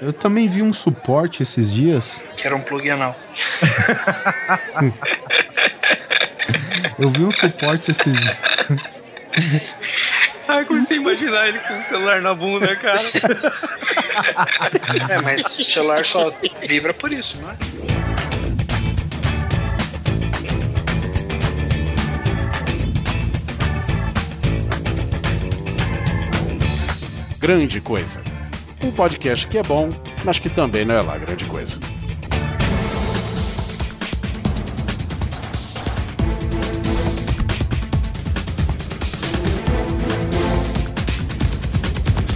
Eu também vi um suporte esses dias. Que era um plug anal. Eu vi um suporte esses dias. Ah, comecei a imaginar ele com o celular na bunda, cara. É, mas o celular só vibra por isso, não é? Grande Coisa. Um podcast que é bom, mas que também não é lá grande coisa.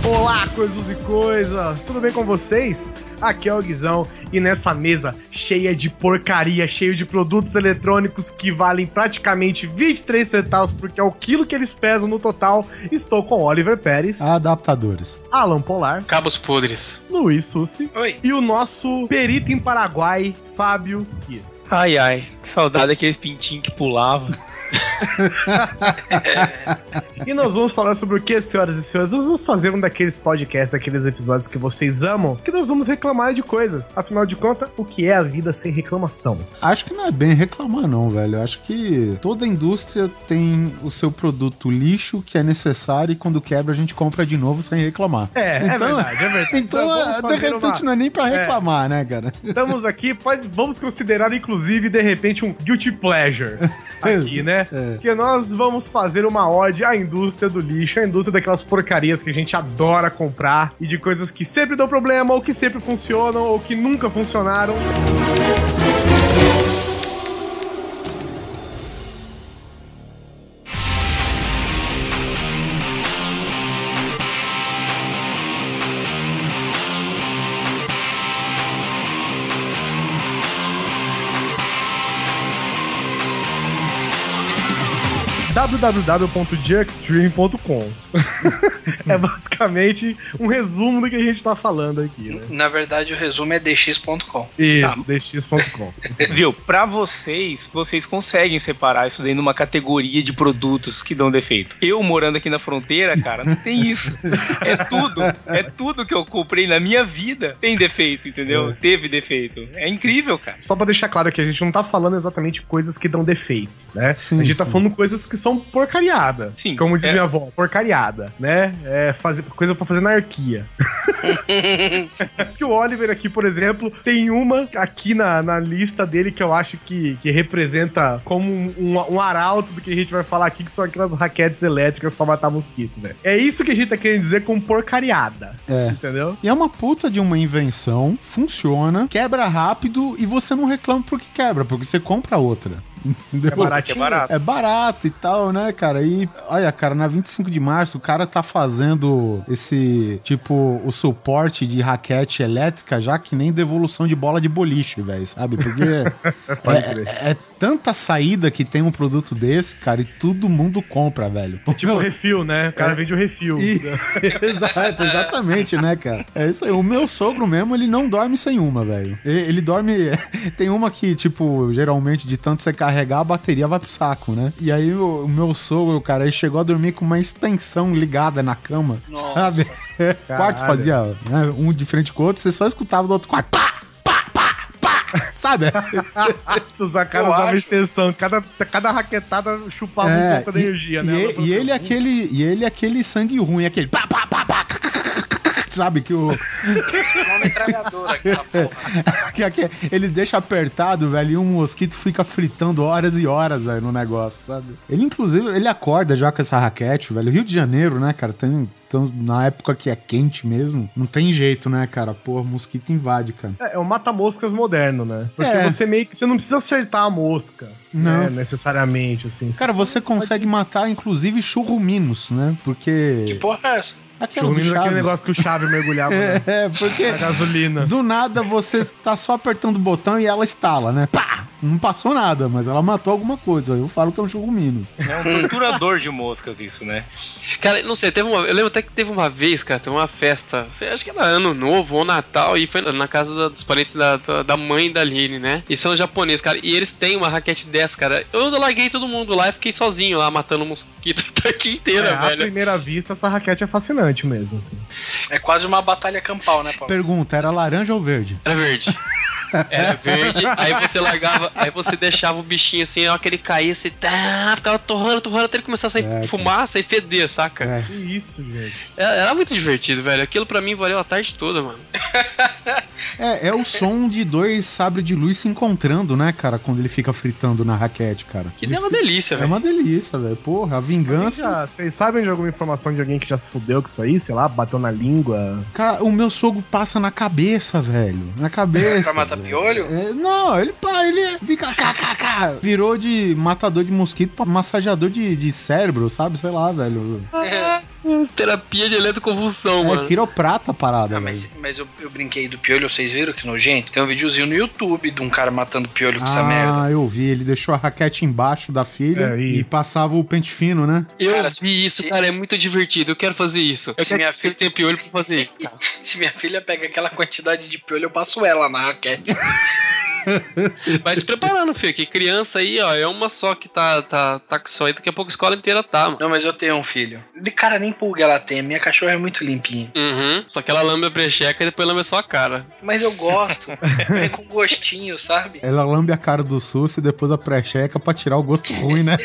Olá, coisas e coisas! Tudo bem com vocês? Aqui é o Guizão e nessa mesa cheia de porcaria, cheio de produtos eletrônicos que valem praticamente 23 centavos, porque é o quilo que eles pesam no total, estou com Oliver Pérez. Adaptadores. Alan Polar. Cabos podres. Luis Succi. Oi. E o nosso perito em Paraguai, Fábio Kiss. Ai, ai, que saudade daqueles pintinhos que pulavam. E nós vamos falar sobre o que, senhoras e senhores? Nós vamos fazer um daqueles podcasts, daqueles episódios que vocês amam, que nós vamos reclamar de coisas. Afinal de contas, o que é a vida sem reclamação? Acho que não é bem reclamar não, velho. Eu acho que toda indústria tem o seu produto lixo que é necessário e quando quebra a gente compra de novo sem reclamar. É, então, é verdade. Então de repente não é nem pra reclamar, né, cara? Estamos aqui, vamos considerar inclusive de repente um guilty pleasure aqui, né? É. Que nós vamos fazer uma ode à indústria do lixo, à indústria daquelas porcarias que a gente adora comprar e de coisas que sempre dão problema, ou que sempre funcionam, ou que nunca funcionaram. www.jerkstream.com. É basicamente um resumo do que a gente tá falando aqui, né? Na verdade, o resumo é dx.com. Isso, tá. dx.com. Viu? Pra vocês conseguem separar isso daí numa categoria de produtos que dão defeito. Eu, morando aqui na fronteira, cara, não tem isso. É tudo que eu comprei na minha vida tem defeito, entendeu? É. Teve defeito. É incrível, cara. Só pra deixar claro que a gente não tá falando exatamente coisas que dão defeito, né? Sim, a gente tá falando coisas que são porcariada. Sim. Como diz minha avó, porcariada, né? É coisa pra fazer na anarquia. Que o Oliver aqui, por exemplo, tem uma aqui na lista dele que eu acho que representa como um arauto do que a gente vai falar aqui, que são aquelas raquetes elétricas pra matar mosquito, né? É isso que a gente tá querendo dizer com porcariada. É. Entendeu? E é uma puta de uma invenção, funciona, quebra rápido e você não reclama porque quebra, porque você compra outra. É baratinho. É barato e tal, né, cara? E, olha, cara, na 25 de março, o cara tá fazendo esse, tipo, o suporte de raquete elétrica, já que nem devolução de bola de boliche, velho, sabe? Porque é tanta saída que tem um produto desse, cara, e todo mundo compra, velho. Tipo, refil, né? O cara vende o refil. Exato, exatamente, né, cara? É isso aí. O meu sogro mesmo, ele não dorme sem uma, velho. Ele dorme... Tem uma que, tipo, geralmente, de tanto você carregar, a bateria vai pro saco, né? E aí o meu sogro, cara, ele chegou a dormir com uma extensão ligada na cama. Nossa, sabe? O quarto fazia, né, um de frente com o outro, você só escutava do outro quarto. Pá! Pá! Pá! Pá! Sabe? Usar caras uma extensão. Cada raquetada chupava um pouco da energia, né? E ele é aquele sangue ruim, aquele pá, pá, pá, pá. Sabe que o... Uma metralhadora, aquela porra. Ele deixa apertado, velho, e um mosquito fica fritando horas e horas, velho, no negócio, sabe? Ele, inclusive, ele acorda já com essa raquete, velho. Rio de Janeiro, né, cara, tem... Então, na época que é quente mesmo, não tem jeito, né, cara? Pô, mosquito invade, cara. É o mata-moscas moderno, né? Porque você meio que... Você não precisa acertar a mosca, não, né? Necessariamente, assim. Cara, você consegue matar, inclusive, churruminos, né? Porque... Que porra é essa? Aquele negócio que o Chaves mergulhava, né? Porque... A gasolina. Do nada, você tá só apertando o botão e ela estala, né? Pá! Não passou nada, mas ela matou alguma coisa. Eu falo que é um churuminos. É um torturador de moscas isso, né? Cara, não sei, teve uma... Eu lembro até que teve uma vez, cara, teve uma festa. Acho que era Ano Novo ou Natal. E foi na casa dos parentes da mãe da Aline, né? E são japoneses, cara. E eles têm uma raquete dessa, cara. Eu larguei todo mundo lá e fiquei sozinho lá, matando mosquito a tarde inteira, velho. À primeira vista, essa raquete é fascinante mesmo, assim. É quase uma batalha campal, né, Paulo? Pergunta, era laranja ou verde? Era verde. Era verde, aí você largava, aí você deixava o bichinho assim, ó, que ele caía, você tá, ficava torrando, até ele começar a sair fumaça e feder, saca? É. Que isso, gente. Era muito divertido, velho. Aquilo pra mim valeu a tarde toda, mano. É o som de dois sabres de luz se encontrando, né, cara, quando ele fica fritando na raquete, cara. Que é uma delícia, velho. É uma delícia, velho. Porra, a vingança... Vocês sabem de alguma informação de alguém que já se fudeu com isso aí? Sei lá, bateu na língua? Cara, o meu sogro passa na cabeça, velho. Na cabeça. Pra matar piolho? É, não, ele fica cá. Virou de matador de mosquito pra massageador de cérebro, sabe? Sei lá, velho. Terapia de eletroconvulsão, mano. É quiroprata parada, mas eu brinquei do piolho, vocês viram que nojento? Tem um videozinho no YouTube de um cara matando piolho com essa merda. Ah, eu vi. Ele deixou a raquete embaixo da filha e passava o pente fino, né? Eu vi isso, cara. É muito divertido. Eu quero fazer isso. Eu quero que tem piolho pra fazer isso, cara. Se minha filha pega aquela quantidade de piolho, eu passo ela na raquete. Vai se preparando, filho, que criança aí, ó, é uma só que tá com isso aí, daqui a pouco a escola inteira tá, mano. Não, mas eu tenho um filho. De cara, nem pulga ela tem, minha cachorra é muito limpinha. Uhum, só que ela lambe a brecheca e depois lambe só a cara. Mas eu gosto, é com gostinho, sabe? Ela lambe a cara do susto e depois a brecheca pra tirar o gosto ruim, né?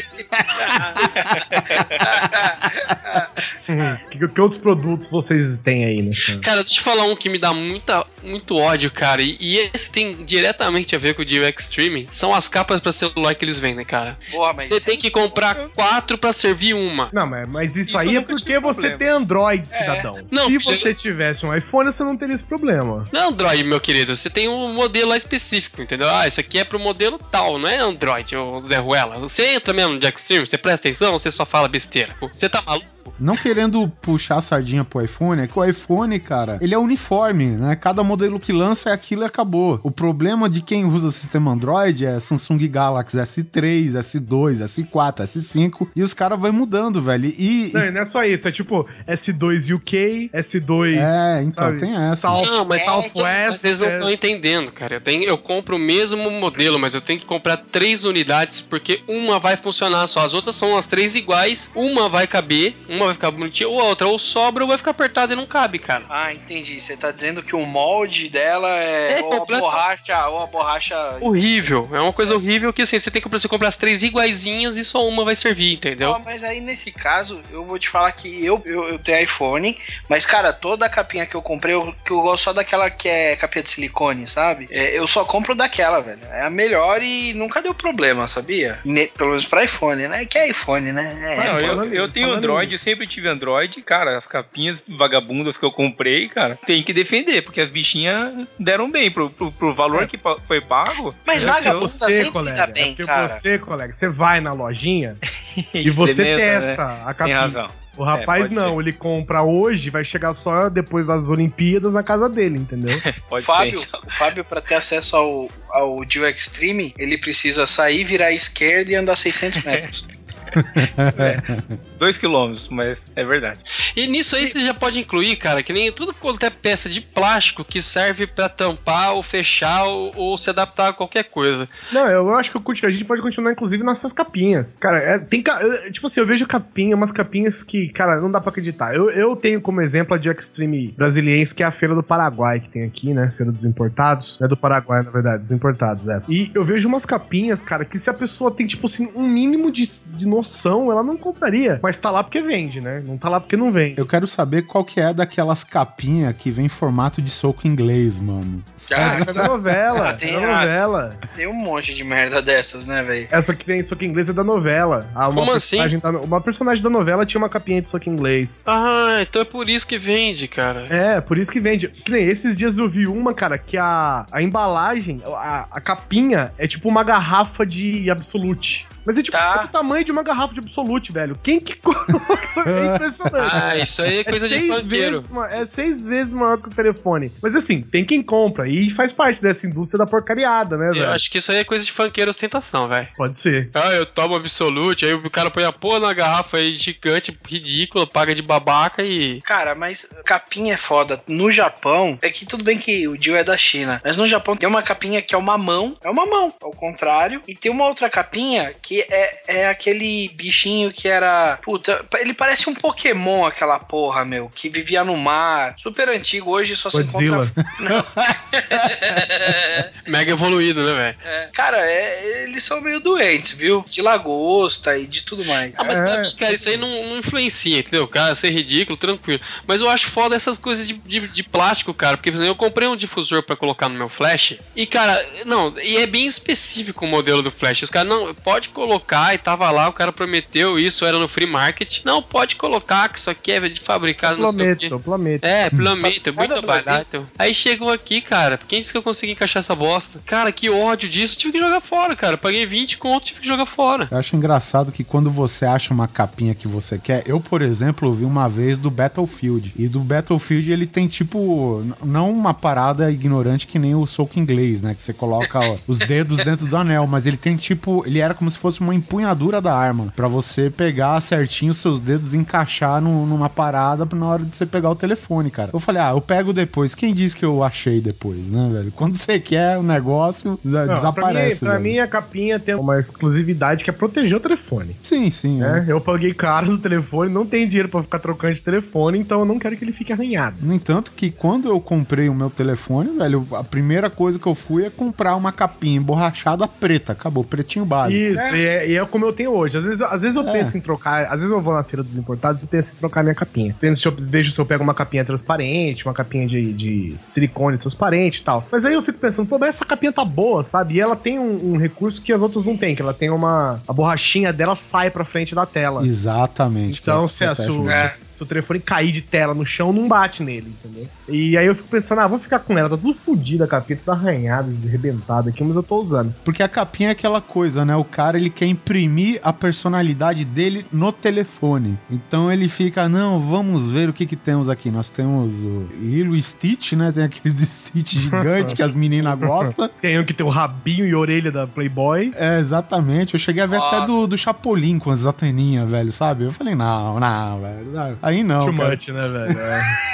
Que outros produtos vocês têm aí, né? Cara, deixa eu te falar um que me dá muito ódio, cara, e esse tem diretamente a ver com o Dio Extreme, são as capas pra celular que eles vendem, cara. Você tem que comprar 4 pra servir uma. Não, mas isso aí é porque você tem Android, cidadão. Não, se você tivesse um iPhone, você não teria esse problema. Não é Android, meu querido. Você tem um modelo lá específico, entendeu? Ah, isso aqui é pro modelo tal, não é Android, ô Zé Ruela. Você entra mesmo no Dio Extreme, você presta atenção, você só fala besteira. Você tá maluco? Não querendo puxar a sardinha pro iPhone, é que o iPhone, cara, ele é uniforme, né? Cada modelo que lança é aquilo e acabou. O problema de quem usa o sistema Android é Samsung Galaxy S3, S2, S4, S5, e os caras vão mudando, velho. Não é só isso, é tipo S2 UK, S2... É, então, sabe? Tem essa. Southwest... Vocês não estão entendendo, cara. Eu compro o mesmo modelo, mas eu tenho que comprar 3 unidades, porque uma vai funcionar só. As outras são as 3 iguais, uma vai caber... Uma vai ficar bonitinha, ou a outra, ou sobra, ou vai ficar apertada e não cabe, cara. Ah, entendi. Você tá dizendo que o molde dela é ou a borracha... Horrível. É uma coisa horrível que, assim, você tem que comprar as 3 iguaizinhas e só uma vai servir, entendeu? Ah, mas aí, nesse caso, eu vou te falar que eu tenho iPhone, mas, cara, toda a capinha que eu comprei, eu gosto só daquela que é capinha de silicone, sabe? É, eu só compro daquela, velho. É a melhor e nunca deu problema, sabia? Pelo menos pra iPhone, né? Que é iPhone, né? Eu tenho Android, eu sempre tive Android, cara, as capinhas vagabundas que eu comprei, cara, tem que defender, porque as bichinhas deram bem pro valor que foi pago. Mas vagabunda sempre dá bem, cara. É porque você, colega, você vai na lojinha e você testa, né? A capinha. Tem razão. O rapaz ele compra hoje, vai chegar só depois das Olimpíadas na casa dele, entendeu? O Fábio, pra ter acesso ao Dio Extreme, ele precisa sair, virar à esquerda e andar 600 metros. 2 quilômetros, mas é verdade. E nisso aí você já pode incluir, cara, que nem tudo quanto é peça de plástico que serve pra tampar ou fechar ou se adaptar a qualquer coisa. Não, eu acho que a gente pode continuar, inclusive, nessas capinhas. Cara, tipo assim, eu vejo umas capinhas que, cara, não dá pra acreditar. Eu tenho como exemplo a de Extreme brasiliense, que é a Feira do Paraguai, que tem aqui, né? Feira dos Importados. É do Paraguai, na verdade, dos Importados, é. E eu vejo umas capinhas, cara, que se a pessoa tem, tipo assim, um mínimo de noção, ela não compraria. Mas tá lá porque vende, né? Não tá lá porque não vende. Eu quero saber qual que é daquelas capinhas que vem em formato de soco inglês, mano. Ah, isso é da novela. Tem um monte de merda dessas, né, velho? Essa que vem em soco inglês é da novela. Como assim? Uma personagem da novela tinha uma capinha de soco inglês. Ah, então é por isso que vende, cara. É, por isso que vende. Que nem esses dias eu vi uma, cara, que a embalagem, a capinha é tipo uma garrafa de Absolute. Mas é tipo o tamanho de uma garrafa de Absolute, velho. Quem que coloca isso aí? É impressionante. Ah, isso aí é coisa de funkeiro. É 6 vezes maior que o telefone. Mas assim, tem quem compra e faz parte dessa indústria da porcariada, né, velho? Eu acho que isso aí é coisa de funkeiro ostentação, velho. Pode ser. Ah, eu tomo Absolute, aí o cara põe a porra na garrafa aí gigante, ridícula, paga de babaca e... Cara, mas capinha é foda. No Japão, é que tudo bem que o Dio é da China, mas no Japão tem uma capinha que é uma mão, ao contrário, e tem uma outra capinha que é aquele bichinho que era... Puta, ele parece um Pokémon, aquela porra, meu, que vivia no mar, super antigo, hoje só Godzilla. Se encontra... Não. Mega evoluído, né, velho? É. Cara, eles são meio doentes, viu? De lagosta e de tudo mais. Ah, mas pra mim, cara, isso aí não influencia, entendeu? Cara, ser ridículo, tranquilo. Mas eu acho foda essas coisas de plástico, cara, porque, por exemplo, eu comprei um difusor pra colocar no meu flash e, cara, não, e é bem específico o modelo do flash. Os caras, não, pode colocar, e tava lá, o cara prometeu isso, era no free market. Não, pode colocar, que isso aqui é de fabricado no seu... Planeta. É, planeta, muito barato. Aí chegou aqui, cara, quem disse que eu consegui encaixar essa bosta? Cara, que ódio disso, tive que jogar fora, cara. Paguei 20 conto, tive que jogar fora. Eu acho engraçado que quando você acha uma capinha que você quer, eu, por exemplo, vi uma vez do Battlefield, e do Battlefield ele tem tipo, não uma parada ignorante que nem o soco inglês, né, que você coloca ó, os dedos dentro do anel, mas ele tem tipo, ele era como se fosse uma empunhadura da arma, pra você pegar certinho os seus dedos e encaixar numa parada na hora de você pegar o telefone, cara. Eu falei, ah, eu pego depois, quem disse que eu achei depois, né, velho? Quando você quer o negócio, não, desaparece. Pra mim a capinha tem uma exclusividade que é proteger o telefone. Sim, sim. É. Eu paguei caro no telefone, não tenho dinheiro pra ficar trocando de telefone, então eu não quero que ele fique arranhado. No entanto, que quando eu comprei o meu telefone, velho, a primeira coisa que eu fui é comprar uma capinha emborrachada preta, acabou, pretinho básico. Isso, e é como eu tenho hoje. Às vezes eu penso em trocar, às vezes eu vou na feira dos importados e penso em trocar minha capinha. Vejo se eu pego uma capinha transparente, uma capinha de silicone transparente e tal. Mas aí eu fico pensando, pô, mas essa capinha tá boa, sabe? E ela tem um recurso que as outras não tem, que ela tem uma... A borrachinha dela sai pra frente da tela. Exatamente. Então, se a sua... Se o telefone cair de tela no chão, não bate nele, entendeu? E aí eu fico pensando, ah, vou ficar com ela, tá tudo fodida a capinha, tá arranhada, arrebentada aqui, mas eu tô usando. Porque a capinha é aquela coisa, né? O cara, ele quer imprimir a personalidade dele no telefone. Então ele fica, não, vamos ver o que temos aqui. Nós temos o Lilo e Stitch, né? Tem aquele do Stitch gigante que as meninas gostam. Tem um que tem o rabinho e a orelha da Playboy. É, exatamente. Eu cheguei a ver até do Chapolin com as anteninhas, velho, sabe? Eu falei, não, velho, sabe? Aí não, too much, né, velho?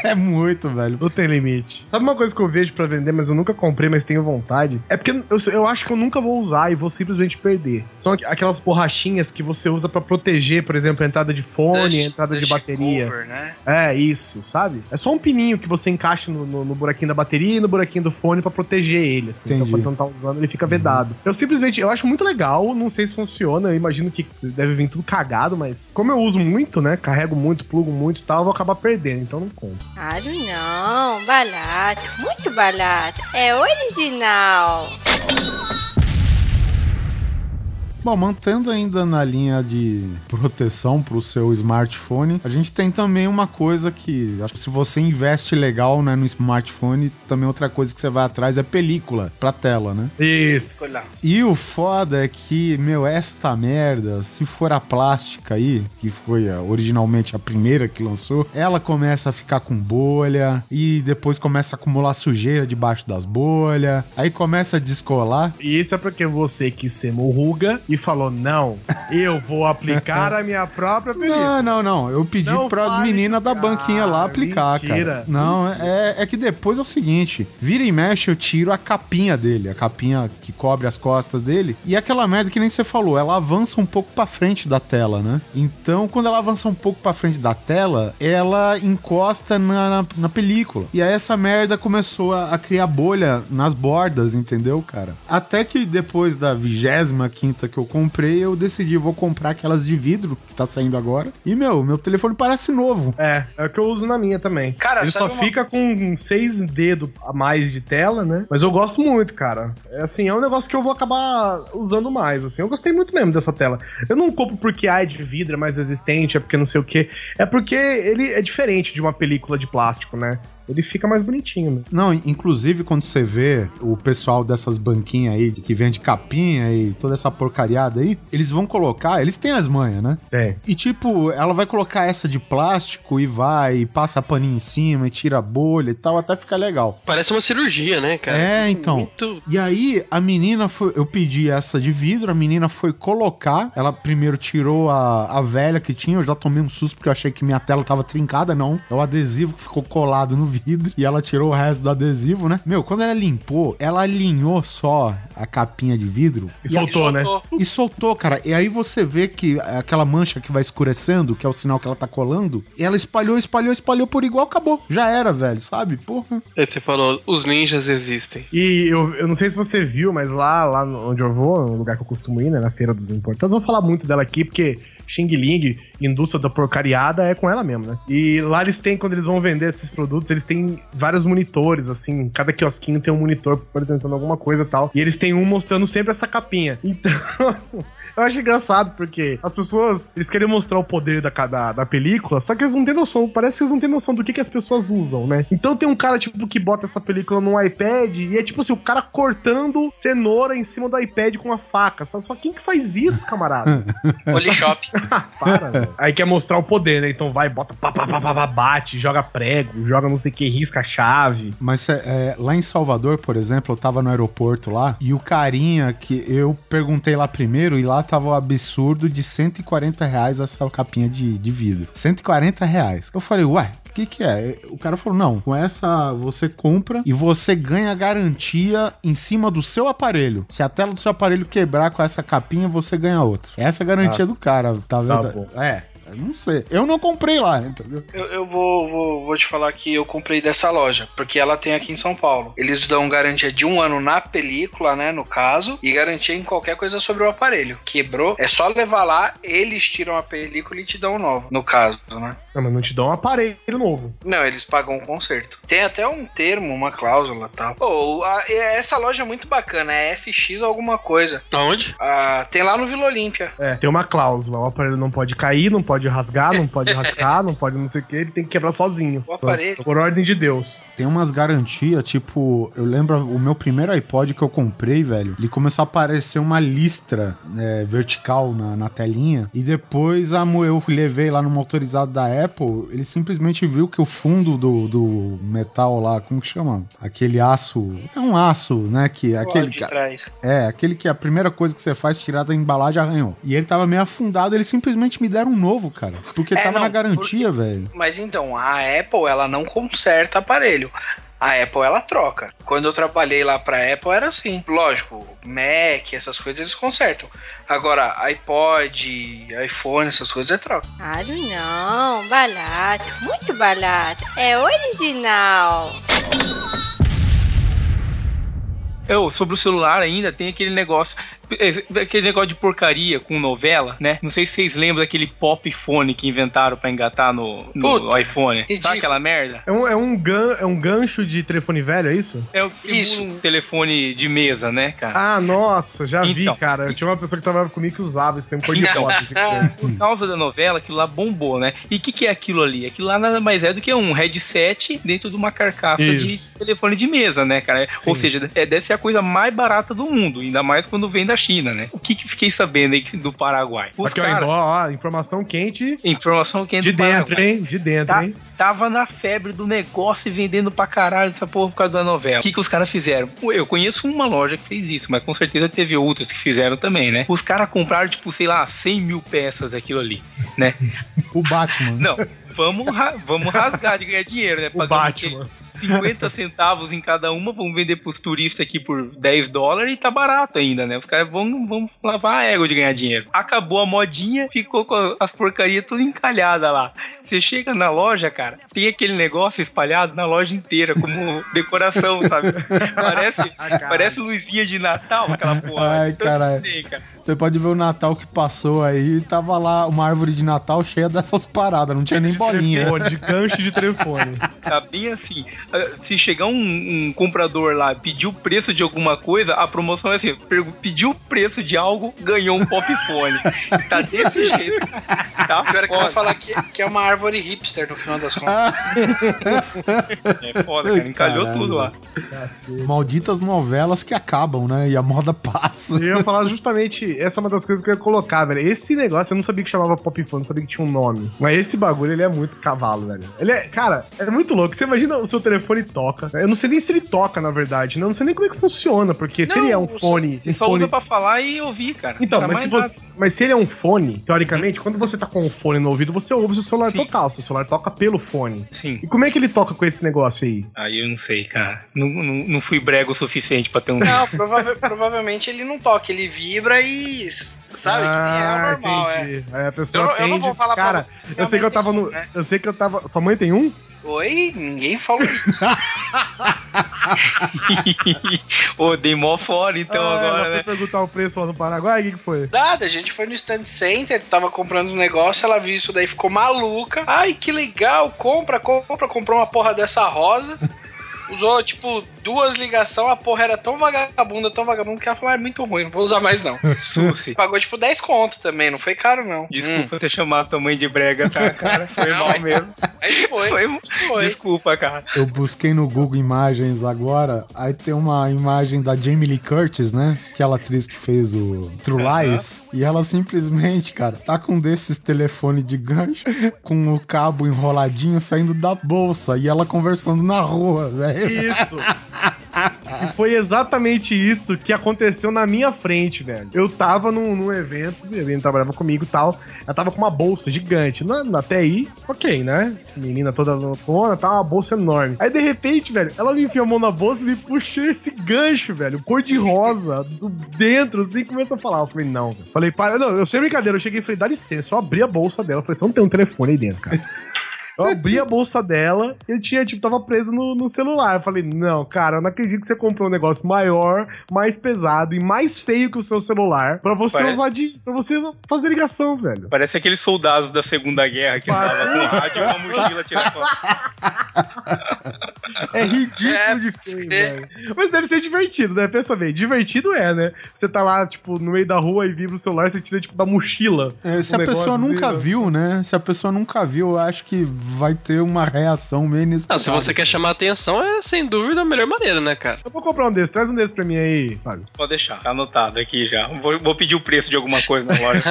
É muito, velho. Não tem limite. Sabe uma coisa que eu vejo pra vender, mas eu nunca comprei, mas tenho vontade? É porque eu acho que eu nunca vou usar e vou simplesmente perder. São aquelas borrachinhas que você usa pra proteger, por exemplo, a entrada de fone, a entrada de bateria. Cover, né? É, isso, sabe? É só um pininho que você encaixa no buraquinho da bateria e no buraquinho do fone pra proteger ele, assim. Entendi. Então, quando você não tá usando, ele fica vedado. Eu acho muito legal, não sei se funciona, eu imagino que deve vir tudo cagado, mas como eu uso muito, né, carrego muito, plugo muito e tal, eu vou acabar perdendo, então não compro. Claro não, barato, muito barato, é original. Bom, mantendo ainda na linha de proteção pro seu smartphone, a gente tem também uma coisa que, acho que se você investe legal, né, no smartphone, também outra coisa que você vai atrás é película pra tela, né? Isso. E o foda é que, meu, esta merda, se for a plástica aí, que foi originalmente a primeira que lançou, ela começa a ficar com bolha e depois começa a acumular sujeira debaixo das bolhas, aí começa a descolar. E isso é porque você quis ser morruga e falou, não, eu vou aplicar a minha própria película. Não, eu pedi pras meninas da banquinha lá aplicar, mentira, cara. Não, é que depois é o seguinte, vira e mexe eu tiro a capinha dele, a capinha que cobre as costas dele, e aquela merda que nem você falou, ela avança um pouco pra frente da tela, né? Então, quando ela avança um pouco pra frente da tela, ela encosta na película. E aí essa merda começou a criar bolha nas bordas, entendeu, cara? Até que depois da 25ª que eu comprei, eu decidi, vou comprar aquelas de vidro, que tá saindo agora. E, meu telefone parece novo. É o que eu uso na minha também. Cara, ele só fica com 6 dedos a mais de tela, né? Mas eu gosto muito, cara. É assim, é um negócio que eu vou acabar usando mais, assim. Eu gostei muito mesmo dessa tela. Eu não compro porque, é de vidro, é mais resistente, é porque não sei o quê. É porque ele é diferente de uma película de plástico, né? ele fica mais bonitinho, né? Não, inclusive quando você vê o pessoal dessas banquinhas aí, que vende capinha e toda essa porcariada aí, eles vão colocar, eles têm as manhas, né? É. E tipo, ela vai colocar essa de plástico e vai, e passa a paninha em cima e tira a bolha e tal, até ficar legal. Parece uma cirurgia, né, cara? É, então. Muito... E aí, a menina foi, eu pedi essa de vidro, a menina foi colocar, ela primeiro tirou a velha que tinha, eu já tomei um susto porque eu achei que minha tela tava trincada, não. É o adesivo que ficou colado no vidro e ela tirou o resto do adesivo, né? Meu, quando ela limpou, ela alinhou só a capinha de vidro. E soltou, né? E soltou, cara. E aí você vê que aquela mancha que vai escurecendo, que é o sinal que ela tá colando, e ela espalhou por igual, acabou. Já era, velho, sabe? Porra. Aí você falou, os ninjas existem. E eu não sei se você viu, mas lá onde eu vou, no lugar que eu costumo ir, né? Na Feira dos Importados, vou falar muito dela aqui, porque... Xing Ling, indústria da porcariada, é com ela mesmo, né? E lá eles têm, quando eles vão vender esses produtos, eles têm vários monitores, assim, cada quiosquinho tem um monitor apresentando alguma coisa e tal, e eles têm um mostrando sempre essa capinha. Então... Eu acho engraçado, porque as pessoas, eles querem mostrar o poder da película, só que eles não têm noção, parece que eles não têm noção do que as pessoas usam, né? Então tem um cara, tipo, que bota essa película num iPad, e é tipo assim, o cara cortando cenoura em cima do iPad com uma faca, sabe? Só quem que faz isso, camarada? Polishop. Para, velho. Aí quer mostrar o poder, né? Então vai, bota, pá, bate, joga prego, joga não sei o que, risca a chave. Mas lá em Salvador, por exemplo, eu tava no aeroporto lá, e o carinha que eu perguntei lá primeiro, e lá tava um absurdo de R$140 essa capinha de vidro. R$140. Eu falei, ué, o que é? O cara falou, não, com essa você compra e você ganha garantia em cima do seu aparelho. Se a tela do seu aparelho quebrar com essa capinha, você ganha outro. Essa é a garantia do cara, tá vendo? Tá, não sei. Eu não comprei lá, entendeu? Eu vou te falar que eu comprei dessa loja, porque ela tem aqui em São Paulo. Eles dão garantia de 1 ano na película, né, no caso, e garantia em qualquer coisa sobre o aparelho. Quebrou, é só levar lá, eles tiram a película e te dão um novo, no caso, né? Não, mas não te dão um aparelho novo. Não, eles pagam um conserto. Tem até um termo, uma cláusula, tá? Pô, essa loja é muito bacana, é FX alguma coisa. Aonde? Tem lá no Vila Olímpia. É, tem uma cláusula, o aparelho não pode cair, não pode rasgar, não pode rascar, não pode não sei o que, ele tem que quebrar sozinho. O aparelho. Por ordem de Deus. Tem umas garantias, tipo, eu lembro o meu primeiro iPod que eu comprei, velho, ele começou a aparecer uma listra vertical na telinha, e depois eu levei lá numa autorizada da Apple, ele simplesmente viu que o fundo do metal lá, como que chama? Aquele aço, é um aço, né, que... Aquele de trás. É, aquele que a primeira coisa que você faz tirar da embalagem arranhou. E ele tava meio afundado, eles simplesmente me deram um novo, cara, porque tava na garantia, velho. Mas então, a Apple, ela não conserta aparelho. A Apple, ela troca. Quando eu trabalhei lá pra Apple, era assim. Lógico, Mac, essas coisas, eles consertam. Agora, iPod, iPhone, essas coisas, é troca. Claro não, barato, muito barato. É original. Sobre o celular ainda, tem aquele negócio de porcaria com novela, né? Não sei se vocês lembram daquele pop fone que inventaram pra engatar no iPhone. Ridículo. Sabe aquela merda? É um gancho de telefone velho, é isso? É um telefone de mesa, né, cara? Ah, nossa, já vi, cara. Eu tinha uma pessoa que trabalhava comigo que usava esse cor de pop. Por causa da novela, aquilo lá bombou, né? E o que é aquilo ali? Aquilo lá nada mais é do que um headset dentro de uma carcaça de telefone de mesa, né, cara? Sim. Ou seja, deve ser a coisa mais barata do mundo, ainda mais quando vem da China, né? O que fiquei sabendo aí do Paraguai? Os caras... ó, informação quente de dentro, Paraguai. De dentro, hein? Tava na febre do negócio e vendendo pra caralho essa porra por causa da novela. O que os caras fizeram? Eu conheço uma loja que fez isso, mas com certeza teve outras que fizeram também, né? Os caras compraram, tipo, sei lá, 100 mil peças daquilo ali, né? O Batman. Não, vamos rasgar de ganhar dinheiro, né? O Batman. 50 centavos em cada uma, vamos vender pros turistas aqui por $10 e tá barato ainda, né? Os caras vão lavar a égua de ganhar dinheiro. Acabou a modinha, ficou com as porcarias tudo encalhada lá. Você chega na loja, cara, tem aquele negócio espalhado na loja inteira, como decoração, sabe? Parece luzinha de Natal, aquela porra. Ai, caralho. Você pode ver o Natal que passou aí, tava lá uma árvore de Natal cheia dessas paradas, não tinha nem bolinha. De gancho de telefone. Tá bem assim. se chegar um comprador lá, pedir o preço de alguma coisa, a promoção é assim, pediu o preço de algo, ganhou um pop fone. Tá desse jeito. Tá pior que eu vou falar que é uma árvore hipster no final das contas. É foda, cara. Encalhou tudo lá. Malditas novelas que acabam, né? E a moda passa. Eu ia falar justamente, essa é uma das coisas que eu ia colocar, velho. Esse negócio, eu não sabia que chamava pop fone, não sabia que tinha um nome. Mas esse bagulho, ele é muito cavalo, velho. Ele é, cara, é muito louco. Você imagina o seu telefone toca. Eu não sei nem se ele toca, na verdade. Né? Eu não sei nem como é que funciona, porque não, se ele é um fone... Você só usa pra falar e ouvir, cara. Então, mas se ele é um fone, teoricamente, quando você tá com o fone no ouvido, você ouve o seu celular tocar. O seu celular toca pelo fone. Sim. E como é que ele toca com esse negócio aí? Aí eu não sei, cara. Não fui brego o suficiente pra ter um... Não, provavelmente ele não toca. Ele vibra e... Sabe? Ah, que é normal, entendi. É. Aí a pessoa eu não vou falar pra você. Cara, eu sei que eu tava no... Né? Eu sei que eu tava... Sua mãe tem um? Oi? Ninguém falou isso. Ô, dei mó fora, então, agora, né? Você perguntar o preço lá no Paraguai, o que foi? Nada, a gente foi no stand center, tava comprando os negócios, ela viu isso daí, ficou maluca. Ai, que legal, comprou uma porra dessa rosa. Usou, tipo, 2 ligações, a porra era tão vagabunda, que ela falou, é muito ruim, não vou usar mais não. Suci. Pagou, tipo, 10 conto também, não foi caro não. Desculpa ter chamado tua mãe de brega, tá, cara? Foi não, mal mesmo. Mas foi. Desculpa, cara. Eu busquei no Google imagens agora, aí tem uma imagem da Jamie Lee Curtis, né? Aquela atriz que fez o True Lies, e ela simplesmente, cara, tá com um desses telefones de gancho, com o cabo enroladinho saindo da bolsa, e ela conversando na rua, velho. Isso. E foi exatamente isso que aconteceu na minha frente, velho. Eu tava num evento, a menina trabalhava comigo e tal. Ela tava com uma bolsa gigante. Até aí, ok, né? Menina toda loucona, tava uma bolsa enorme. Aí, de repente, velho, ela me enfiou a mão na bolsa e me puxou esse gancho, velho. Cor de rosa, do dentro, assim, começou a falar. Eu falei, não, velho. Falei, para. Não, eu sem brincadeira, eu cheguei e falei, dá licença. Eu abri a bolsa dela. Eu falei, você não tem um telefone aí dentro, cara. Eu abri a bolsa dela e eu tinha, tipo, tava preso no celular. Eu falei, não, cara, eu não acredito que você comprou um negócio maior, mais pesado e mais feio que o seu celular pra você usar pra você fazer ligação, velho. Parece aqueles soldados da Segunda Guerra que tava com o rádio e uma mochila tirando foto. É ridículo de feio, velho. Mas deve ser divertido, né? Pensa bem, divertido é, né? Você tá lá, tipo, no meio da rua e vibra o celular, você tira, tipo, da mochila. É, se a pessoa nunca viu, né? Se a pessoa nunca viu, eu acho que vai ter uma reação meio inesperada. Se você quer chamar atenção, é sem dúvida a melhor maneira, né, cara? Eu vou comprar um desses. Traz um desses pra mim aí, Fábio. Pode deixar. Tá anotado aqui já. Vou pedir o preço de alguma coisa na hora.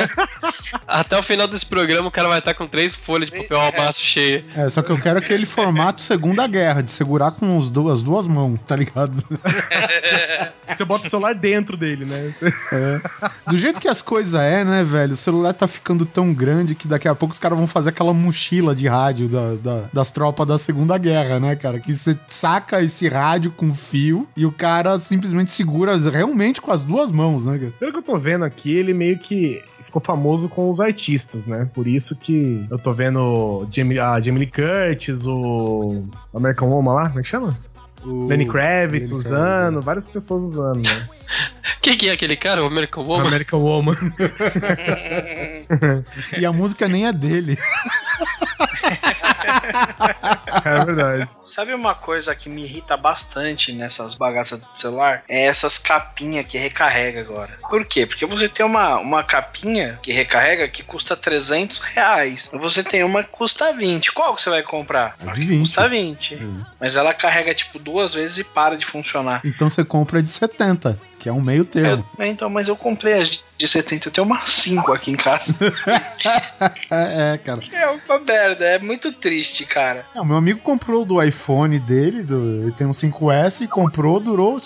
Até o final desse programa, o cara vai estar com 3 folhas de papel almaço cheia. É, só que eu quero aquele formato Segunda Guerra, de segurar com as duas mãos, tá ligado? Você bota o celular dentro dele, né? É. Do jeito que as coisas né, velho? O celular tá ficando tão grande que daqui a pouco os caras vão fazer aquela mochila de rádio das tropas da Segunda Guerra, né, cara? Que você saca esse rádio com fio e o cara simplesmente segura realmente com as duas mãos, né, cara? Pelo que eu tô vendo aqui, ele meio que ficou famoso com os artistas, né? Por isso que eu tô vendo a Jamie Lee Curtis, o American Woman lá, como é que chama? Lenny Kravitz usando, várias pessoas usando, né? Quem que é aquele cara? O American Woman? American Woman. E a música nem é dele. É verdade. Sabe uma coisa que me irrita bastante nessas bagaças de celular? É essas capinhas que recarrega agora. Por quê? Porque você tem uma capinha que recarrega que custa R$300. Você tem uma que custa 20. Qual que você vai comprar? A de 20. Custa 20. Mas ela carrega tipo 2 vezes e para de funcionar. Então você compra de 70, que é um meio termo. Então, mas eu comprei as de 70, eu tenho umas 5 aqui em casa. Cara. É uma merda, é muito triste, cara. Não, meu amigo comprou do iPhone dele, ele tem um 5S e comprou, durou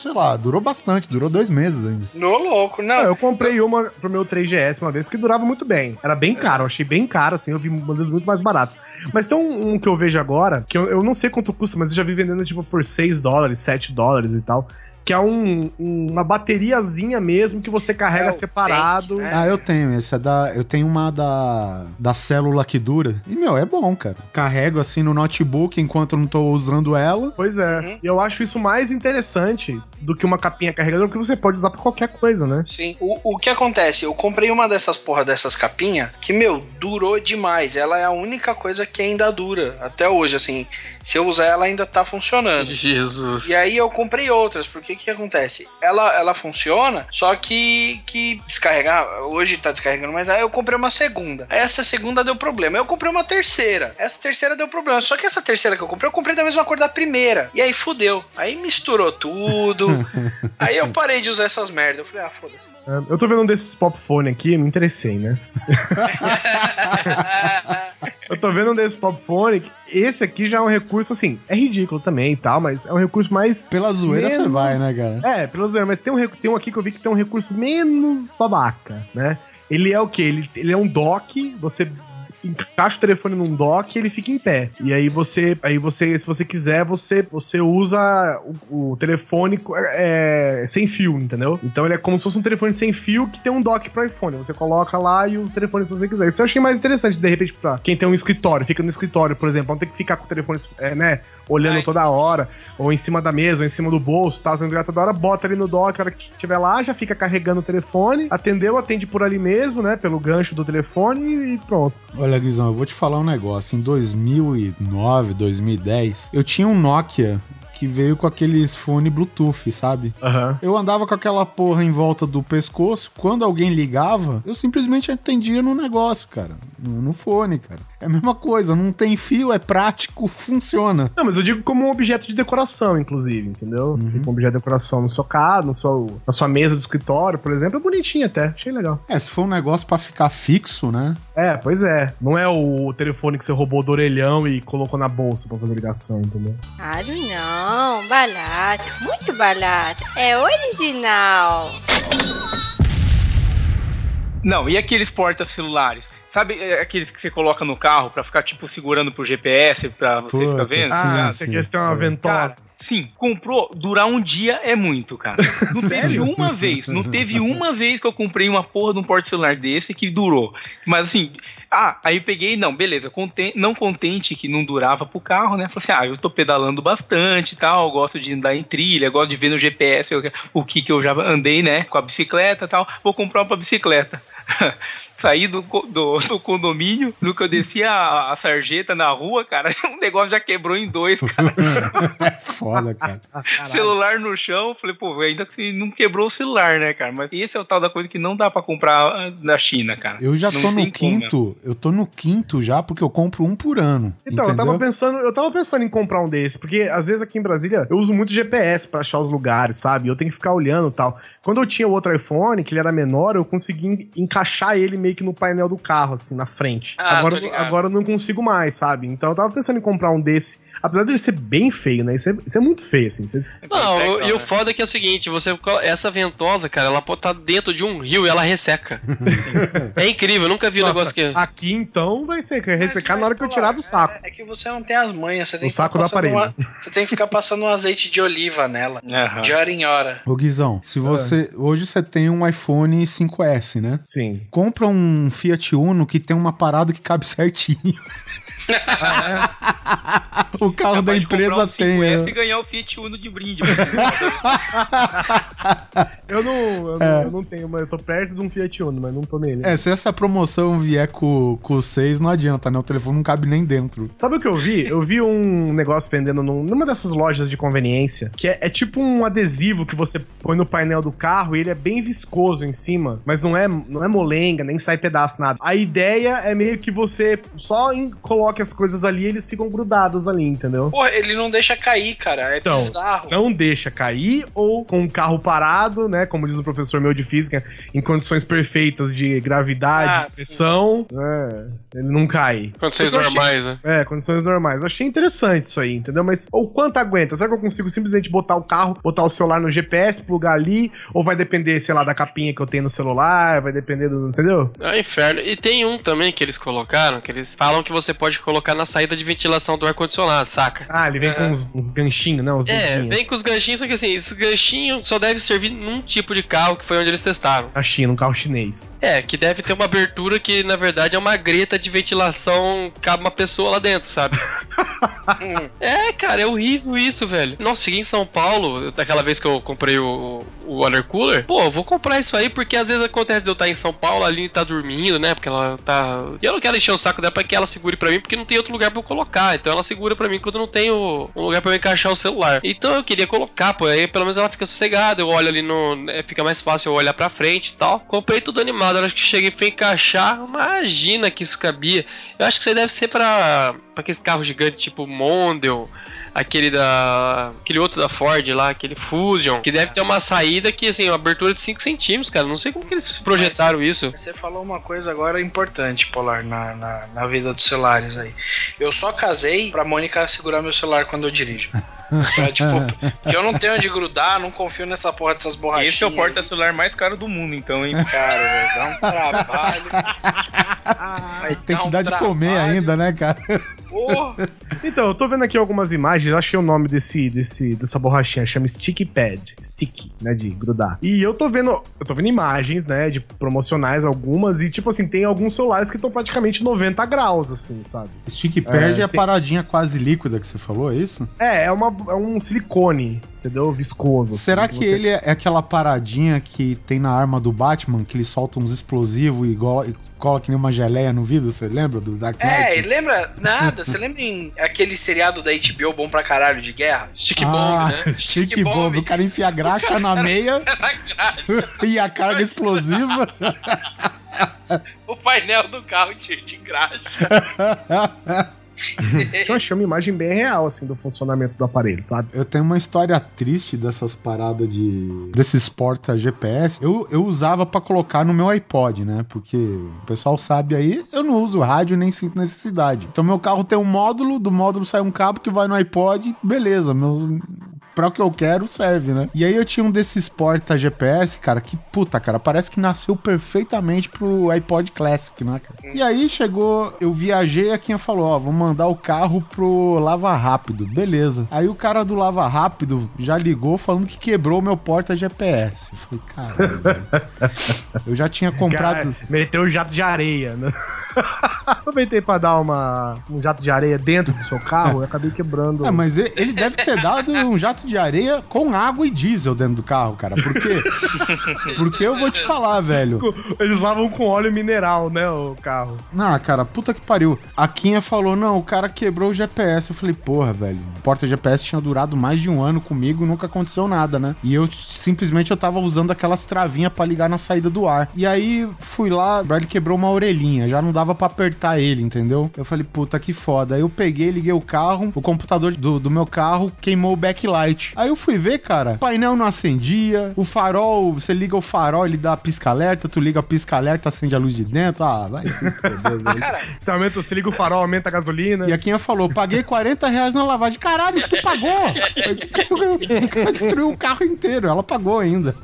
bastante, durou 2 meses ainda. Não, louco, não. Eu comprei uma pro meu 3GS uma vez que durava muito bem. Era bem caro, eu achei bem caro, assim, eu vi modelos muito mais baratos. Mas tem um que eu vejo agora, que eu não sei quanto custa, mas eu já vi vendendo tipo por $6, $7 e tal. que é uma bateriazinha mesmo que você carrega separado. Tank, né? Ah, eu tenho. Esse é da, eu tenho uma da célula que dura. E, meu, é bom, cara. Carrego assim no notebook enquanto eu não tô usando ela. Pois é. Uhum. Eu acho isso mais interessante do que uma capinha carregadora, porque você pode usar pra qualquer coisa, né? Sim. O que acontece? Eu comprei uma dessas porra dessas capinhas que, meu, durou demais. Ela é a única coisa que ainda dura. Até hoje, assim. Se eu usar, ela ainda tá funcionando. Jesus. E aí eu comprei outras, porque o que acontece? Ela funciona, só que descarregar, hoje tá descarregando, mas aí eu comprei uma segunda. Essa segunda deu problema. Eu comprei uma terceira. Essa terceira deu problema. Só que essa terceira que eu comprei da mesma cor da primeira. E aí fudeu. Aí misturou tudo. Aí eu parei de usar essas merdas. Eu falei, ah, foda-se. Eu tô vendo um desses pop phone aqui, me interessei, né? Eu tô vendo um desses pop phone. Esse aqui já é um recurso, assim, é ridículo também e tal, mas é um recurso mais... Pela zoeira menos... você vai, né, cara? É, pela zoeira, mas tem um aqui que eu vi que tem um recurso menos babaca, né? Ele é o quê? Ele é um dock, você... encaixa o telefone num dock e ele fica em pé. E aí você se você quiser, você usa o telefone sem fio, entendeu? Então ele é como se fosse um telefone sem fio que tem um dock pro iPhone. Você coloca lá e usa o telefone se você quiser. Isso eu achei mais interessante, de repente, pra quem tem um escritório, fica no escritório, por exemplo, não tem que ficar com o telefone, né, olhando toda hora, ou em cima da mesa, ou em cima do bolso, tal, tem que olhar toda hora, bota ali no dock, a hora que estiver lá, já fica carregando o telefone, atende por ali mesmo, né, pelo gancho do telefone e pronto. Olha, Guizão, eu vou te falar um negócio. Em 2009, 2010, eu tinha um Nokia que veio com aqueles fone Bluetooth, sabe? Uhum. Eu andava com aquela porra em volta do pescoço, quando alguém ligava, eu simplesmente atendia no negócio, cara. No fone, cara. É a mesma coisa, não tem fio, é prático, funciona. Não, mas eu digo como um objeto de decoração, inclusive, entendeu? Uhum. Tipo um objeto de decoração no seu caso, na sua mesa do escritório, por exemplo, é bonitinho até, achei legal. É, se for um negócio pra ficar fixo, né? É, pois é. Não é o telefone que você roubou do orelhão e colocou na bolsa pra fazer ligação, entendeu? Claro não, barato, muito barato. É original. Não, e aqueles porta-celulares? Sabe aqueles que você coloca no carro pra ficar, tipo, segurando pro GPS pra você ficar vendo? Ah, você quer ter uma ventosa. Sim, comprou, durar um dia é muito, cara. Não teve uma vez, que eu comprei uma porra de um porta-celular desse que durou. Mas assim, aí eu peguei, não, beleza, não contente que não durava pro carro, né? Falei assim, eu tô pedalando bastante e tal, gosto de andar em trilha, gosto de ver no GPS o que eu já andei, né? Com a bicicleta e tal, vou comprar uma bicicleta. Saí do condomínio, no que eu desci a sarjeta na rua, cara, o negócio já quebrou em dois, cara. É foda, cara. Celular no chão, falei, pô, ainda que não quebrou o celular, né, cara? Mas esse é o tal da coisa que não dá pra comprar na China, cara. Eu já tô no quinto, já, porque eu compro um por ano. Então, eu tava pensando em comprar um desse, porque às vezes aqui em Brasília eu uso muito GPS pra achar os lugares, sabe? Eu tenho que ficar olhando e tal. Quando eu tinha o outro iPhone, que ele era menor, eu consegui encaixar ele meio que no painel do carro, assim, na frente. Agora eu não consigo mais, sabe? Então eu tava pensando em comprar um desse. Apesar dele ser bem feio, né? Isso é muito feio, assim. E o foda é que é o seguinte, essa ventosa, cara, ela pode estar dentro de um rio e ela resseca. É incrível, eu nunca vi um negócio que... Aqui, então, vai ser ressecar na hora que eu tirar do saco. É que você não tem as manhas. Você tem o saco do aparelho. Você tem que ficar passando um azeite de oliva nela. Uhum. De hora em hora. Ô, Guizão, se você... Hoje você tem um iPhone 5S, né? Sim. Compra um Fiat Uno que tem uma parada que cabe certinho. O carro da empresa um tem. Se ganhar o Fiat Uno de brinde. Eu não tenho, mas eu tô perto de um Fiat Uno, mas não tô nele. É, se essa promoção vier com o 6, não adianta, né? O telefone não cabe nem dentro. Sabe o que eu vi? Eu vi um negócio vendendo numa dessas lojas de conveniência, que é tipo um adesivo que você põe no painel do carro e ele é bem viscoso em cima, mas não é molenga, nem sai pedaço, nada. A ideia é meio que você só coloca as coisas ali e eles ficam grudados ali, entendeu? Pô, ele não deixa cair, cara. É bizarro. Não deixa cair, ou com o carro parado, né? né? Como diz o professor meu de física, em condições perfeitas de gravidade, pressão, né? Ele não cai. Condições normais, né? É, condições normais. Eu achei interessante isso aí, entendeu? Mas o quanto aguenta? Será que eu consigo simplesmente botar o carro, botar o celular no GPS, plugar ali? Ou vai depender, sei lá, da capinha que eu tenho no celular? Vai depender do... Entendeu? É um inferno. E tem um também que eles colocaram, que eles falam que você pode colocar na saída de ventilação do ar-condicionado, saca? Ah, ele vem com uns ganchinhos, né? Uns vem com os ganchinhos, só que assim, esse ganchinho só deve servir num tipo de carro que foi onde eles testaram. Na China, um carro chinês. É, que deve ter uma abertura que, na verdade, é uma greta de ventilação, cabe uma pessoa lá dentro, sabe? É, cara, é horrível isso, velho. Nossa, cheguei em São Paulo, daquela vez que eu comprei o water cooler, pô, eu vou comprar isso aí, porque às vezes acontece de eu estar em São Paulo, a Aline tá dormindo, né, porque ela tá... E eu não quero encher o saco dela pra que ela segure pra mim, porque não tem outro lugar pra eu colocar, então ela segura pra mim quando não tem um lugar pra eu encaixar o celular. Então eu queria colocar, pô, aí pelo menos ela fica sossegada, eu olho ali no... fica mais fácil eu olhar pra frente e tal. Comprei tudo animado, acho que cheguei pra encaixar, imagina que isso cabia. Eu acho que isso aí deve ser pra aqueles carros gigantes, tipo Mondeo, aquele outro da Ford lá, aquele Fusion, que deve ter uma saída que, assim, uma abertura de 5 centímetros, cara. Não sei como que eles projetaram isso. Você falou uma coisa agora importante, Polar, na vida dos celulares aí. Eu só casei pra Mônica segurar meu celular quando eu dirijo. É, tipo, eu não tenho onde grudar, não confio nessa porra dessas borrachinhas. Esse é o porta-celular mais caro do mundo, então, hein? Cara, velho, dá um trabalho. Tem que dar de comer ainda, né, cara? Porra. Então, eu tô vendo aqui algumas imagens, eu achei o nome dessa borrachinha, chama Sticky Pad, stick, né, de grudar. E eu tô vendo imagens, né, de promocionais algumas, e tipo assim, tem alguns celulares que estão praticamente 90 graus, assim, sabe? Sticky Pad é a paradinha quase líquida que você falou, é isso? É um silicone, entendeu? Viscoso. Assim, será que ele é aquela paradinha que tem na arma do Batman, que ele solta uns explosivos e cola que nem uma geleia no vidro? Você lembra do Dark Knight? É, lembra nada. Você lembra aquele seriado da HBO bom pra caralho de guerra? Stick Bomb, né? Stick Bomb. O cara enfia a graxa na meia e a carga explosiva. O painel do carro de graxa. Eu achei uma imagem bem real, assim, do funcionamento do aparelho, sabe? Eu tenho uma história triste dessas paradas desses porta GPS. Eu usava pra colocar no meu iPod, né? Porque o pessoal sabe aí, eu não uso rádio, nem sinto necessidade. Então meu carro tem um módulo, do módulo sai um cabo que vai no iPod, beleza, pra o que eu quero serve, né? E aí eu tinha um desses porta GPS, cara, que puta, cara, parece que nasceu perfeitamente pro iPod Classic, né, cara? E aí chegou, eu viajei, a quem falou, ó, vamos mandar o carro pro Lava Rápido. Beleza. Aí o cara do Lava Rápido já ligou falando que quebrou meu porta-GPS. Eu falei, caralho, velho. Eu já tinha comprado... Cara, meteu um jato de areia, né? Aproveitei pra dar um jato de areia dentro do seu carro e acabei quebrando. É, mas ele deve ter dado um jato de areia com água e diesel dentro do carro, cara. Por quê? Porque eu vou te falar, velho. Eles lavam com óleo mineral, né, o carro. Ah, cara, puta que pariu. A Kinha falou, não, o cara quebrou o GPS. Eu falei, porra, velho, o porta-GPS tinha durado mais de um ano comigo, nunca aconteceu nada, né? E eu, simplesmente, eu tava usando aquelas travinhas pra ligar na saída do ar. E aí, fui lá, o Brad quebrou uma orelhinha, já não dava pra apertar ele, entendeu? Eu falei, puta, que foda. Aí eu peguei, liguei o carro, o computador do meu carro queimou o backlight. Aí eu fui ver, cara, o painel não acendia, o farol, você liga o farol, ele dá pisca-alerta, tu liga a pisca-alerta, acende a luz de dentro, ah, vai se foder, velho. Cara, você liga o farol, aumenta a gasolina. E a Kinha falou, paguei R$40 na lavagem. Caralho, tu pagou? O cara destruiu o carro inteiro. Ela pagou ainda.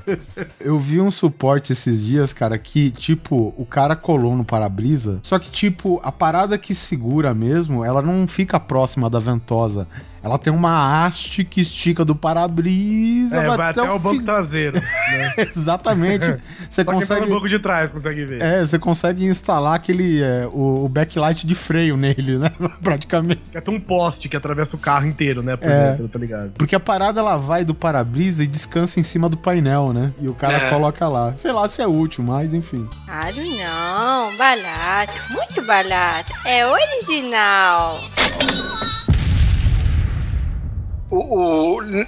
Eu vi um suporte esses dias, cara, que, tipo, o cara colou no para-brisa. Só que, tipo, a parada que segura mesmo, ela não fica próxima da ventosa. Ela tem uma haste que estica do para-brisa. É, vai até o banco traseiro. Né? Exatamente. Você só consegue... no banco de trás consegue ver. É, você consegue instalar aquele... o backlight de freio nele, né? Praticamente. É até um poste que atravessa o carro inteiro, né? Por dentro, tá ligado? Porque a parada, ela vai do para-brisa e descansa em cima do painel, né? E o cara coloca lá. Sei lá se é útil, mas enfim. Claro não. Barato. Muito barato. É original.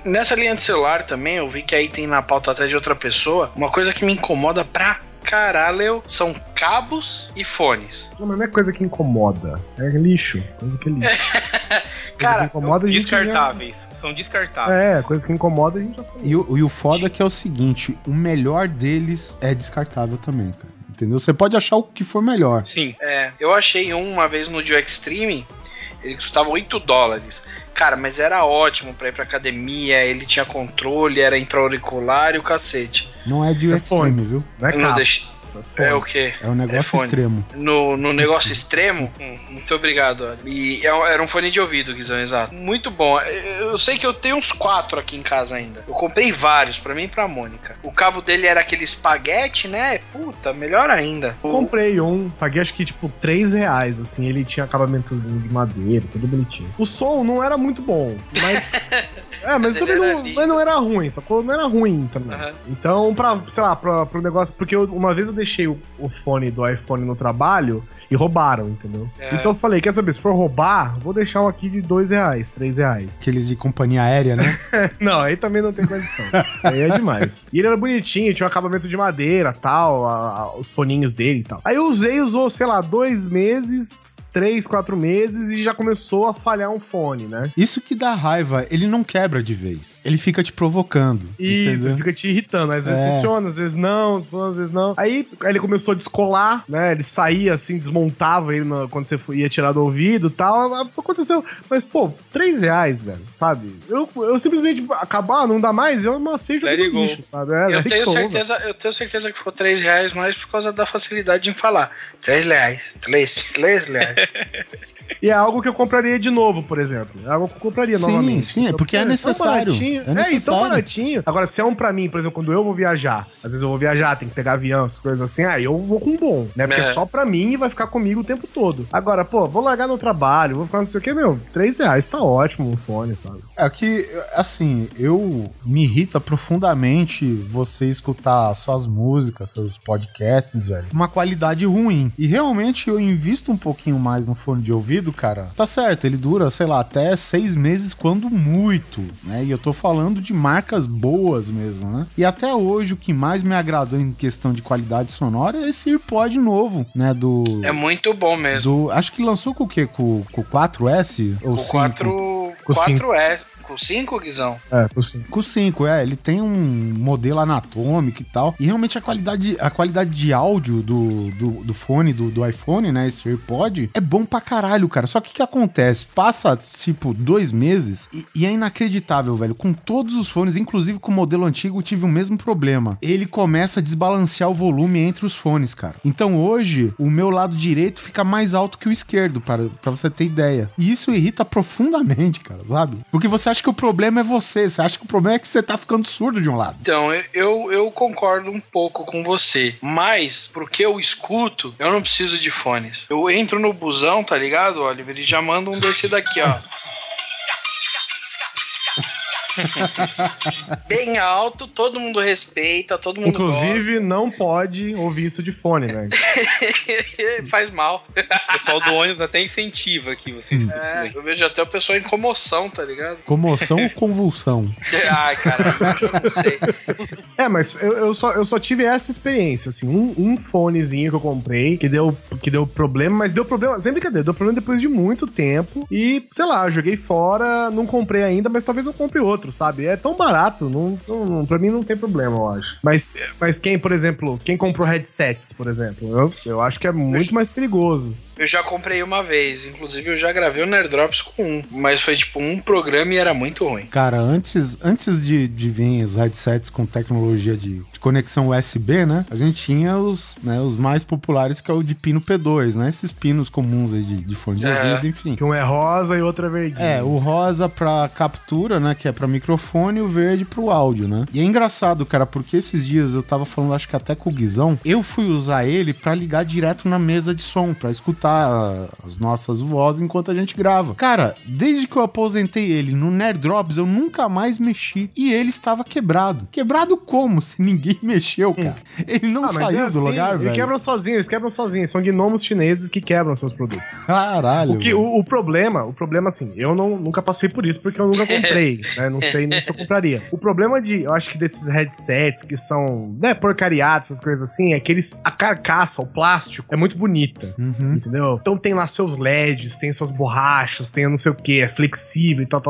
Nessa linha de celular também, eu vi que aí tem na pauta até de outra pessoa, uma coisa que me incomoda pra caralho são cabos e fones. Não, mas não é coisa que incomoda. É lixo. Coisa que é lixo. Cara, descartáveis. Já... São descartáveis. É, coisa que incomoda a gente já falou. E o foda que é o seguinte, o melhor deles é descartável também, cara. Entendeu? Você pode achar o que for melhor. Sim. É, eu achei uma vez no Dio Extreme, ele custava $8. Cara, mas era ótimo pra ir pra academia, ele tinha controle, era intra-auricular e o cacete. Não é Dio Extreme, viu? Não é caro. Fone. É o quê? É um negócio extremo. No negócio extremo? Muito obrigado, olha. E era um fone de ouvido, Guizão, exato. Muito bom. Eu sei que eu tenho uns 4 aqui em casa ainda. Eu comprei vários, pra mim e pra Mônica. O cabo dele era aquele espaguete, né? Puta, melhor ainda. Eu comprei um, paguei acho que tipo R$3, assim. Ele tinha acabamentozinho de madeira, tudo bonitinho. O som não era muito bom, mas... É, mas também não era ruim, sacou? Não era ruim também. Uhum. Então, pra, sei lá, pro negócio... Porque uma vez eu deixei o fone do iPhone no trabalho e roubaram, entendeu? É. Então eu falei, quer saber, se for roubar, vou deixar um aqui de R$2, R$3. Aqueles de companhia aérea, né? Não, aí também não tem condição. Aí é demais. E ele era bonitinho, tinha um acabamento de madeira, tal, os foninhos dele e tal. Aí eu usou, sei lá, 2 meses... 3, 4 meses e já começou a falhar um fone, né? Isso que dá raiva, ele não quebra de vez. Ele fica te provocando. Isso, entendeu? Ele fica te irritando. Às vezes funciona, às vezes não. Aí ele começou a descolar, né? Ele saía assim, desmontava ele quando você ia tirar do ouvido e tal. Aconteceu. Mas, pô, R$3, velho, sabe? Eu simplesmente acabar, não dá mais, eu amassei o bicho, sabe? Eu tenho certeza que ficou R$3, mas por causa da facilidade de falar. R$3. E é algo que eu compraria de novo, por exemplo. É algo que eu compraria novamente. Sim, é porque é necessário. É tão baratinho. Agora, se é um pra mim, por exemplo, quando eu vou viajar, às vezes eu vou viajar, tem que pegar avião, essas coisas assim, aí eu vou com um bom, né? Porque é só pra mim e vai ficar comigo o tempo todo. Agora, pô, vou largar no trabalho, vou ficar não sei o que, meu, R$3 tá ótimo o fone, sabe? É que, assim, me irrita profundamente você escutar suas músicas, seus podcasts, velho, uma qualidade ruim. E realmente eu invisto um pouquinho mais no fone de ouvido, cara, tá certo, ele dura, sei lá, até 6 meses quando muito, né? E eu tô falando de marcas boas mesmo, né? E até hoje o que mais me agradou em questão de qualidade sonora é esse AirPod novo, né? É muito bom mesmo. Acho que lançou com o quê? Com o 4S? Ou 5? Com o 4S. Com 5, Guizão? É, com 5. Com 5, ele tem um modelo anatômico e tal, e realmente a qualidade de áudio do fone, do iPhone, né, esse AirPod, é bom pra caralho, cara. Só que o que acontece? Passa, tipo, 2 meses e é inacreditável, velho. Com todos os fones, inclusive com o modelo antigo, eu tive o mesmo problema. Ele começa a desbalancear o volume entre os fones, cara. Então, hoje, o meu lado direito fica mais alto que o esquerdo, pra você ter ideia. E isso irrita profundamente, cara, sabe? Porque você acha que o problema é você. Você acha que o problema é que você tá ficando surdo de um lado. Então, eu concordo um pouco com você. Mas, porque eu escuto, eu não preciso de fones. Eu entro no busão, tá ligado, Oliver? E já manda um desse daqui, ó. Bem alto, todo mundo respeita, todo mundo inclusive, gosta. Não pode ouvir isso de fone, né? Faz mal. O pessoal do ônibus até incentiva aqui, vocês escutam isso daí. Eu vejo até o pessoal em comoção, tá ligado? Comoção ou convulsão? Ai, caralho, eu não sei. Mas eu só tive essa experiência, assim, um fonezinho que eu comprei, que deu problema, mas deu problema, sem brincadeira, deu problema depois de muito tempo, e, sei lá, joguei fora, não comprei ainda, mas talvez eu compre outro, sabe? É tão barato, não, pra mim não tem problema, eu acho. Mas quem, por exemplo, quem comprou headsets, por exemplo, eu acho que é muito mais perigoso. Eu já comprei uma vez, inclusive eu já gravei o Nerdrops com um, mas foi tipo um programa e era muito ruim. Cara, antes de vir os headsets com tecnologia de conexão USB, né, a gente tinha os mais populares, que é o de pino P2, né, esses pinos comuns aí de fone de ouvido, enfim. Que um é rosa e outro é verdinho. É, o rosa pra captura, né, que é pra microfone, e o verde pro áudio, né. E é engraçado, cara, porque esses dias eu tava falando, acho que até com o Guizão, eu fui usar ele pra ligar direto na mesa de som, pra escutar testar as nossas vozes enquanto a gente grava. Cara, desde que eu aposentei ele no Nerd Drops, eu nunca mais mexi. E ele estava quebrado. Quebrado como? Se ninguém mexeu, cara. Ele não saiu do lugar, velho. Eles quebram sozinhos. São gnomos chineses que quebram seus produtos. Caralho. O problema, assim, eu nunca passei por isso, porque eu nunca comprei, né? Não sei nem se eu compraria. O problema eu acho que desses headsets que são, né, porcariados, essas coisas assim, é que a carcaça, o plástico, é muito bonita, entendeu? Então tem lá seus LEDs, tem suas borrachas, tem não sei o que, é flexível e tal.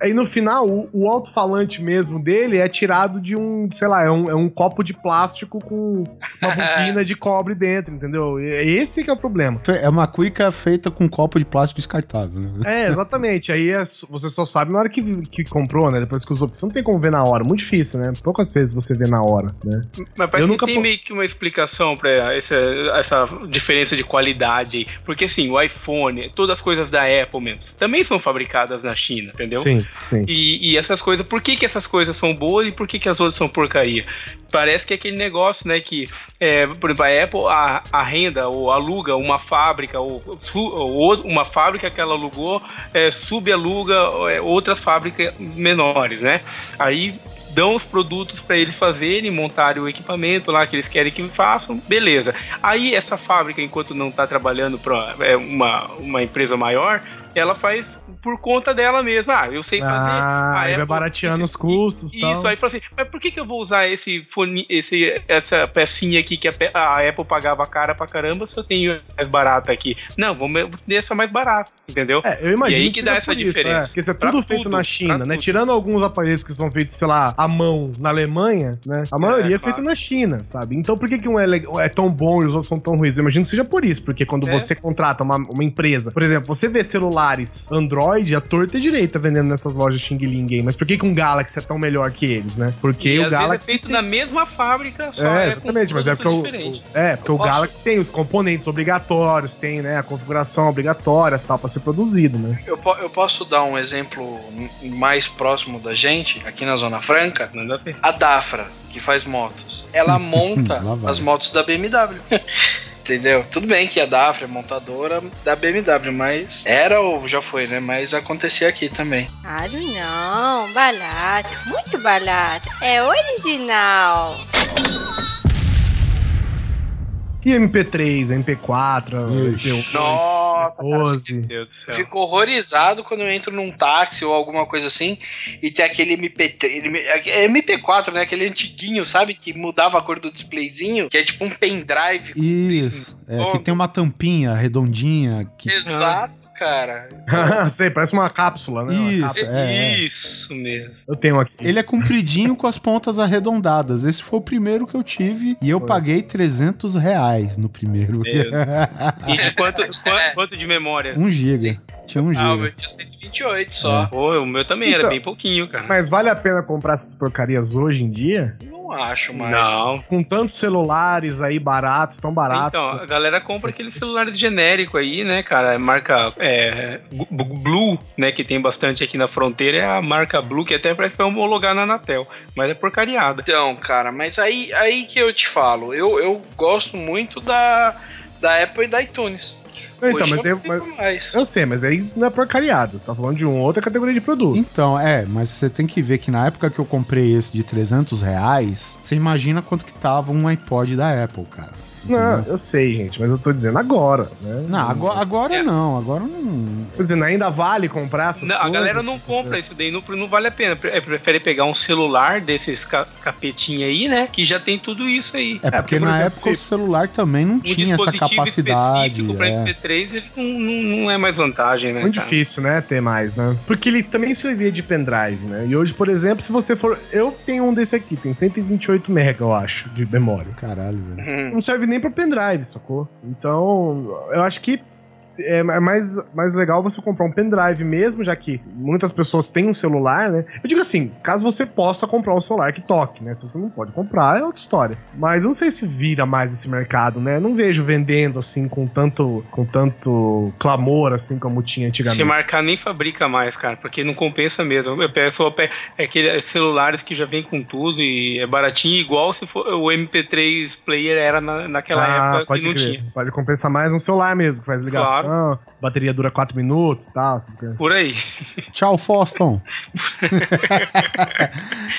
Aí no final, o alto-falante mesmo dele é tirado de um, sei lá, é um copo de plástico com uma bobina de cobre dentro, entendeu? Esse que é o problema. É uma cuica feita com um copo de plástico descartável, né? É, exatamente. Aí você só sabe na hora que comprou, né? Depois que usou, você não tem como ver na hora. Muito difícil, né? Poucas vezes você vê na hora, né? Mas parece que tem meio que uma explicação pra essa diferença de qualidade aí. Porque, assim, o iPhone, todas as coisas da Apple mesmo, também são fabricadas na China, entendeu? Sim, sim. E essas coisas... Por que essas coisas são boas e por que as outras são porcaria? Parece que é aquele negócio, né, que, por exemplo, a Apple arrenda ou aluga uma fábrica, ou uma fábrica que ela alugou, subaluga outras fábricas menores, né? Aí dão os produtos para eles fazerem, montarem o equipamento lá que eles querem que façam, beleza. Aí essa fábrica, enquanto não está trabalhando para uma empresa maior, ela faz por conta dela mesma. Eu sei fazer. Aí vai barateando os custos e tal. Isso, aí fala assim, mas por que eu vou usar esse fone, essa pecinha aqui que a Apple pagava cara pra caramba se eu tenho mais barata aqui? Não, vamos ter essa mais barata, entendeu? Eu imagino e aí que dá essa diferença. Porque isso é tudo feito na China, né? Tirando alguns aparelhos que são feitos, sei lá, à mão na Alemanha, né? A maioria é feita na China, sabe? Então por que um é tão bom e os outros são tão ruins? Eu imagino que seja por isso, porque quando você contrata uma empresa, por exemplo, você vê celulares Android, a torta e direita vendendo nessas lojas Xing Ling, mas por que um Galaxy é tão melhor que eles, né? Porque o Galaxy vezes é feito na mesma fábrica, só exatamente, mas é porque o Galaxy tem os componentes obrigatórios, tem, né, a configuração obrigatória, tal, pra ser produzido, né? Eu posso dar um exemplo mais próximo da gente, aqui na Zona Franca, a Dafra, que faz motos, ela monta as motos da BMW. Entendeu? Tudo bem que a Dafra é montadora da BMW, mas era ou já foi, né? Mas acontecia aqui também. Claro, não. Barato. Muito barato. É original. E MP3, MP4, MP1. Nossa, cara, meu Deus do céu. Fico horrorizado quando eu entro num táxi ou alguma coisa assim e tem aquele MP3, MP4, né? Aquele antiguinho, sabe? Que mudava a cor do displayzinho, que é tipo um pendrive. Isso, que tem uma tampinha redondinha. Que... Exato. Cara. Sei, parece uma cápsula, né? Isso mesmo. Eu tenho aqui. Ele é compridinho com as pontas arredondadas. Esse foi o primeiro que eu tive e eu paguei R$300 no primeiro. E de quanto de memória? 1 GB. Tinha 1 GB. O meu tinha 128 só. Pô, o meu também era bem pouquinho, cara. Mas vale a pena comprar essas porcarias hoje em dia? Acho, mas não. Com tantos celulares aí baratos, tão baratos. Então, a galera compra aquele celular genérico aí, né, cara? Marca Blue, né? Que tem bastante aqui na fronteira. É a marca Blue, que até parece que vai homologar na Anatel, mas é porcariada. Então, cara, mas aí que eu te falo. Eu gosto muito da Apple e da iTunes. Então, eu sei, mas aí não é porcariada. Você tá falando de uma outra categoria de produto. Então, mas você tem que ver que na época que eu comprei esse de R$300, você imagina quanto que tava um iPod da Apple, cara. Entendeu? Não, eu sei, gente, mas eu tô dizendo agora, né? Não, agora não. Tô dizendo, ainda vale comprar essas coisas? A galera não compra isso daí, não vale a pena. Prefere pegar um celular desses capetinha aí, né? Que já tem tudo isso aí. Porque na época o celular também não tinha essa capacidade. Específico pra MP3, eles não é mais vantagem, né? Muito difícil, né? Ter mais, né? Porque ele também servia de pendrive, né? E hoje, por exemplo, se você for... Eu tenho um desse aqui, tem 128 MB, eu acho, de memória. Caralho, velho. Não serve nem pra pendrive, sacou? Então, eu acho que é mais legal você comprar um pendrive mesmo, já que muitas pessoas têm um celular, né? Eu digo assim, caso você possa comprar um celular que toque, né? Se você não pode comprar, é outra história. Mas eu não sei se vira mais esse mercado, né? Eu não vejo vendendo, assim, com tanto clamor, assim, como tinha antigamente. Se marcar, nem fabrica mais, cara, porque não compensa mesmo. Eu peço aqueles celulares que já vem com tudo e é baratinho, igual se for o MP3 player era naquela época pode que não crer. Tinha. Pode compensar mais um celular mesmo, que faz ligação, claro. Bateria dura 4 minutos e tal. Por aí. Tchau, Foston.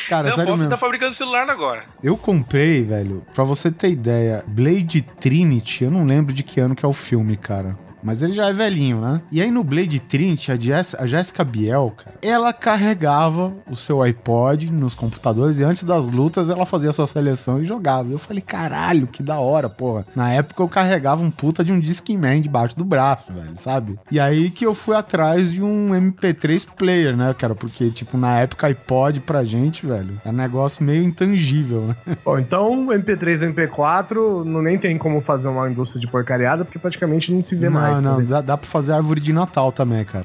Cara, não, sério Foston mesmo. Tá fabricando celular agora. Eu comprei, velho, pra você ter ideia, Blade Trinity, eu não lembro de que ano que é o filme, cara. Mas ele já é velhinho, né? E aí no Blade Trinity, a Jessica Biel, cara, ela carregava o seu iPod nos computadores e antes das lutas ela fazia a sua seleção e jogava. Eu falei, caralho, que da hora, porra. Na época eu carregava um puta de um Discman debaixo do braço, velho, sabe? E aí que eu fui atrás de um MP3 player, né, cara? Porque, tipo, na época iPod pra gente, velho, é um negócio meio intangível, né? Bom, então MP3 e MP4 não nem tem como fazer uma indústria de porcariada porque praticamente não se vê mais. Ah, não, dá pra fazer árvore de Natal também, cara.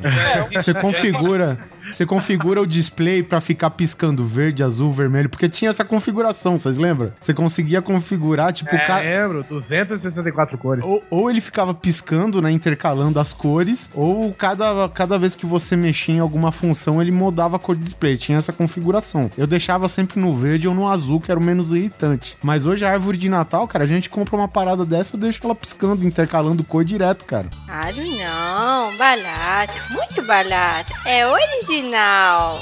Você configura o display pra ficar piscando verde, azul, vermelho, porque tinha essa configuração, vocês lembram? Você conseguia configurar, tipo... lembro, 264 cores. Ou ele ficava piscando, né, intercalando as cores, ou cada vez que você mexia em alguma função, ele mudava a cor do display, tinha essa configuração. Eu deixava sempre no verde ou no azul, que era o menos irritante. Mas hoje a árvore de Natal, cara, a gente compra uma parada dessa e deixa ela piscando, intercalando cor direto, cara. Ah, não, barato, muito barato. É original.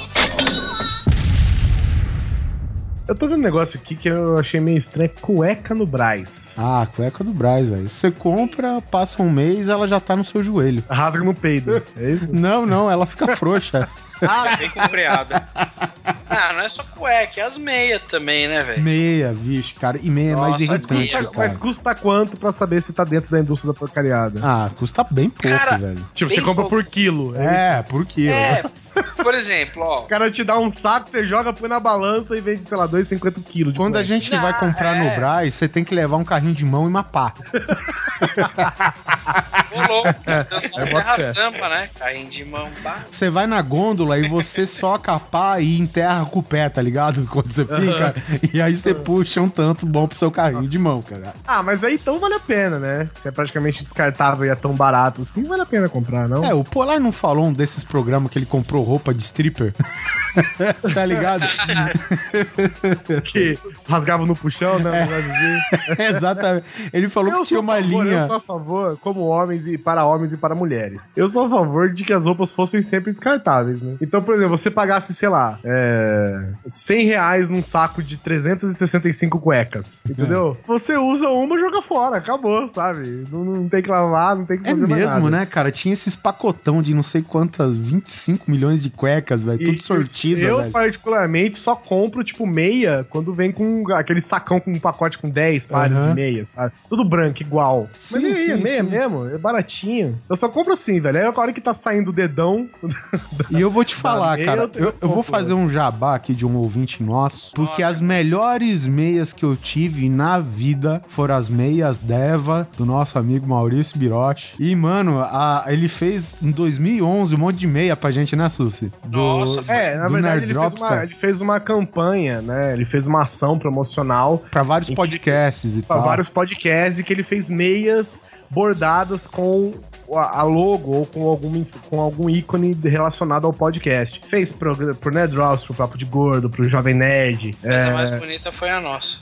Eu tô vendo um negócio aqui que eu achei meio estranho, cueca no Brás. Ah, cueca do Brás, velho. Você compra, passa um mês, ela já tá no seu joelho. Rasga no peido, é isso? Não, ela fica frouxa. Ah, bem com freada. Ah, não é só cueca, é as meias também, né, velho? Meia, vixe, cara. E meia é mais irritante, cara. Mas custa quanto pra saber se tá dentro da indústria da porcariada? Ah, custa bem pouco, cara, velho. Tipo, você compra pouco. Por quilo. É, por quilo. É. Por exemplo, ó. O cara te dá um saco, você joga, põe na balança e vende, sei lá, 2,50 kg. Quando a gente vai comprar no Brás, você tem que levar um carrinho de mão e uma pá. Ô, louco, é terra sampa, né? Carrinho de mão, pá. Você vai na gôndola e você soca a pá e enterra com o pé, tá ligado? Quando você fica. E aí você puxa um tanto bom pro seu carrinho de mão, cara. Ah, mas aí então vale a pena, né? Se é praticamente descartável e é tão barato assim, vale a pena comprar, não? É, o Polar não falou um desses programas que ele comprou roupa de stripper. Tá ligado? Que rasgava no puxão, né? Exatamente. Ele falou que tinha uma linha. Eu sou a favor, como homens e para mulheres. Eu sou a favor de que as roupas fossem sempre descartáveis, né? Então, por exemplo, você pagasse, sei lá, R$100 num saco de 365 cuecas, entendeu? Você usa uma e joga fora, acabou, sabe? Não tem que lavar, não tem que fazer mais nada. É mesmo, né, cara? Tinha esses pacotão de não sei quantas, 25 milhões de cuecas, velho, tudo sortido, velho. Eu, particularmente, só compro, tipo, meia quando vem com aquele sacão com um pacote com 10 pares de meias, sabe? Tudo branco, igual. Sim, mas meia mesmo, é baratinho. Eu só compro assim, velho. É a hora que tá saindo o dedão. E eu vou te falar, cara. Eu vou fazer um jabá aqui de um ouvinte nosso, porque as melhores meias que eu tive na vida foram as meias d'Eva, do nosso amigo Maurício Biroche. E, mano, ele fez em 2011 um monte de meia pra gente, né, Succi? Nossa, na verdade ele fez uma campanha, né? Ele fez uma ação promocional. Pra vários podcasts e tal. Pra vários podcasts e que ele fez meias bordadas com a logo ou com algum ícone relacionado ao podcast. Fez pro Nerdrops, pro Papo de Gordo, pro Jovem Nerd. Essa mais bonita foi a nossa.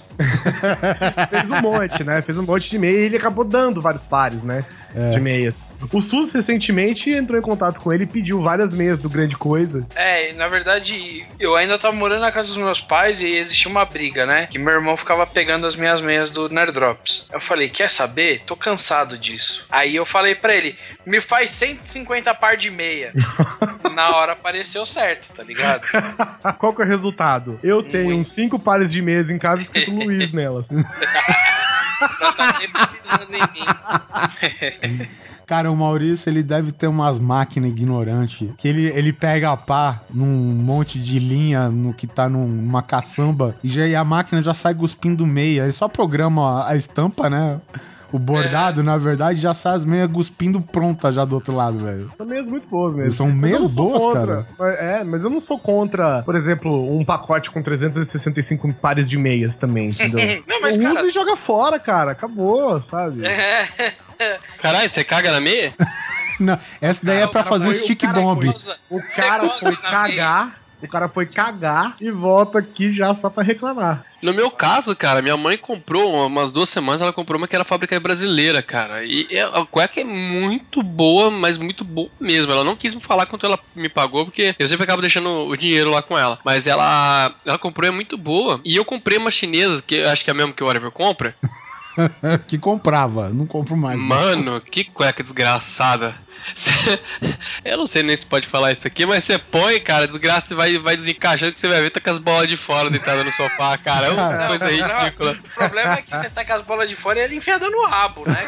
Fez um monte, né? Fez um monte de meia e ele acabou dando vários pares, né? De meias. O SUS recentemente entrou em contato com ele e pediu várias meias do Grande Coisa. É, na verdade, eu ainda tava morando na casa dos meus pais e existia uma briga, né? Que meu irmão ficava pegando as minhas meias do Nerdrops. Eu falei, quer saber? Tô cansado disso. Aí eu falei pra ele, me faz 150 par de meia. Na hora apareceu certo, tá ligado? Qual que é o resultado? Eu tenho uns 5 pares de meias em casa escrito Luiz nelas. Ela tá sempre pisando em mim. Cara, o Maurício, ele deve ter umas máquinas ignorantes, que ele pega a pá num monte de linha no que tá numa caçamba e a máquina já sai cuspindo meia. Ele só programa a estampa, né? O bordado, na verdade, já sai as meias cuspindo pronta já do outro lado, velho. São meias muito boas mesmo. São meias boas, contra, cara. É, mas eu não sou contra, por exemplo, um pacote com 365 pares de meias também, entendeu? Não, mas, cara... Usa e joga fora, cara. Acabou, sabe? Caralho, você caga na meia? Não, essa daí é pra fazer stick bomb. O cara foi cagar... O cara foi cagar e volta aqui já só pra reclamar. No meu caso, cara, minha mãe comprou, umas 2 semanas, ela comprou uma que era fábrica brasileira, cara. E a cueca é muito boa, mas muito boa mesmo. Ela não quis me falar quanto ela me pagou, porque eu sempre acabo deixando o dinheiro lá com ela. Mas ela comprou, é muito boa. E eu comprei uma chinesa, que eu acho que é a mesma que o Oliver compra. Que comprava, não compro mais. Mano, que cueca desgraçada. Eu não sei nem se pode falar isso aqui, mas você põe, cara, desgraça, vai desencaixando que você vai ver, tá com as bolas de fora deitada no sofá, cara. É uma coisa ridícula. O problema é que você tá com as bolas de fora e ele enfiada no rabo, né,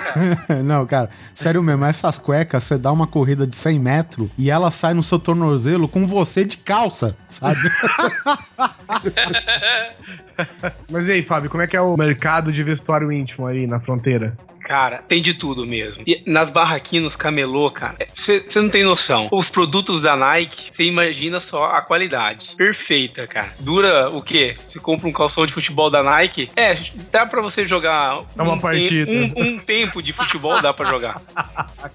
cara? Não, cara, sério mesmo, essas cuecas, você dá uma corrida de 100 metros e ela sai no seu tornozelo com você de calça, sabe? Mas e aí, Fábio, como é que é o mercado de vestuário íntimo aí na fronteira? Cara, tem de tudo mesmo. E nas barraquinhas, nos camelô, cara, você não tem noção. Os produtos da Nike, você imagina só a qualidade. Perfeita, cara. Dura o quê? Você compra um calção de futebol da Nike, dá pra você jogar... Dá uma partida. Um tempo de futebol dá pra jogar.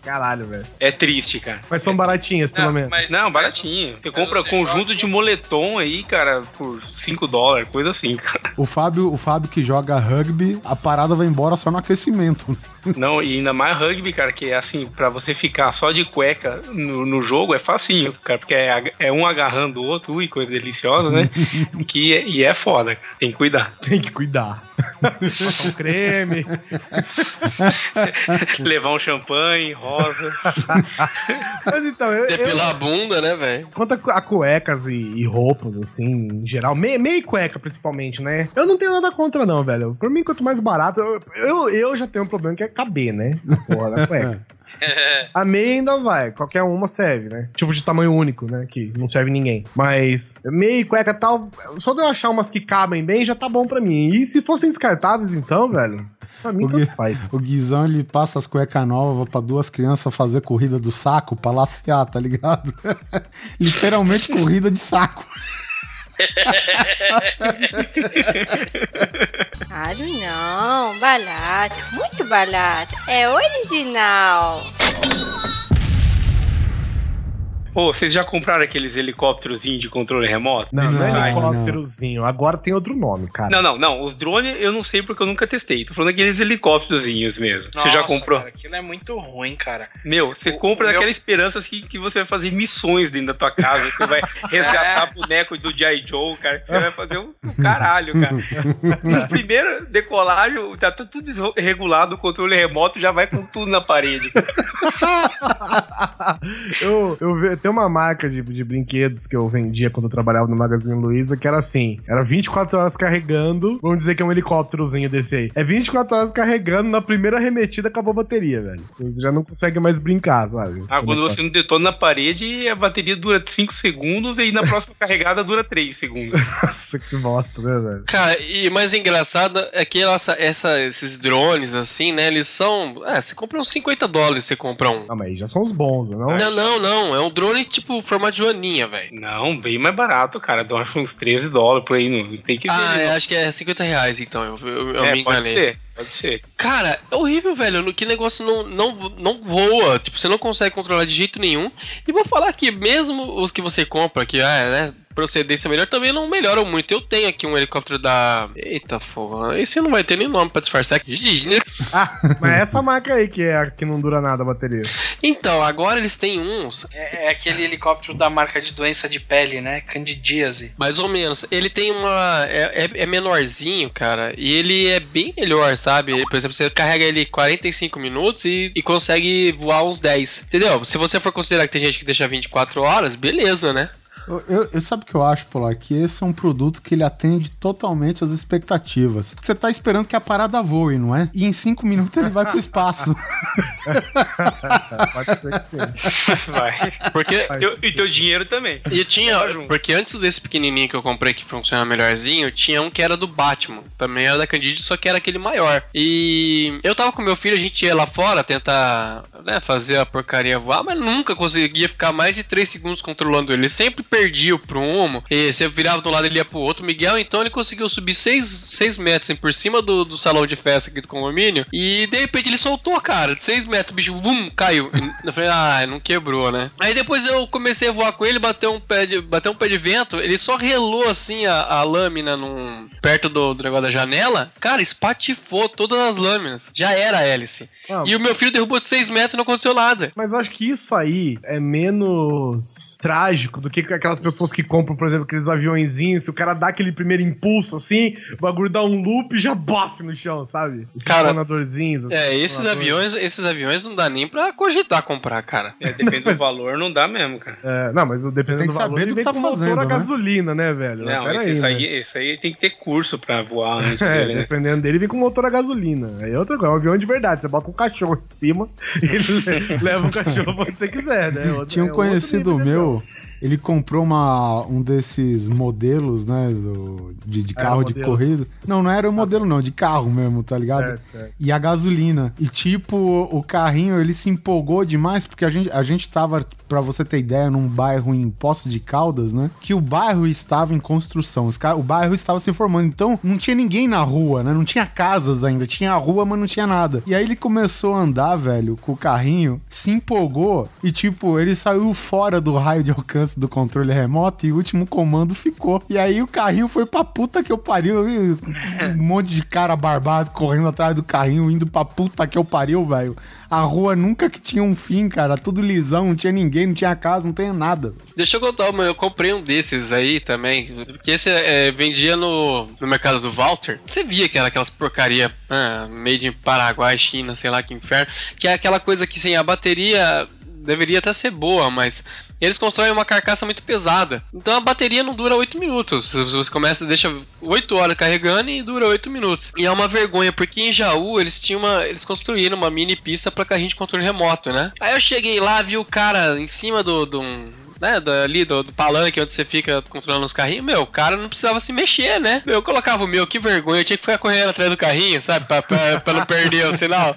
Caralho, velho. É triste, cara. Mas são baratinhas, pelo menos. Não, baratinho. Você compra conjunto de moletom aí, cara, por $5, coisa assim, cara. O Fábio que joga rugby, a parada vai embora só no aquecimento, né? Não, e ainda mais rugby, cara, que é assim, pra você ficar só de cueca no jogo é facinho, cara, porque é um agarrando o outro, ui, coisa deliciosa, né? E é foda, cara. Tem que cuidar. Tem que cuidar. Passar um creme. Levar um champanhe, rosas. Mas então, depilar a bunda, né, velho? Quanto a cuecas e roupas, assim, em geral, meia e cueca, principalmente, né? Eu não tenho nada contra, não, velho. Por mim, quanto mais barato, eu já tenho um problema que é caber, né? Porra da cueca. A meia ainda vai, qualquer uma serve, né? Tipo de tamanho único, né? Que não serve ninguém. Mas meia e cueca tal, só de eu achar umas que cabem bem, já tá bom pra mim. E se fossem descartáveis, então, velho, pra mim tanto faz. O Guizão, ele passa as cuecas novas pra 2 crianças fazer corrida do saco pra lacear, tá ligado? Literalmente corrida de saco. Claro, não, barato, muito barato, é original. Pô, vocês já compraram aqueles helicópterozinhos de controle remoto? Não, não é helicópterozinho, agora tem outro nome, cara. Não, os drones eu não sei porque eu nunca testei, tô falando aqueles helicópterozinhos mesmo. Nossa, você já comprou? Cara, aquilo é muito ruim, cara. Meu, você compra daquela esperança que você vai fazer missões dentro da tua casa, você vai resgatar boneco do G.I. Joe, cara, que você vai fazer um caralho, cara. No primeiro decolagem, tá tudo desregulado, o controle remoto já vai com tudo na parede. Tem uma marca de brinquedos que eu vendia quando eu trabalhava no Magazine Luiza, que era assim, era 24 horas carregando, vamos dizer que é um helicópterozinho desse aí. É 24 horas carregando, na primeira arremetida acabou a bateria, velho. Você já não consegue mais brincar, sabe? Ah, quando você não detona na parede, a bateria dura 5 segundos e na próxima carregada dura 3 segundos. Nossa, que bosta, né, velho? Cara, e mais engraçado é que esses drones, assim, né, eles são... você compra uns $50, você compra um. Ah, mas aí já são os bons, não? Não, é um drone tipo formato de joaninha, velho. Não, bem mais barato, cara. Eu acho uns $13 por aí. Não tem que ver. Acho que é $50, então. Eu me enganei. Pode ser. Cara, é horrível, velho. Que negócio não voa. Tipo, você não consegue controlar de jeito nenhum. E vou falar que mesmo os que você compra, que né, procedência melhor, também não melhoram muito. Eu tenho aqui um helicóptero da... Eita, porra. Esse não vai ter nem nome pra disfarçar. Mas é essa marca aí que é que não dura nada a bateria. Então, agora eles têm uns... É aquele helicóptero da marca de doença de pele, né? Candidíase. Mais ou menos. Ele tem uma... É menorzinho, cara. E ele é bem melhor, sabe? Por exemplo, você carrega ele 45 minutos e consegue voar uns 10. Entendeu? Se você for considerar que tem gente que deixa 24 horas, beleza, né? Eu sabe o que eu acho, Polar? Que esse é um produto que ele atende totalmente às expectativas. Você tá esperando que a parada voe, não é? E em 5 minutos ele vai pro espaço. Pode ser que sim. Vai. Porque teu dinheiro também. E eu tinha, porque antes desse pequenininho que eu comprei que funcionava melhorzinho, tinha um que era do Batman. Também era da Candide, só que era aquele maior. E eu tava com meu filho, a gente ia lá fora tentar, né, fazer a porcaria voar, mas nunca conseguia ficar mais de 3 segundos controlando ele. Sempre perdia o prumo, e você virava de um lado e ele ia pro outro. Miguel, então, ele conseguiu subir 6 metros, hein, por cima do salão de festa aqui do condomínio, e de repente ele soltou, cara, de 6 metros, o bicho, bum, caiu. Eu falei, não quebrou, né? Aí depois eu comecei a voar com ele, bateu um pé de vento, ele só relou assim a lâmina perto do negócio da janela, cara, espatifou todas as lâminas, já era a hélice. E o meu filho derrubou de 6 metros e não aconteceu nada. Mas eu acho que isso aí é menos trágico do que aquelas pessoas que compram, por exemplo, aqueles aviõezinhos, se o cara dá aquele primeiro impulso assim, o bagulho dá um loop e já bof no chão, sabe? Esses planadorzinhos. Assim, esses aviões não dá nem pra cogitar comprar, cara. Depende do valor, não dá mesmo, cara. Não, mas dependendo do valor, ele vem com motor a gasolina, né, velho? Não, esse aí tem que ter curso pra voar antes dele, né? Dependendo dele, vem com motor a gasolina. Aí outra coisa, é um avião de verdade, você bota um cachorro em cima e ele leva o cachorro onde você quiser, né? Tinha um conhecido meu... Ele comprou um desses modelos, né, de carro de corrida. Não era o modelo não, de carro mesmo, tá ligado? Certo. E a gasolina. E tipo, o carrinho, ele se empolgou demais, porque a gente tava, pra você ter ideia, num bairro em Poços de Caldas, né, que o bairro estava em construção, o bairro estava se formando, então não tinha ninguém na rua, né, não tinha casas ainda, tinha a rua, mas não tinha nada. E aí ele começou a andar, velho, com o carrinho, se empolgou e tipo, ele saiu fora do raio de alcance do controle remoto e o último comando ficou. E aí o carrinho foi pra puta que eu pariu. Um monte de cara barbado correndo atrás do carrinho, indo pra puta que eu pariu, velho. A rua nunca que tinha um fim, cara. Tudo lisão, não tinha ninguém, não tinha casa, não tinha nada. Deixa eu contar, mano. Eu comprei um desses aí também. Porque esse vendia no mercado do Walter. Você via que era aquelas porcaria made in Paraguai, China, sei lá que inferno. Que é aquela coisa que, assim, a bateria deveria até ser boa, mas... eles constroem uma carcaça muito pesada. Então a bateria não dura 8 minutos. Você começa, deixa 8 horas carregando e dura 8 minutos. E é uma vergonha, porque em Jaú eles construíram uma mini pista pra carrinho de controle remoto, né? Aí eu cheguei lá, vi o cara em cima do palanque onde você fica controlando os carrinhos, meu, o cara não precisava se mexer, né? Eu colocava o meu, que vergonha, eu tinha que ficar correndo atrás do carrinho, sabe? Pra não perder o sinal.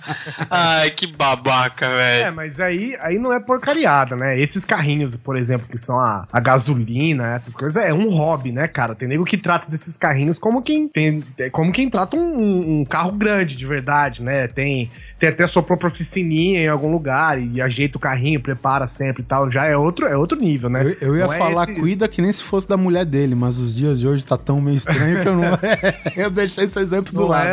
Ai, que babaca, velho. Mas aí não é porcariada, né? Esses carrinhos, por exemplo, que são a gasolina, essas coisas, é um hobby, né, cara? Tem nego que trata desses carrinhos como quem trata um carro grande, de verdade, né? Tem até sua própria oficininha em algum lugar e ajeita o carrinho, prepara sempre e tal. Já é outro nível, né? Eu ia falar, cuida que nem se fosse da mulher dele, mas os dias de hoje tá tão meio estranho que eu não... eu deixei esse exemplo do lado.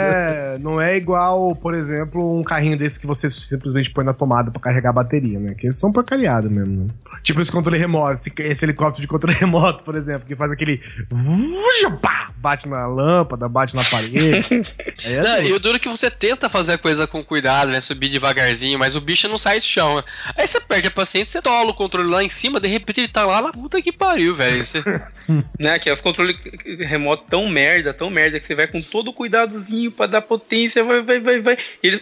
Não é igual, por exemplo, um carrinho desse que você simplesmente põe na tomada pra carregar a bateria, né? Que eles são porcariados mesmo, né? Tipo esse controle remoto, esse helicóptero de controle remoto, por exemplo, que faz aquele... bate na lâmpada, bate na parede. E o duro é que você tenta fazer a coisa com cuidado, né, subir devagarzinho, mas o bicho não sai do chão. Aí você perde a paciência, você tola o controle lá em cima, de repente ele tá lá na puta que pariu, velho. Você... né, que é os controles remotos tão merda, que você vai com todo o cuidadozinho pra dar potência, vai.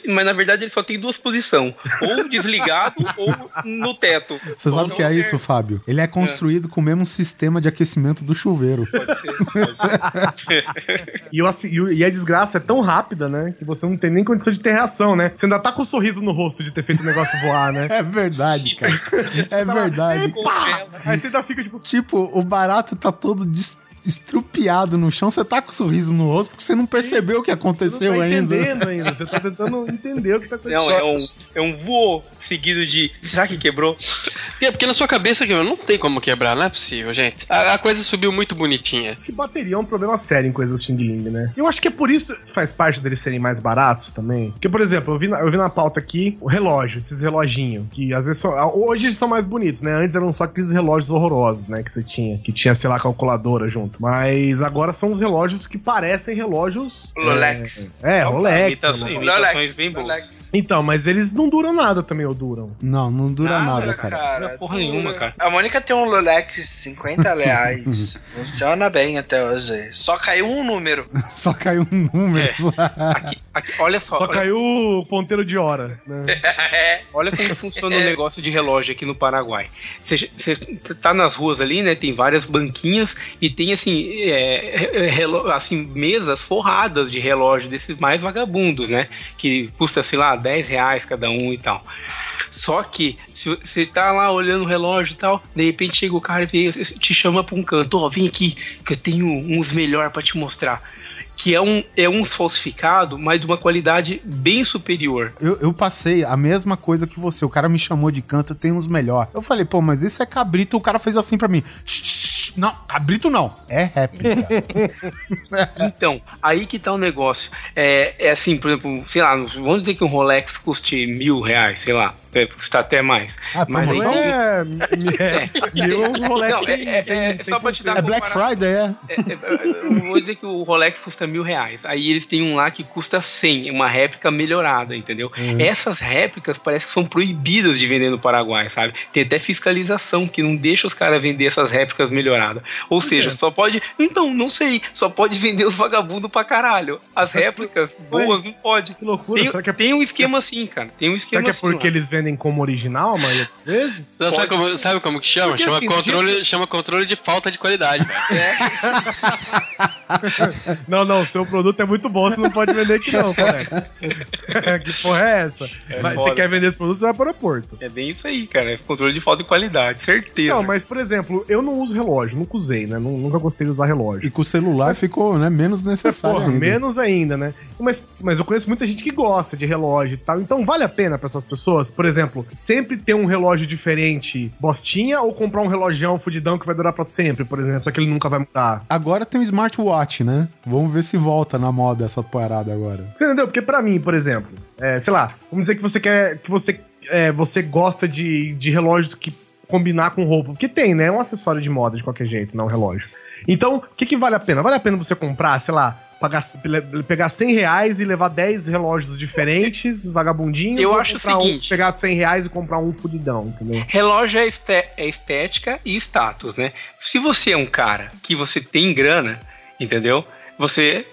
Mas na verdade ele só tem duas posições, ou desligado ou no teto. Você sabe o que é isso, Fábio? Ele é construído com o mesmo sistema de aquecimento do chuveiro. Pode ser. E a desgraça é tão rápida, né, que você não tem nem condição de ter reação, né? Você ainda tá com um sorriso no rosto de ter feito o negócio voar, né? É verdade, cara. É verdade. Aí você ainda fica tipo... Tipo, o barato tá todo estrupiado no chão, você tá com um sorriso no rosto porque você não percebeu o que aconteceu ainda. Você não tá entendendo ainda. Você tá tentando entender o que tá acontecendo. Não, é um voo seguido de... Será que quebrou? Porque na sua cabeça não tem como quebrar, não é possível, gente. A coisa subiu muito bonitinha. Acho que bateria é um problema sério em coisas Xing Ling, né? Eu acho que é por isso que faz parte deles serem mais baratos também. Porque, por exemplo, eu vi na pauta aqui o relógio, esses reloginhos, que às vezes hoje eles são mais bonitos, né? Antes eram só aqueles relógios horrorosos, né? Que você tinha, sei lá, calculadora junto. Mas agora são os relógios que parecem relógios... Rolex. Rolex. Imitações bem boas. Então, mas eles não duram nada também, ou duram? Não, não dura nada, cara. Não é porra nenhuma, cara. A Mônica tem um Rolex 50 reais. Funciona bem até hoje. Só caiu um número. Só caiu um número. Aqui, olha só. Só caiu o ponteiro de hora. Né? Olha como funciona o negócio de relógio aqui no Paraguai. Você tá nas ruas ali, né? Tem várias banquinhas e tem assim, mesas forradas de relógio desses mais vagabundos, né? Que custa, sei lá, 10 reais cada um e tal. Só que se você tá lá olhando o relógio e tal, de repente chega o cara e te chama pra um canto, ó, vem aqui que eu tenho uns melhor pra te mostrar. Que é um falsificado, mas de uma qualidade bem superior. Eu passei a mesma coisa que você. O cara me chamou de canto, tem uns melhor. Eu falei, pô, mas isso é cabrito. O cara fez assim pra mim. Não, cabrito não. É rap. Então, aí que tá o negócio. É assim, por exemplo, sei lá, vamos dizer que um Rolex custe R$1.000, sei lá. Custa até mais. Ah, mas aí Rolex é só pra te dar Black Friday, vou dizer que o Rolex custa R$1.000. Aí eles têm um lá que custa 100, uma réplica melhorada, entendeu? Essas réplicas parece que são proibidas de vender no Paraguai, sabe? Tem até fiscalização que não deixa os caras vender essas réplicas melhoradas. Ou seja, só pode... Então, não sei. Só pode vender os vagabundos pra caralho. As réplicas boas não pode. Que loucura. Tem um esquema assim, cara. Tem um esquema assim. Será que é porque eles vendem como original, a maioria das vezes? Não, sabe como que chama? Porque chama, assim, chama controle de falta de qualidade. Não, seu produto é muito bom, você não pode vender aqui não, cara. Que porra é essa? Mas você quer vender esse produto, você vai para o aeroporto. É bem isso aí, cara. É controle de falta de qualidade, certeza. Não, mas, por exemplo, eu não uso relógio, nunca usei, né? Nunca gostei de usar relógio. E com o celular ficou, né, menos necessário. Porra, menos ainda, né? Mas eu conheço muita gente que gosta de relógio e tal, então vale a pena para essas pessoas, por exemplo, sempre ter um relógio diferente bostinha ou comprar um relógio fudidão que vai durar pra sempre, por exemplo, só que ele nunca vai mudar. Agora tem o smartwatch, né? Vamos ver se volta na moda essa parada agora. Você entendeu? Porque pra mim, por exemplo, sei lá, vamos dizer que você quer, que você gosta de relógios que combinar com roupa, porque tem, né? É um acessório de moda de qualquer jeito, não um relógio. Então, o que vale a pena? Vale a pena você comprar, sei lá, pegar R$100 e levar 10 relógios diferentes, vagabundinhos. Eu acho o seguinte: pegar R$100 e comprar um fudidão, entendeu? Relógio é estética e status, né? Se você é um cara que você tem grana, entendeu? Você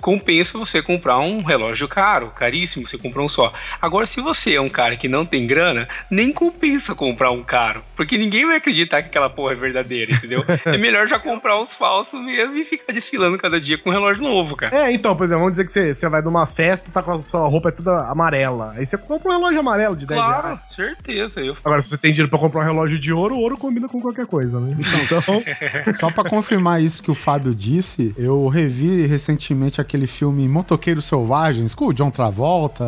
compensa você comprar um relógio caro, caríssimo, você comprar um só. Agora, se você é um cara que não tem grana, nem compensa comprar um caro, porque ninguém vai acreditar que aquela porra é verdadeira, entendeu? É melhor já comprar os falsos mesmo e ficar desfilando cada dia com um relógio novo, cara. Então, por exemplo, vamos dizer que você vai numa festa, tá com a sua roupa toda amarela, aí você compra um relógio amarelo de 10 reais. Claro, certeza. Agora, se você tem dinheiro pra comprar um relógio de ouro, o ouro combina com qualquer coisa, né? Então... Só pra confirmar isso que o Fábio disse, eu revi recentemente aquele filme Motoqueiros Selvagens, com o John Travolta,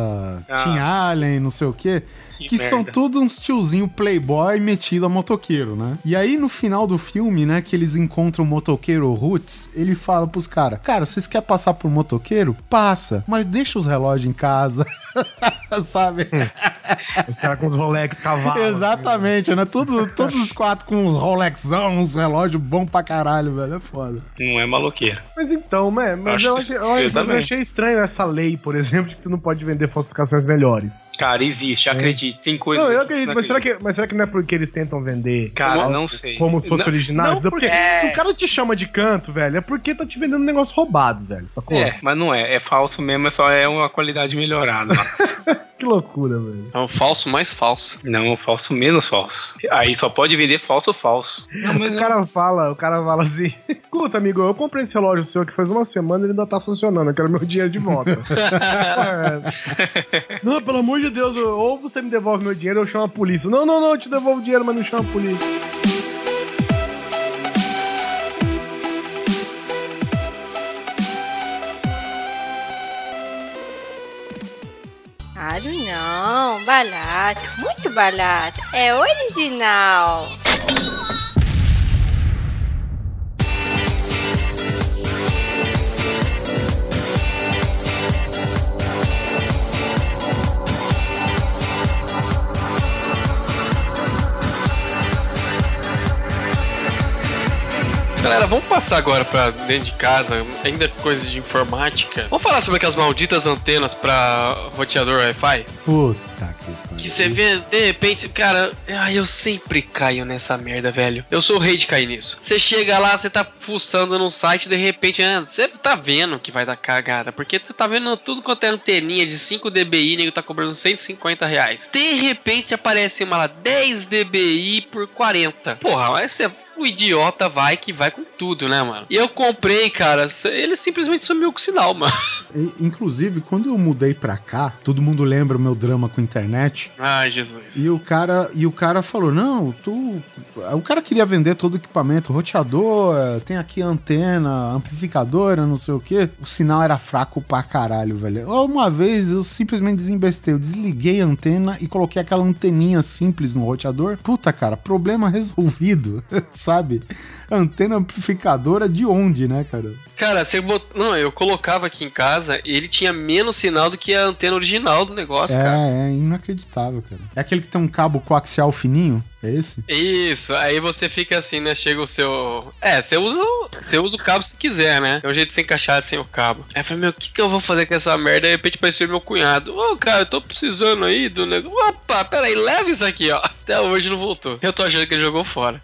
Tim Allen, não sei o quê, que merda. São todos uns tiozinho playboy metido a motoqueiro, né? E aí no final do filme, né, que eles encontram o motoqueiro Roots, ele fala pros caras, cara, vocês querem passar por motoqueiro? Passa, mas deixa os relógios em casa, sabe? Os caras com os Rolex cavalo. Exatamente, né? Todos os quatro com uns Rolexão, uns relógios bons pra caralho, velho, é foda. Não é maloqueira. Mas então, mas eu achei estranho essa lei, por exemplo, de que você não pode vender falsificações melhores. Cara, existe, acredito. Tem coisa. Não, eu acredito, mas será que não é porque eles tentam vender? Cara, não sei. Como se fosse original? Porque se o cara te chama de canto, velho, é porque tá te vendendo um negócio roubado, velho. Sacou? Mas não é. É falso mesmo, é uma qualidade melhorada. Que loucura, velho. É um falso mais falso. Não, é um falso menos falso. Aí só pode vender falso. Não, mas o cara fala assim, escuta, amigo, eu comprei esse relógio seu que faz uma semana e ele ainda tá funcionando, eu quero meu dinheiro de volta. Não, pelo amor de Deus, ou você me devolve meu dinheiro ou eu chamo a polícia. Não, eu te devolvo o dinheiro, mas não chamo a polícia. Claro não, barato, muito barato, é original. Galera, vamos passar agora pra dentro de casa, ainda coisas de informática. Vamos falar sobre aquelas malditas antenas pra roteador Wi-Fi? Puta que pariu. Que você vê, de repente, cara, eu sempre caio nessa merda, velho. Eu sou o rei de cair nisso. Você chega lá, você tá fuçando num site, de repente, você tá vendo que vai dar cagada, porque você tá vendo tudo quanto é anteninha de 5 dBi, nego tá cobrando R$150. De repente, aparece uma lá, 10 dBi por 40. Porra, mas você... O idiota vai que vai com tudo, né, mano? E eu comprei, cara, ele simplesmente sumiu com o sinal, mano. Inclusive, quando eu mudei pra cá, todo mundo lembra o meu drama com a internet. Ai, Jesus. E o cara falou, não, tu... O cara queria vender todo o equipamento, roteador, tem aqui antena, amplificadora, não sei o quê. O sinal era fraco pra caralho, velho. Uma vez eu simplesmente desembestei, eu desliguei a antena e coloquei aquela anteninha simples no roteador. Puta, cara, problema resolvido. Sabe? Antena amplificadora de onde, né, cara? Cara, você botou... Não, eu colocava aqui em casa e ele tinha menos sinal do que a antena original do negócio, cara. É inacreditável, cara. É aquele que tem um cabo coaxial fininho? É esse? Isso, aí você fica assim, né? Chega o seu... Você usa o cabo se quiser, né? É um jeito de se encaixar sem o cabo. Aí eu falei, meu, o que eu vou fazer com essa merda? Aí de repente apareceu meu cunhado. Cara, eu tô precisando aí do negócio. Opa, peraí, leva isso aqui, ó. Até hoje não voltou. Eu tô achando que ele jogou fora.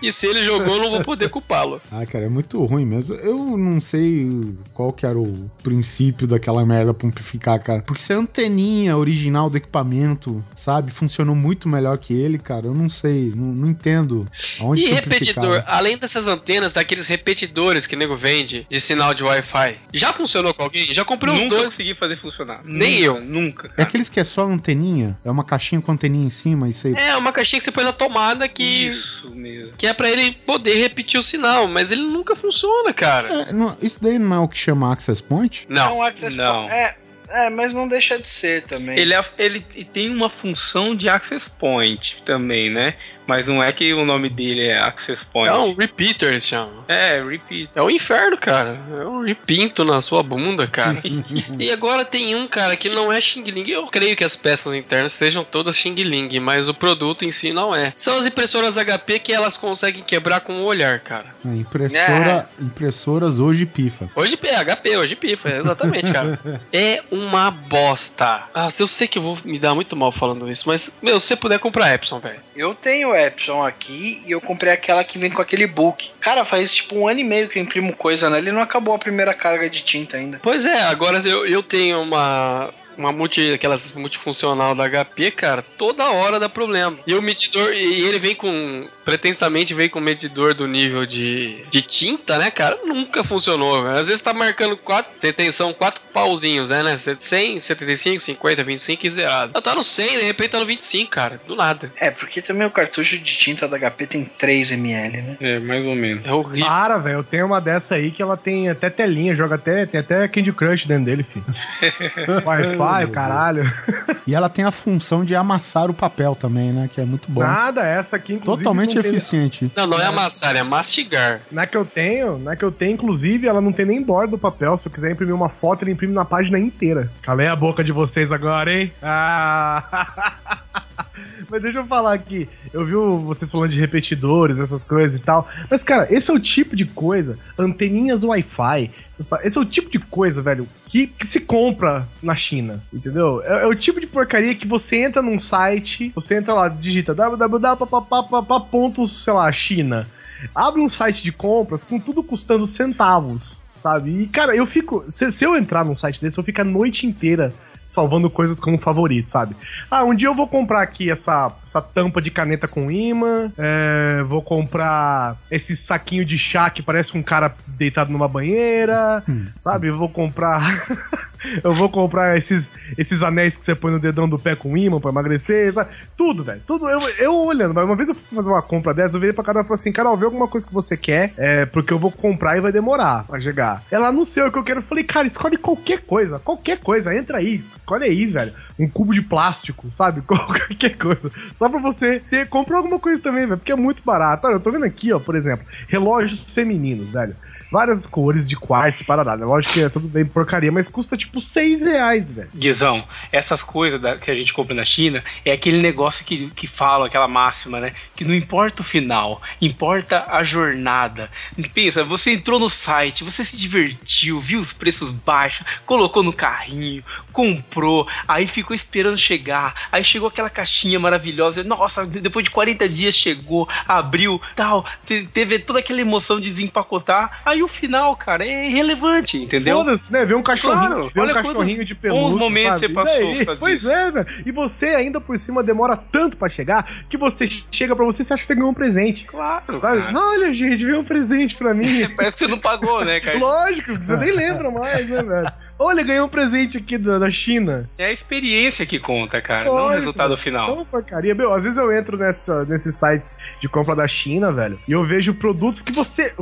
E se ele jogou, eu não vou poder culpá-lo. Cara, é muito ruim mesmo. Eu não sei qual que era o princípio daquela merda pra amplificar, cara. Porque se a anteninha original do equipamento, sabe, funcionou muito melhor que ele, cara, eu não sei, não entendo aonde que amplificar. E repetidor, além dessas antenas, daqueles repetidores que o nego vende de sinal de Wi-Fi, já funcionou com alguém? Já comprei uns dois. Nunca consegui fazer funcionar. Nem eu. Nunca, cara. É aqueles que é só anteninha? É uma caixinha com anteninha em cima e você... É, uma caixinha que você põe na tomada que... Isso mesmo. Que é pra ele poder repetir o sinal, mas ele nunca funciona, cara. Isso daí não é o que chama Access Point? Não, Access Point é, mas não deixa de ser também. Ele tem uma função de Access Point também, né? Mas não é que o nome dele é Access Point. É um repeater, eles chamam. É, repeater. É o inferno, cara. É um repinto na sua bunda, cara. E agora tem um, cara, que não é Xing Ling. Eu creio que as peças internas sejam todas Xing Ling, mas o produto em si não é. São as impressoras HP que elas conseguem quebrar com o olhar, cara. Impressoras hoje pifa. Hoje é HP, hoje pifa, exatamente, cara. É uma bosta. Eu sei que eu vou me dar muito mal falando isso, mas, se você puder comprar Epson, velho. Eu tenho Epson aqui e eu comprei aquela que vem com aquele book. Cara, faz tipo 1 ano e meio que eu imprimo coisa nela, né? E não acabou a primeira carga de tinta ainda. Pois é, agora eu tenho aquelas multifuncional da HP, cara, toda hora dá problema. E o medidor, e ele pretensamente vem com medidor do nível de tinta, né, cara? Nunca funcionou, velho. Às vezes tá marcando 4 pauzinhos, né? 100, 75, 50, 25 e zerado. Ela tá no 100, de repente tá no 25, cara. Do nada. É, porque também o cartucho de tinta da HP tem 3 ml, né? É, mais ou menos. É horrível. Para, velho, eu tenho uma dessa aí que ela tem até telinha, tem até Candy Crush dentro dele, filho. Wi-Fi. Caralho. E ela tem a função de amassar o papel também, né? Que é muito bom. Nada, essa aqui, inclusive... Totalmente eficiente. Não é amassar, é mastigar. Na que eu tenho, inclusive, ela não tem nem borda do papel. Se eu quiser imprimir uma foto, ele imprime na página inteira. Calei a boca de vocês agora, hein? Mas deixa eu falar aqui. Eu vi vocês falando de repetidores, essas coisas e tal. Mas, cara, esse é o tipo de coisa. Anteninhas Wi-Fi. Esse é o tipo de coisa, velho, que se compra na China, entendeu? É o tipo de porcaria que você entra num site, você entra lá, digita www.china. Abre um site de compras com tudo custando centavos, sabe? E, cara, eu fico... Se eu entrar num site desse, eu fico a noite inteira salvando coisas como favorito, sabe? Um dia eu vou comprar aqui essa tampa de caneta com imã, vou comprar esse saquinho de chá que parece um cara deitado numa banheira, sabe? Eu vou comprar esses anéis que você põe no dedão do pé com imã pra emagrecer, sabe? Tudo, velho. Tudo. Eu olhando, mas uma vez eu fui fazer uma compra dessa, eu virei pra Carol e falei assim, Carol, vê alguma coisa que você quer, porque eu vou comprar e vai demorar pra chegar. Ela não sei o que eu quero. Eu falei, cara, escolhe qualquer coisa, entra aí. Escolhe aí, velho. Um cubo de plástico, sabe? Qualquer coisa. Só pra você ter... Comprar alguma coisa também, velho. Porque é muito barato. Olha, eu tô vendo aqui, ó, por exemplo, relógios femininos, velho. várias cores de quartzo, parada. Lógico que é tudo bem porcaria, mas custa tipo R$6, velho. Guizão, essas coisas que a gente compra na China é aquele negócio que fala, aquela máxima, né? Que não importa o final, importa a jornada. Pensa, você entrou no site, você se divertiu, viu os preços baixos, colocou no carrinho, comprou, aí ficou esperando chegar, aí chegou aquela caixinha maravilhosa, nossa, depois de 40 dias chegou, abriu, tal, teve toda aquela emoção de desempacotar, aí o final, cara, é irrelevante, entendeu? Foda-se, né? Vê um cachorrinho, claro, vê um cachorrinho de pelúcia, bons momentos, sabe? Você passou por causa disso. Pois é, velho. E você ainda por cima demora tanto pra chegar, que você chega pra você e acha que você ganhou um presente. Claro, sabe? Cara. Olha, gente, veio um presente pra mim. Parece que você não pagou, né, cara? Lógico, você nem lembra mais, né, velho? Olha, ganhei um presente aqui da China. É a experiência que conta, cara, não o resultado final. Então, porcaria. Meu, às vezes eu entro nesses sites de compra da China, velho, e eu vejo produtos que você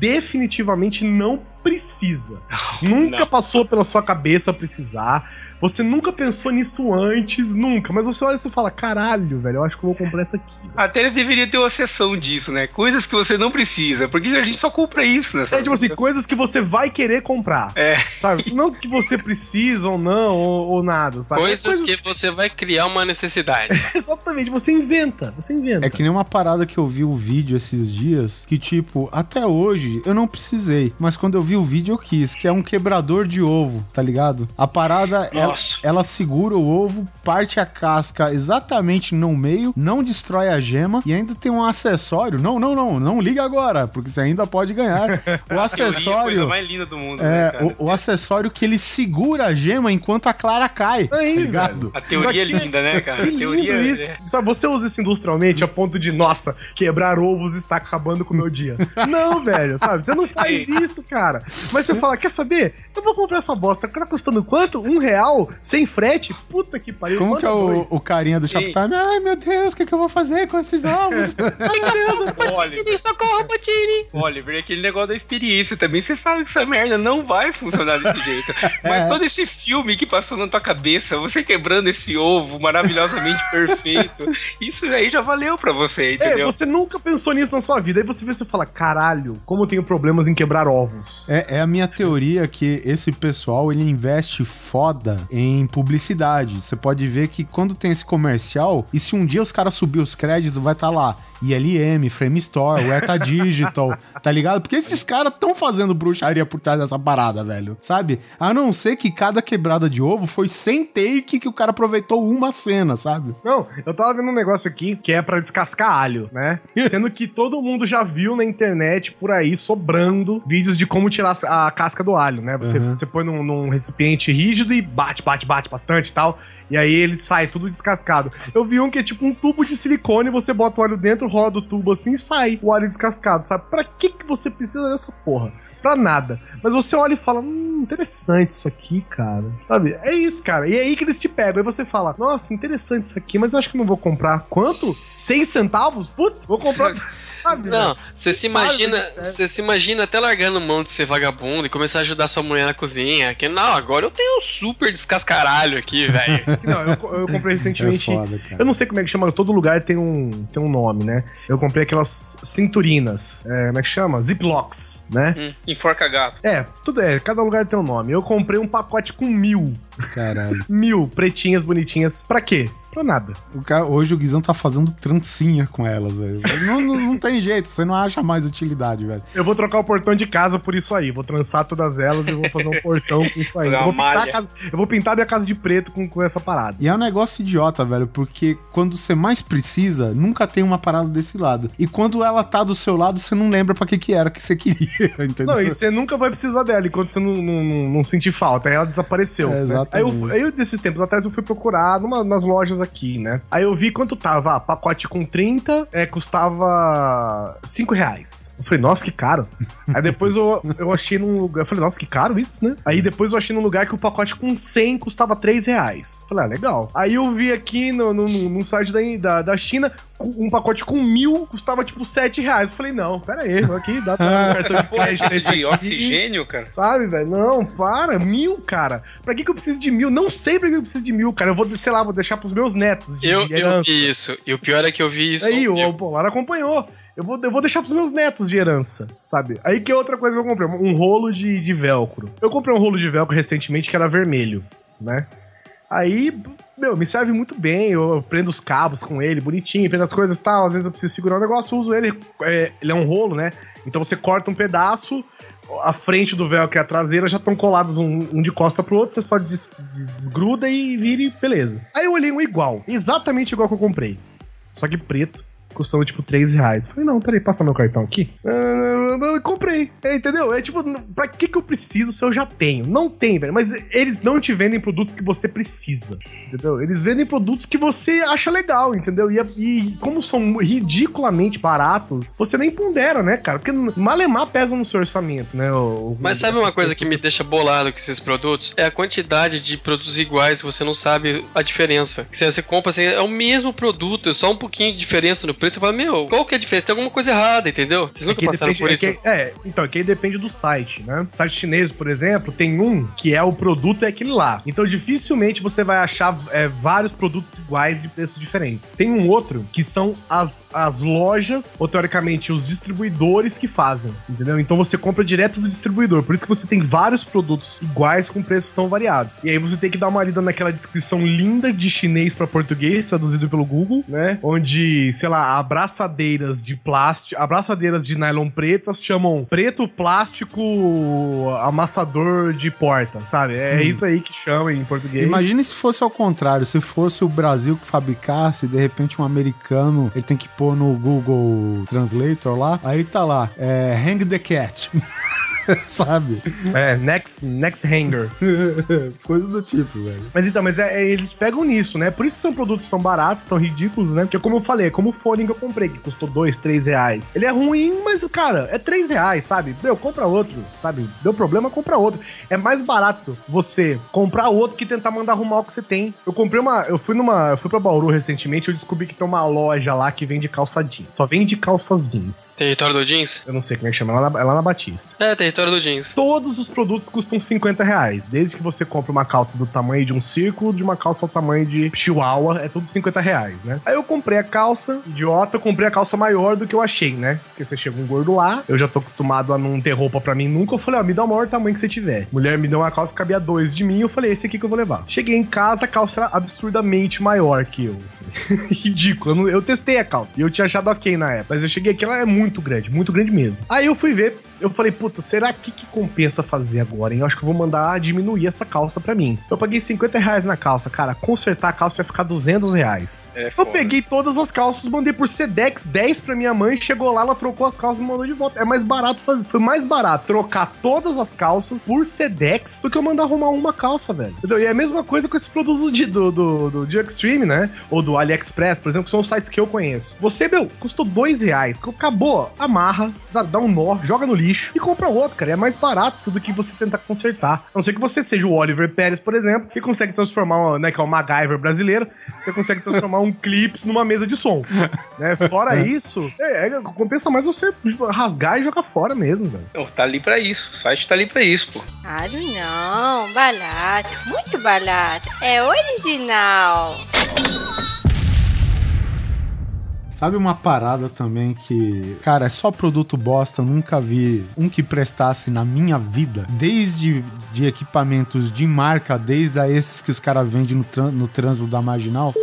definitivamente não precisa. Nunca passou pela sua cabeça precisar. Você nunca pensou nisso antes, nunca. Mas você olha e você fala, caralho, velho, eu acho que eu vou comprar isso aqui. Até ele deveria ter uma sessão disso, né? Coisas que você não precisa, porque a gente só compra isso, né? É, tipo assim, coisas que você vai querer comprar. É. Sabe? Não que você precisa ou não, ou nada, sabe? Coisas que você vai criar uma necessidade. Exatamente, você inventa. É que nem uma parada que eu vi um vídeo esses dias, que tipo, até hoje eu não precisei, mas quando eu vi o vídeo eu quis, que é um quebrador de ovo, tá ligado? A parada é... Ela segura o ovo, parte a casca exatamente no meio, não destrói a gema e ainda tem um acessório. Não liga agora, porque você ainda pode ganhar. O acessório. É a coisa mais linda do mundo. É, né, o acessório que ele segura a gema enquanto a clara cai. Aí, tá ligado? A teoria é linda, né, cara? A teoria é isso. Sabe, você usa isso industrialmente a ponto de, nossa, quebrar ovos está acabando com o meu dia. Não, velho, sabe? Você não faz isso, cara. Mas você fala, quer saber? Eu vou comprar essa bosta. Tá custando quanto? R$1? Sem frete? Puta que pariu. Como que é o carinha do Shoptime? Ai, meu Deus, o que eu vou fazer com esses ovos? Ai, meu Deus, Patini, socorro, Patini. Oliver, é aquele negócio da experiência também. Você sabe que essa merda não vai funcionar desse jeito. Mas todo esse filme que passou na tua cabeça, você quebrando esse ovo maravilhosamente perfeito, isso aí já valeu pra você, entendeu? É, você nunca pensou nisso na sua vida. Aí você vê, você fala, caralho, como eu tenho problemas em quebrar ovos. É a minha teoria que esse pessoal, ele investe foda em publicidade. Você pode ver que quando tem esse comercial, e se um dia os caras subir os créditos, vai estar lá ILM, Frame Store, Weta Digital, tá ligado? Porque esses caras tão fazendo bruxaria por trás dessa parada, velho, sabe? A não ser que cada quebrada de ovo foi sem take que o cara aproveitou uma cena, sabe? Não, eu tava vendo um negócio aqui que é pra descascar alho, né? Sendo que todo mundo já viu na internet por aí sobrando vídeos de como tirar a casca do alho, né? Você põe num recipiente rígido e bate bastante e tal. E aí ele sai tudo descascado. Eu vi um que é tipo um tubo de silicone, você bota o alho dentro, roda o tubo assim e sai o alho descascado, sabe? Pra que você precisa dessa porra? Pra nada. Mas você olha e fala, interessante isso aqui, cara. Sabe? É isso, cara. E é aí que eles te pegam. Aí você fala, nossa, interessante isso aqui, mas eu acho que não vou comprar. Quanto? 100 centavos? Putz, vou comprar... Não, você se imagina até largando mão de ser vagabundo e começar a ajudar sua mulher na cozinha. Que não, agora eu tenho um super descascaralho aqui, velho. Não, eu comprei recentemente. É foda, eu não sei como é que chama, todo lugar tem um nome, né? Eu comprei aquelas cinturinas. Como é que chama? Ziplocs, né? Enforca gato. É, tudo é. Cada lugar tem um nome. Eu comprei um pacote com 1000. Caralho. 1000 pretinhas, bonitinhas. Pra quê? Pra nada. Hoje o Guizão tá fazendo trancinha com elas, velho. Não tem jeito, você não acha mais utilidade, velho. Eu vou trocar o portão de casa por isso aí. Vou trançar todas elas e vou fazer um portão com isso aí. Eu vou pintar minha casa de preto com essa parada. E é um negócio idiota, velho, porque quando você mais precisa, nunca tem uma parada desse lado. E quando ela tá do seu lado, você não lembra pra que era que você queria, entendeu? Não, e você nunca vai precisar dela enquanto você não sentir falta. Aí ela desapareceu. É, exatamente. Aí, desses tempos atrás, eu fui procurar nas lojas aqui, né? Aí eu vi quanto tava. Ah, pacote com 30, custava R$5. Eu falei, nossa, que caro. Aí depois eu achei num lugar... Eu falei, nossa, que caro isso, né? Aí depois eu achei num lugar que o pacote com 100 custava R$3. Eu falei, legal. Aí eu vi aqui no site da China, um pacote com 1000 custava tipo R$7. Eu falei, não, pera aí, aqui dá um cartão de crédito nesse aqui. Oxigênio, cara? Sabe, velho? Não, para. 1000, cara. Pra que eu preciso de 1000? Não sei pra que eu preciso de 1000, cara. Eu vou, sei lá, vou deixar pros meus netos. Eu vi isso. E o pior é que eu vi isso. Aí, o Polar acompanhou. Eu vou deixar pros meus netos de herança, sabe? Aí que é outra coisa que eu comprei, um rolo de velcro. Eu comprei um rolo de velcro recentemente que era vermelho, né? Aí, meu, me serve muito bem, eu prendo os cabos com ele, bonitinho, prendo as coisas e tal, às vezes eu preciso segurar um negócio, eu uso ele, ele é um rolo, né? Então você corta um pedaço, a frente do velcro e a traseira já estão colados um de costa pro outro, você só desgruda e vira e beleza. Aí eu olhei um igual, exatamente igual que eu comprei, só que preto. Custando, tipo, R$3. Falei, não, peraí, passa meu cartão aqui. Eu comprei, entendeu? É tipo, pra que eu preciso se eu já tenho? Não tem, velho, mas eles não te vendem produtos que você precisa, entendeu? Eles vendem produtos que você acha legal, entendeu? E como são ridiculamente baratos, você nem pondera, né, cara? Porque malemar pesa no seu orçamento, né? Mas sabe uma coisa que me deixa bolado com esses produtos? É a quantidade de produtos iguais que você não sabe a diferença. Você compra, assim, é o mesmo produto, é só um pouquinho de diferença no preço. Você fala, meu, qual que é a diferença? Tem alguma coisa errada, entendeu? Vocês nunca passaram por isso? Então, aqui depende do site, né? O site chinês, por exemplo, tem um que é o produto é aquele lá. Então, dificilmente você vai achar vários produtos iguais de preços diferentes. Tem um outro que são as lojas, ou teoricamente os distribuidores que fazem, entendeu? Então, você compra direto do distribuidor. Por isso que você tem vários produtos iguais com preços tão variados. E aí, você tem que dar uma lida naquela descrição linda de chinês pra português, traduzido pelo Google, né? Onde, sei lá, abraçadeiras de plástico, abraçadeiras de nylon pretas chamam preto plástico amassador de porta, sabe? É isso aí que chama em português. Imagina se fosse ao contrário, se fosse o Brasil que fabricasse, de repente um americano, ele tem que pôr no Google Translator lá, aí tá lá, hang the cat. Sabe? Next hanger. Coisa do tipo, velho. Mas então, eles pegam nisso, né? Por isso que são produtos tão baratos, tão ridículos, né? Porque como eu falei, como o fone que eu comprei, que custou R$2, R$3. Ele é ruim, mas, cara, é R$3, sabe? Meu, compra outro, sabe? Deu problema, compra outro. É mais barato você comprar outro que tentar mandar arrumar o que você tem. Eu comprei uma... Eu fui pra Bauru recentemente, eu descobri que tem uma loja lá que vende calça jeans. Só vende calças jeans. Território do jeans? Eu não sei como é que chama, é lá na Batista. É, território do jeans. Todos os produtos custam R$50, desde que você compre uma calça do tamanho de um círculo, de uma calça ao tamanho de chihuahua, é tudo R$50, né? Aí eu comprei a calça, idiota, comprei a calça maior do que eu achei, né? Porque você chega um gordo lá, eu já tô acostumado a não ter roupa pra mim nunca, eu falei, ó, me dá o maior tamanho que você tiver. Mulher me deu uma calça que cabia 2 de mim, eu falei, esse aqui que eu vou levar. Cheguei em casa, a calça era absurdamente maior que eu, assim. Ridículo, eu testei a calça, e eu tinha achado ok na época, mas eu cheguei aqui, ela é muito grande mesmo. Aí eu fui ver, eu falei, puta, será que compensa fazer agora, hein? Eu acho que eu vou mandar diminuir essa calça pra mim. Eu paguei R$50 na calça, cara. Consertar a calça vai ficar R$200. É, eu foda. Peguei todas as calças, mandei por Sedex, 10 pra minha mãe, chegou lá, ela trocou as calças e mandou de volta. Foi mais barato trocar todas as calças por Sedex do que eu mandar arrumar uma calça, velho. Entendeu? E é a mesma coisa com esses produtos do Extreme, né? Ou do AliExpress, por exemplo, que são os sites que eu conheço. Você, meu, custou R$2. Acabou, amarra, dá um nó, joga no lixo. E compra outro, cara. É mais barato do que você tentar consertar. A não ser que você seja o Oliver Pérez, por exemplo, que consegue transformar, né, que é o MacGyver brasileiro, você consegue transformar um clips numa mesa de som. Né? Fora isso, compensa mais você rasgar e jogar fora mesmo, velho. Não, tá ali pra isso. O site tá ali pra isso, pô. Claro não. Barato. Muito barato. É original. Sabe uma parada também que, cara, é só produto bosta, eu nunca vi um que prestasse na minha vida, desde de equipamentos de marca, desde a esses que os caras vendem no trânsito da Marginal.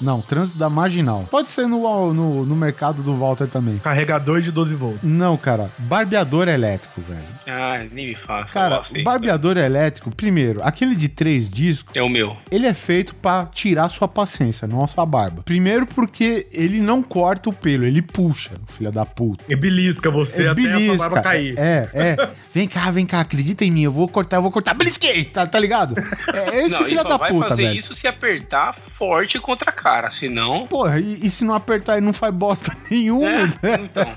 Não, trânsito da Marginal. Pode ser no mercado do Walter também. Carregador de 12 volts. Não, cara. Barbeador elétrico, velho. Ah, nem me faça. Cara, barbeador elétrico, primeiro, aquele de 3 discos... É o meu. Ele é feito pra tirar sua paciência, não a sua barba. Primeiro porque ele não corta o pelo, ele puxa, filha da puta. E belisca você até a sua barba cair. É. Vem cá, acredita em mim, eu vou cortar. Belisquei, tá ligado? É esse filha da puta, velho. Não, ele só vai fazer isso se apertar forte contra cara, se não... Porra, e se não apertar ele não faz bosta nenhuma, né? Então.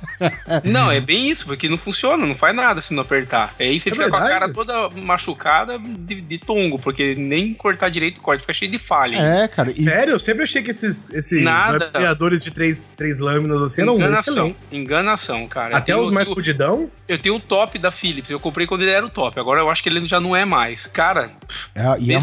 Não, é bem isso, porque não funciona, não faz nada se não apertar. Aí você fica verdade? Com a cara toda machucada de tongo, porque nem cortar direito corta, fica cheio de falha. É, cara. E... Sério? Eu sempre achei que esses barbeadores de 3 lâminas assim eram excelentes. Enganação, cara. Até os mais fudidão? Eu tenho o top da Philips, eu comprei quando ele era o top, agora eu acho que ele já não é mais. Cara... É, e besteira,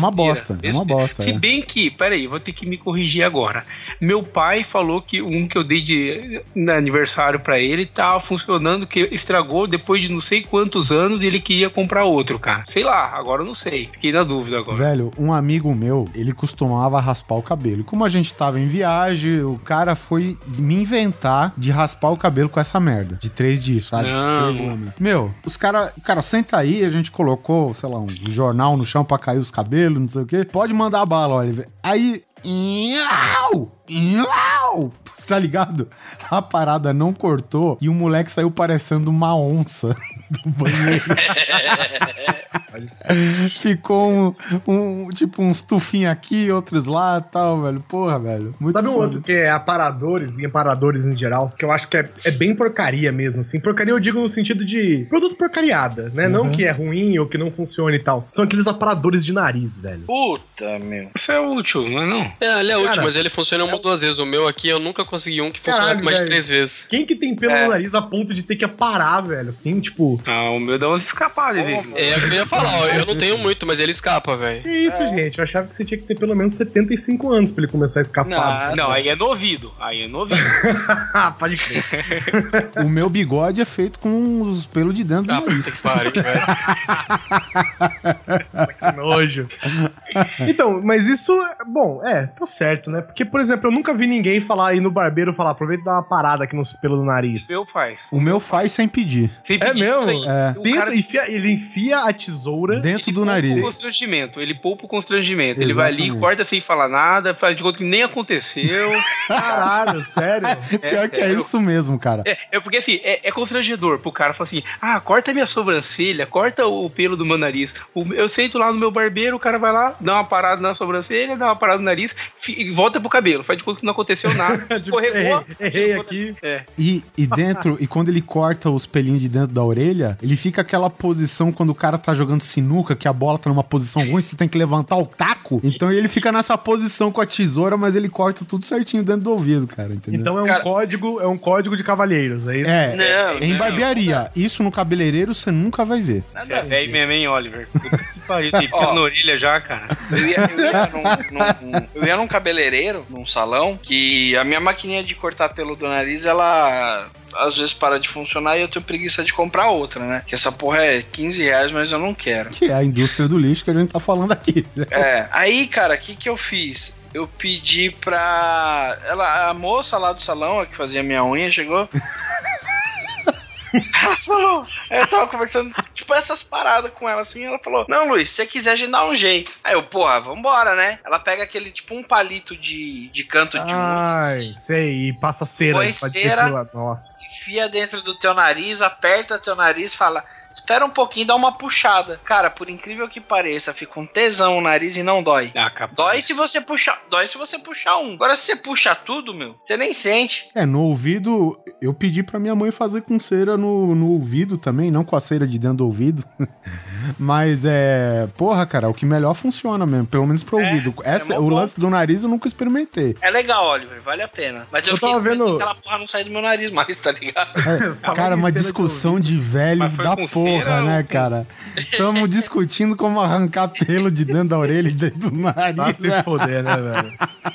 é uma bosta. Se bem que, peraí, vou ter que me corrigir entendi agora. Meu pai falou que um que eu dei de aniversário pra ele tava funcionando, que estragou depois de não sei quantos anos, e ele queria comprar outro, cara. Sei lá, agora eu não sei. Fiquei na dúvida agora. Velho, um amigo meu, ele costumava raspar o cabelo. Como a gente tava em viagem, o cara foi me inventar de raspar o cabelo com essa merda. De 3 dias, sabe? Não. 3 homens. Meu, os caras... Cara, senta aí, a gente colocou, sei lá, um jornal no chão pra cair os cabelos, não sei o quê. Pode mandar a bala, Oliver. Aí... Você tá ligado? A parada não cortou e o moleque saiu parecendo uma onça do banheiro. Ficou tipo uns tufinhos aqui, outros lá e tal, velho. Porra, velho. Muito Sabe foda. Um outro que é aparadores, e aparadores em geral, que eu acho que é bem porcaria mesmo, assim. Porcaria eu digo no sentido de produto porcariada, né? Uhum. Não que é ruim ou que não funcione e tal. São aqueles aparadores de nariz, velho. Puta, meu. Isso é útil, não é não? É, ele é útil, mas ele funciona uma ou duas vezes. O meu aqui eu nunca consegui um que funcionasse mais de 3 vezes. Quem que tem pelo no nariz a ponto de ter que aparar, velho? Assim, tipo... Ah, o meu dá umas escapadas, velho. É, eu ia falar, ó, eu não tenho muito, mas ele escapa, velho. Que isso, gente? Eu achava que você tinha que ter pelo menos 75 anos pra ele começar a escapar. Não, aí é no ouvido. Aí é no ouvido. Pode crer. O meu bigode é feito com os pelos de dentro do nariz. Que pariu, velho. Que nojo. Então, mas isso... Bom, tá certo, né? Porque, por exemplo, eu nunca vi ninguém falar aí no barbeiro, falar, aproveita e dá uma parada aqui nos pelos do nariz. O meu faz. O meu faz sem pedir. Sem pedir. É mesmo? É. Ele enfia a tesoura dentro do nariz. Ele poupa o constrangimento. Exatamente. Ele vai ali, corta sem falar nada, faz de conta que nem aconteceu. Caralho, sério? Pior sério. Que é isso mesmo, cara. É porque, assim, é constrangedor pro cara falar assim, corta minha sobrancelha, corta o pelo do meu nariz. Eu sento lá no meu barbeiro, o cara vai lá, dá uma parada na sobrancelha, dá uma parada no nariz e volta pro cabelo. Faz de conta que não aconteceu nada. Escorregou. Errei aqui. É. E dentro, e quando ele corta os pelinhos de dentro da orelha, ele fica aquela posição quando o cara tá jogando sinuca, que a bola tá numa posição ruim, você tem que levantar o taco. Então ele fica nessa posição com a tesoura, mas ele corta tudo certinho dentro do ouvido, cara. Entendeu? Então é um código de cavalheiros, é isso? É, em barbearia. Isso no cabeleireiro você nunca vai ver. Você é velho mesmo, hein, Oliver? Que pariu, tem pelo na orelha já, cara. Eu ia num cabeleireiro, num salão, que a minha maquininha de cortar pelo do nariz, ela... às vezes para de funcionar e eu tenho preguiça de comprar outra, né? Que essa porra é R$15, mas eu não quero. Que é a indústria do lixo que a gente tá falando aqui. Aí, cara, o que eu fiz? Eu pedi pra... a moça lá do salão, a que fazia minha unha, chegou... Ela falou, eu tava conversando, tipo, essas paradas com ela, assim, ela falou, não, Luiz, se você quiser, a gente dá um jeito. Aí eu, porra, vambora, né? Ela pega aquele, tipo, um palito de canto de um... Ai, sei, e passa cera. Põe cera, enfia dentro do teu nariz, aperta teu nariz, fala... Espera um pouquinho e dá uma puxada. Cara, por incrível que pareça, fica um tesão no nariz e não dói. Dói se você puxar um. Agora, se você puxa tudo, meu, você nem sente. No ouvido, eu pedi pra minha mãe fazer com cera no ouvido também, não com a cera de dentro do ouvido. Mas porra, cara, o que melhor funciona mesmo, pelo menos pro ouvido. O lance do nariz eu nunca experimentei. É legal, Oliver, vale a pena. Mas eu fiquei vendo aquela porra não sair do meu nariz mais, tá ligado? Cara, uma discussão de velho da porra, né, cara? Estamos discutindo como arrancar pelo de dentro da orelha e dentro do nariz. Tá se foder, né, velho?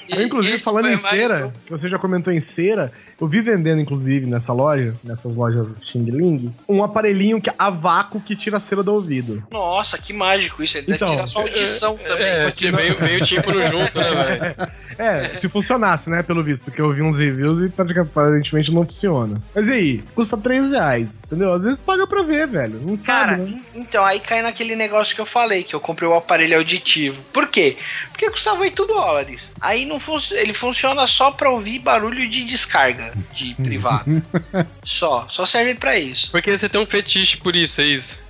Eu, inclusive, falando em cera, que você já comentou em cera, eu vi vendendo, inclusive, nessas lojas Xing Ling, um aparelhinho a vácuo que tira a cera do ouvido. Nossa, que mágico isso. Ele deve tirar sua audição também. Meio tipo junto, né, velho? Se funcionasse, né, pelo visto. Porque eu vi uns reviews e aparentemente não funciona. Mas e aí? Custa R$3, entendeu? Às vezes paga pra ver, velho. Não sabe, né? Então, aí cai naquele negócio que eu falei, que eu comprei o aparelho auditivo. Por quê? Porque custava $8. Aí não ele funciona só pra ouvir barulho de descarga de privado. Só serve pra isso. Porque você tem um fetiche por isso, é isso?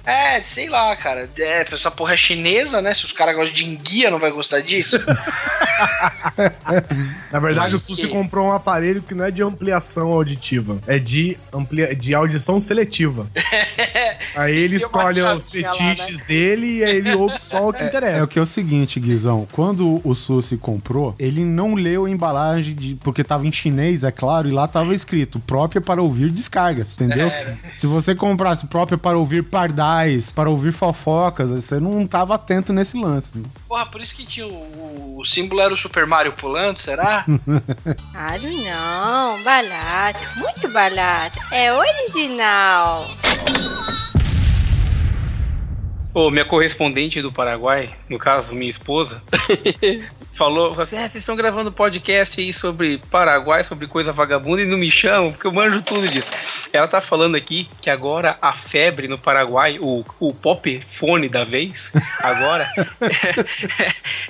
Sei lá, cara. Essa porra é chinesa, né? Se os caras gostam de enguia, não vai gostar disso? Na verdade, o Succi comprou um aparelho que não é de ampliação auditiva, é de audição seletiva. Aí ele escolhe os fetiches dele e aí ele ouve só o que interessa. É o que é o seguinte, Guizão. Quando o Succi comprou, ele não leu a embalagem, porque tava em chinês, é claro, e lá tava escrito própria para ouvir descargas, entendeu? Se você comprasse própria para ouvir pardal, mais, para ouvir fofocas, você não tava atento nesse lance. Né? Porra, por isso que tinha o símbolo era o Super Mario pulando, será? Claro não, barato, muito barato, é original. Ô, minha correspondente do Paraguai, no caso, minha esposa, falou assim, vocês estão gravando podcast aí sobre Paraguai, sobre coisa vagabunda e não me chamam, porque eu manjo tudo disso. Ela tá falando aqui que agora a febre no Paraguai, o pop fone da vez, agora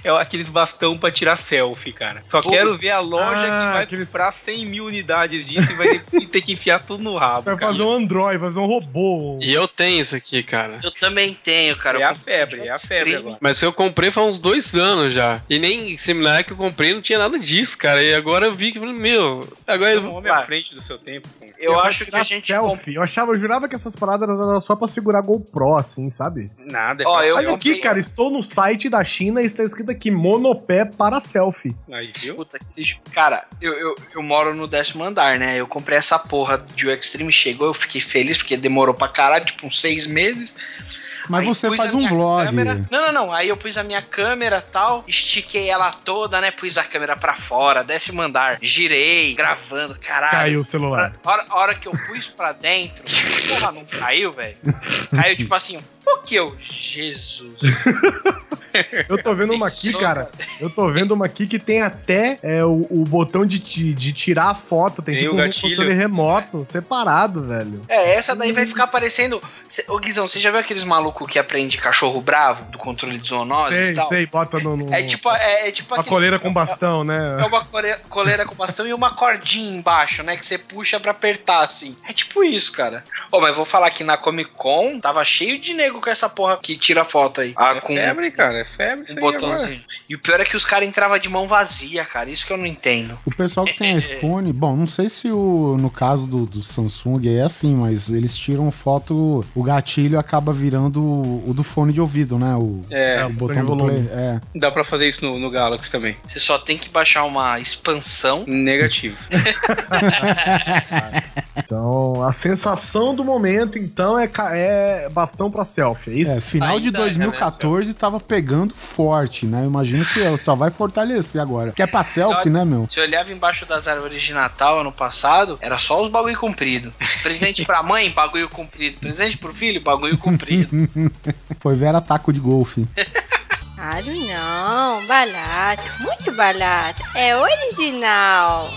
é aqueles bastão pra tirar selfie, cara. Só quero ver a loja que vai comprar 100 mil unidades disso e vai ter que enfiar tudo no rabo. Vai fazer um Android, vai fazer um robô. E eu tenho isso aqui, cara. Eu também tenho, cara. É a febre agora. Mas eu comprei faz uns 2 anos já. E nem seminário que eu comprei não tinha nada disso, cara. E agora eu vi que, meu, agora eu vou à frente do seu tempo. Eu acho que a gente selfie. Eu jurava que essas paradas eram só pra segurar GoPro, assim, sabe? Nada. Olha aqui, cara, estou no site da China e está escrito aqui, monopé para selfie. Aí, viu? Puta que lixo. Cara, eu moro no 10º andar, né? Eu comprei essa porra de Xtreme, chegou, eu fiquei feliz, porque demorou pra caralho, tipo, uns 6 meses. Mas aí você faz um vlog. Câmera. Não. Aí eu pus a minha câmera e tal, estiquei ela toda, né? Pus a câmera pra fora, 10º andar. Girei, gravando, caralho. Caiu o celular. A hora que eu pus pra dentro, porra, não caiu, velho. Caiu tipo assim, Jesus. Eu tô vendo uma aqui, cara. Eu tô vendo uma aqui que tem até o botão de tirar a foto. Tem tipo um controle remoto, separado, velho. É, essa daí vai ficar aparecendo... Ô, Guizão, você já viu aqueles malucos que aprende cachorro bravo, do controle de zoonose e tal? Sei, bota no... É tipo uma coleira com bastão, né? É uma coleira com bastão e uma cordinha embaixo, né? Que você puxa pra apertar, assim. É tipo isso, cara. Ô, mas vou falar que na Comic Con tava cheio de nego com essa porra que tira foto aí. Ah, com... febre, cara. É febre, isso botãozinho. E o pior é que os caras entravam de mão vazia, cara. Isso que eu não entendo. O pessoal que tem iPhone... Bom, não sei se no caso do Samsung é assim, mas eles tiram foto... O gatilho acaba virando o do fone de ouvido, né? O botão do play. É. Dá pra fazer isso no Galaxy também. Você só tem que baixar uma expansão. Negativo. Então, a sensação do momento, então, é bastão pra selfie, é isso? É, final de 2014 tava pegando forte, né? Eu imagino que ela só vai fortalecer agora. Que é pra selfie, né, meu? Se eu olhava embaixo das árvores de Natal ano passado, era só os bagulho comprido. Presente pra mãe, bagulho comprido. Presente pro filho, bagulho comprido. Foi ver taco de golfe. Claro não, barato, muito barato. É original.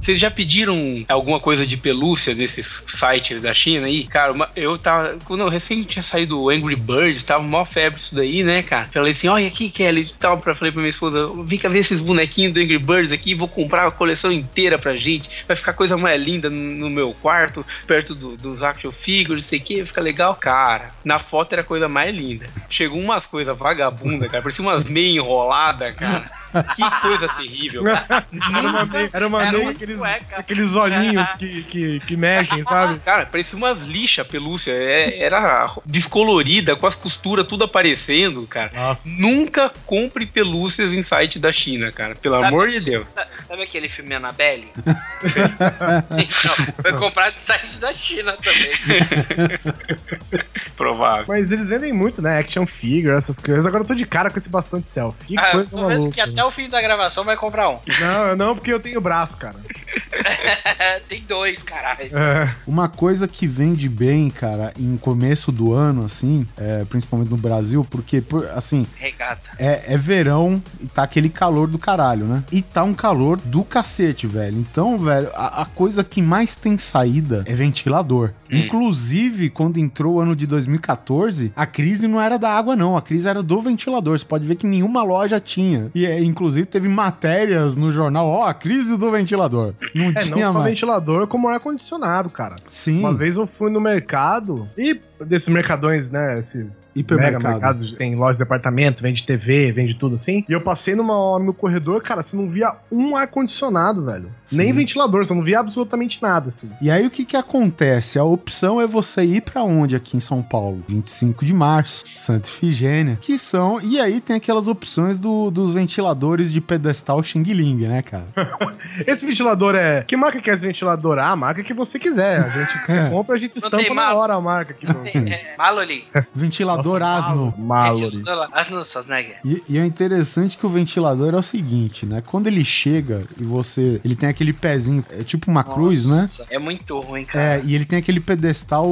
Vocês já pediram alguma coisa de pelúcia nesses sites da China aí? Cara, eu tava... Quando eu recém tinha saído o Angry Birds, tava mó febre isso daí, né, cara? Falei assim, olha aqui, Kelly, e tal. Falei pra minha esposa, vem cá ver esses bonequinhos do Angry Birds aqui, vou comprar a coleção inteira pra gente. Vai ficar coisa mais linda no meu quarto, perto dos action figures, não sei o que, vai ficar legal. Cara, na foto era a coisa mais linda. Chegou umas coisas vagabundas, cara. Parecia umas meia enroladas, cara. Que coisa terrível, cara. Era uma meia aqueles olhinhos que mexem, sabe? Cara, parecia umas lixas pelúcia. Era descolorida, com as costuras tudo aparecendo, cara. Nossa. Nunca compre pelúcias em site da China, cara. Pelo amor de Deus. Sabe aquele filme Annabelle? Sim. Não, foi comprado em site da China também. Provável. Mas eles vendem muito, né? Action figure, essas coisas. Agora eu tô de cara com esse bastão de selfie. Que coisa eu tô vendo que até o fim da gravação vai comprar um. Não, porque eu tenho braço, cara. Tem 2, caralho. É. Uma coisa que vende bem, cara, em começo do ano, assim, principalmente no Brasil, porque, assim... Regata. É verão e tá aquele calor do caralho, né? E tá um calor do cacete, velho. Então, velho, a coisa que mais tem saída é ventilador. Inclusive, quando entrou o ano de 2014, a crise não era da água, não. A crise era do ventilador. Você pode ver que nenhuma loja tinha. E, inclusive, teve matérias no jornal, a crise do ventilador. Não tinha só ventilador, como ar-condicionado, cara. Sim. Uma vez eu fui no mercado e... desses mercadões, né? Esses hipermercados. Tem loja de apartamento, vende TV, vende tudo assim. E eu passei numa hora no corredor, cara, você não via um ar-condicionado, velho. Sim. Nem ventilador, você não via absolutamente nada, assim. E aí o que que acontece? A opção é você ir pra onde aqui em São Paulo? 25 de março, Santa Ifigênia, que são... E aí tem aquelas opções dos ventiladores de pedestal xing-ling, né, cara? Esse ventilador é... Que marca que é esse ventilador? Ah, a marca que você quiser. A gente você compra, a gente estampa na hora a marca que você quiser. Maloli. Ventilador Asno. Maloli. Asno Sosnegger. E é interessante que o ventilador é o seguinte, né? Quando ele chega e você... Ele tem aquele pezinho, é tipo uma cruz, né? É muito ruim, cara. É, e ele tem aquele pedestal,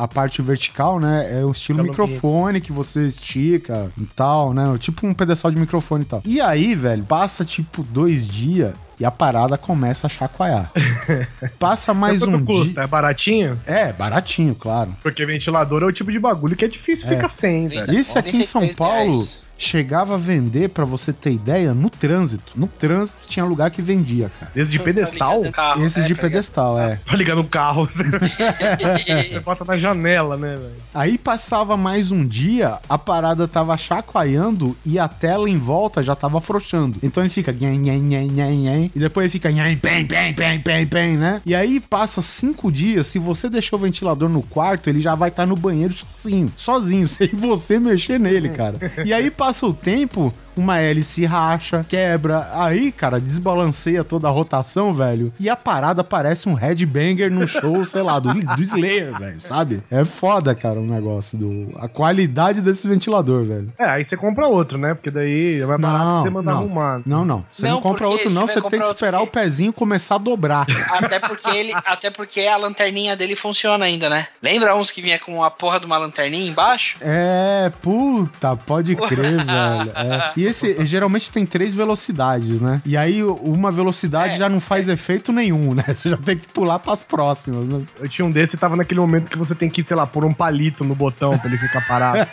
a parte vertical, né? É o estilo microfone que você estica e tal, né? Tipo um pedestal de microfone e tal. E aí, velho, passa tipo 2 dias... E a parada começa a chacoalhar. Passa mais um dia... Quanto custa? É baratinho? É, baratinho, claro. Porque ventilador é o tipo de bagulho que é difícil ficar sem, velho. Isso aqui em São Paulo... Chegava a vender, pra você ter ideia, no trânsito. No trânsito tinha lugar que vendia, cara. Esse de pedestal? Esse de pedestal, é. Pra ligar no carro. Você bota na janela, né, velho? Aí passava mais um dia, a parada tava chacoalhando e a tela em volta já tava afrouxando. Então ele fica... E depois ele fica... né? E aí passa 5 dias, se você deixou o ventilador no quarto, ele já vai estar no banheiro sozinho. Sozinho, sem você mexer nele, cara. E aí passa o tempo, uma hélice racha, quebra, aí, cara, desbalanceia toda a rotação, velho, e a parada parece um headbanger num show, sei lá, do Slayer, velho, sabe? É foda, cara, o negócio a qualidade desse ventilador, velho. É, aí você compra outro, né? Porque daí vai barato você mandar arrumar. Não. Você não compra outro, não. Você tem que esperar o pezinho começar a dobrar. Até porque a lanterninha dele funciona ainda, né? Lembra uns que vinha com a porra de uma lanterninha embaixo? É, puta, pode crer, velho. É. E esse geralmente tem 3 velocidades, né? E aí uma velocidade já não faz efeito nenhum, né? Você já tem que pular pras próximas, né? Eu tinha um desse e tava naquele momento que você tem que, sei lá, pôr um palito no botão pra ele ficar parado.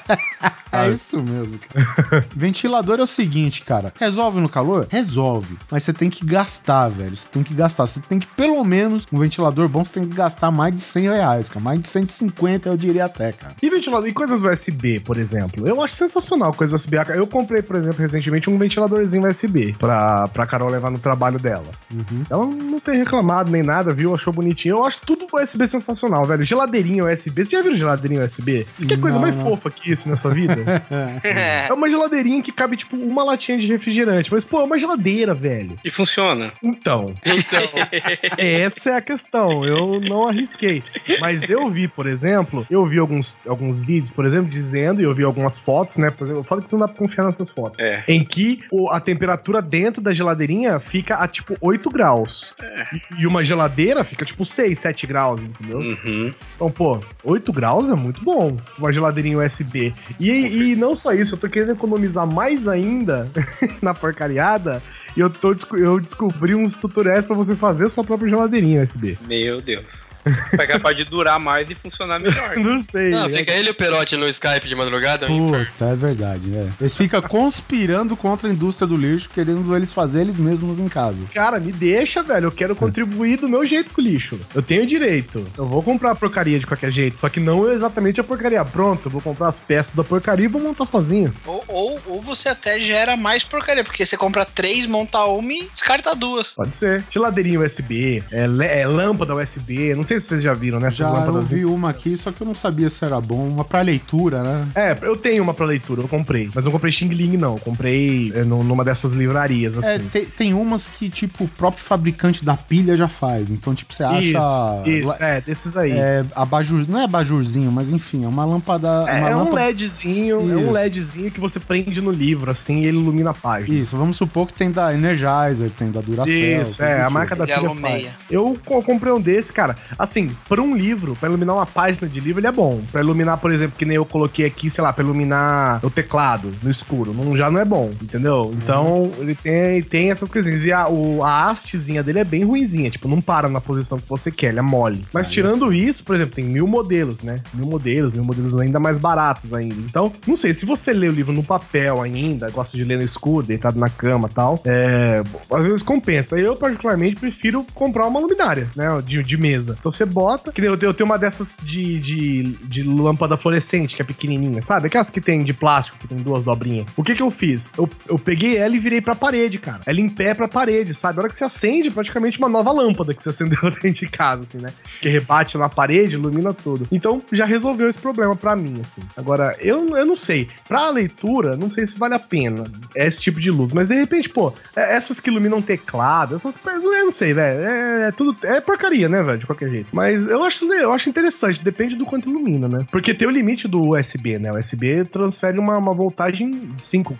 É isso mesmo, cara. Ventilador é o seguinte, cara. Resolve no calor? Resolve. Mas você tem que gastar, velho. Você tem que gastar. Você tem que, pelo menos, um ventilador bom, você tem que gastar mais de R$100, cara. Mais de 150, eu diria até, cara. E ventilador? E coisas USB, por exemplo? Eu acho sensacional coisas USB. Eu comprei, por exemplo, recentemente um ventiladorzinho USB pra Carol levar no trabalho dela. Uhum. Ela não tem reclamado nem nada, viu? Achou bonitinho. Eu acho tudo USB sensacional, velho. Geladeirinha USB. Você já viu geladeirinha USB? Que coisa mais fofa que isso nessa vida? É uma geladeirinha que cabe, tipo, uma latinha de refrigerante. Mas, pô, é uma geladeira, velho. E funciona. Então. Essa é a questão. Eu não arrisquei. Mas eu vi, por exemplo, alguns vídeos, por exemplo, dizendo, e eu vi algumas fotos, né? Por exemplo, eu falo que você não dá pra confiar nessas fotos. É. Em que a temperatura dentro da geladeirinha fica a, tipo, 8 graus. É. E uma geladeira fica, tipo, 6, 7 graus, entendeu? Uhum. Então, pô, 8 graus é muito bom. Uma geladeirinha USB. E não só isso, eu tô querendo economizar mais ainda na porcariada. E eu descobri uns tutoriais pra você fazer a sua própria geladeirinha USB. Meu Deus. É capaz de durar mais e funcionar melhor. Não sei. Não, fica ele e o Perotti no Skype de madrugada. Puta, é verdade, né? Eles ficam conspirando contra a indústria do lixo, querendo eles fazer eles mesmos em casa. Cara, me deixa, velho. Eu quero contribuir do meu jeito com o lixo. Eu tenho direito. Eu vou comprar a porcaria de qualquer jeito, só que não exatamente a porcaria. Pronto, eu vou comprar as peças da porcaria e vou montar sozinho. Ou você até gera mais porcaria, porque você compra 3, monta uma e descarta 2. Pode ser. Geladeirinha USB, lâmpada USB, não sei se vocês já viram, né? Já, eu vi uma aqui, só que eu não sabia se era bom. Uma pra leitura, né? É, eu tenho uma pra leitura, eu comprei. Mas eu não comprei xing-ling, não. Eu comprei numa dessas livrarias, assim. É, tem umas que, tipo, o próprio fabricante da pilha já faz. Então, tipo, você acha... Isso, desses aí. É, abajur, não é abajurzinho, mas enfim, é uma lâmpada... É um LEDzinho, isso. É um LEDzinho que você prende no livro, assim, e ele ilumina a página. Isso, vamos supor que tem da Energizer, tem da Duracell. Isso, a marca da pilha faz. Eu comprei um desse, cara... Assim, pra um livro, pra iluminar uma página de livro, ele é bom. Pra iluminar, por exemplo, que nem eu coloquei aqui, sei lá, pra iluminar o teclado no escuro, já não é bom, entendeu? Então, ele tem essas coisinhas. E a hastezinha dele é bem ruinzinha, tipo, não para na posição que você quer, ele é mole. Mas tirando isso, por exemplo, tem 1000 modelos, né? 1000 modelos ainda mais baratos ainda. Então, não sei, se você lê o livro no papel ainda, gosta de ler no escuro, deitado na cama e tal, Às vezes compensa. Eu, particularmente, prefiro comprar uma luminária, né? De mesa. Então você bota. Que eu tenho uma dessas de lâmpada fluorescente, que é pequenininha, sabe? Aquelas que tem de plástico, que tem duas dobrinhas. O que eu fiz? Eu peguei ela e virei pra parede, cara. Ela em pé pra parede, sabe? A hora que você acende, praticamente uma nova lâmpada que você acendeu dentro de casa, assim, né? Que rebate na parede, ilumina tudo. Então, já resolveu esse problema pra mim, assim. Agora, eu não sei. Pra leitura, não sei se vale a pena esse tipo de luz. Mas, de repente, pô, essas que iluminam teclado, essas... Eu não sei, velho. É tudo... É porcaria, né, velho? De qualquer jeito. Mas eu acho interessante. Depende do quanto ilumina, né? Porque tem o limite do USB, né? O USB transfere uma voltagem de 5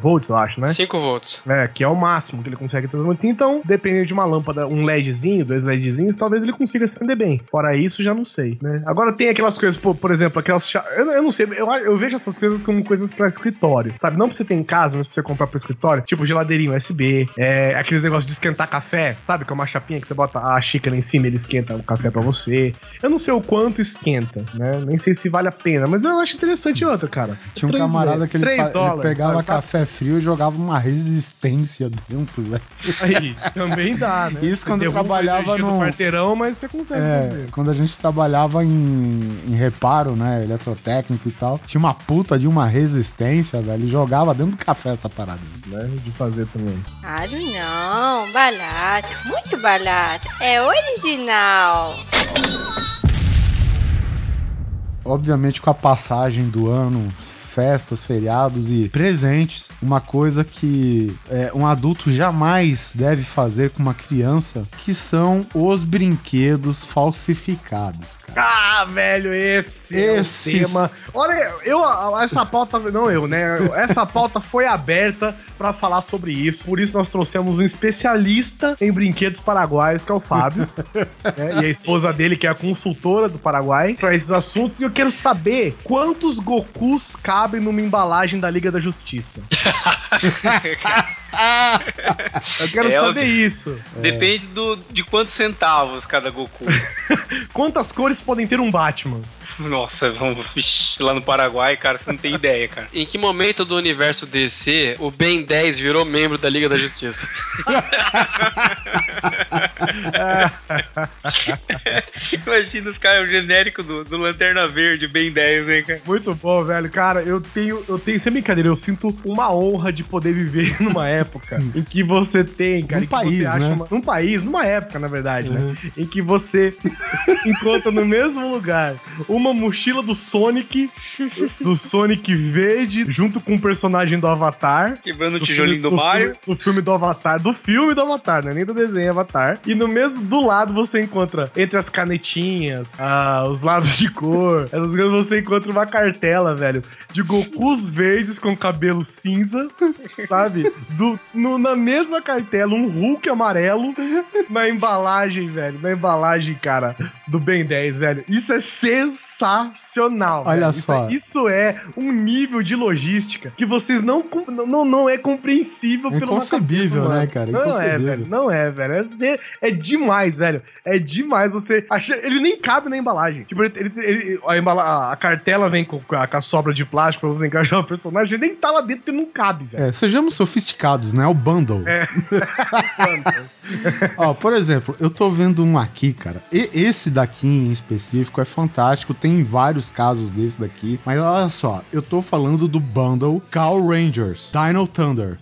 volts, eu acho, né? 5 volts. É, que é o máximo que ele consegue transmitir. Então, dependendo de uma lâmpada, um LEDzinho, 2 LEDzinhos, talvez ele consiga acender bem. Fora isso, já não sei, né? Agora, tem aquelas coisas, por exemplo, aquelas... Eu não sei, eu vejo essas coisas como coisas pra escritório, sabe? Não pra você ter em casa, mas pra você comprar pro escritório. Tipo, geladeirinho USB, aqueles negócios de esquentar café, sabe? Que é uma chapinha que você bota a xícara em cima e ele esquenta o café pra você. Eu não sei o quanto esquenta, né? Nem sei se vale a pena, mas eu acho interessante outra, cara. Tinha um camarada que ele pegava, sabe, café frio e jogava uma resistência dentro, velho. Aí, também dá, né? Isso quando eu trabalhava no quarteirão, mas você consegue fazer. Quando a gente trabalhava em reparo, né, eletrotécnico e tal, tinha uma puta de uma resistência, velho, e jogava dentro do café essa parada, né, de fazer também. Ah, não, barato, muito barato, é original. Obviamente, com a passagem do ano, festas, feriados e presentes, uma coisa que um adulto jamais deve fazer com uma criança, que são os brinquedos falsificados, cara. Ah, velho, esse é o tema. Olha, essa pauta, não eu, né? Essa pauta foi aberta pra falar sobre isso, por isso nós trouxemos um especialista em brinquedos paraguaios, que é o Fábio, né? E a esposa dele, que é a consultora do Paraguai, pra esses assuntos. E eu quero saber quantos Gokus cabem numa embalagem da Liga da Justiça. Eu quero saber isso. Depende de quantos centavos cada Goku. Quantas cores podem ter um Batman? Nossa, vamos lá no Paraguai, cara, você não tem ideia, cara. Em que momento do universo DC o Ben 10 virou membro da Liga da Justiça? Imagina os caras, o genérico do Lanterna Verde, Ben 10, hein, cara? Muito bom, velho. Cara, eu tenho sem brincadeira, eu sinto uma honra de poder viver numa época em que você tem, cara, numa época, na verdade, né? Em que você encontra no mesmo lugar uma mochila do Sonic verde, junto com um personagem do Avatar. Quebrando o tijolinho do Mario. Do filme do Avatar. Do filme do Avatar, né? Nem do desenho Avatar. E no mesmo, do lado, você encontra, entre as canetinhas, os lábios de cor, essas coisas, você encontra uma cartela, velho, de Gokus verdes com cabelo cinza, sabe? Na mesma cartela, um Hulk amarelo na embalagem, velho. Na embalagem, cara, do Ben 10, velho. Isso é sensacional. Olha, velho, só. Isso é um nível de logística que vocês não é compreensível pelo nosso. É inconcebível, né, cara? Não é, velho. Não é, velho. É demais, velho. É demais você achar. Ele nem cabe na embalagem. Tipo, a cartela vem com a sobra de plástico pra você encaixar o personagem. Ele nem tá lá dentro porque não cabe, velho. É, sejamos sofisticados, né? O bundle. É. Ó, por exemplo, eu tô vendo um aqui, cara. E esse daqui em específico é fantástico, tem vários casos desse daqui, mas olha só, eu tô falando do bundle Cow Rangers Dino Thunder.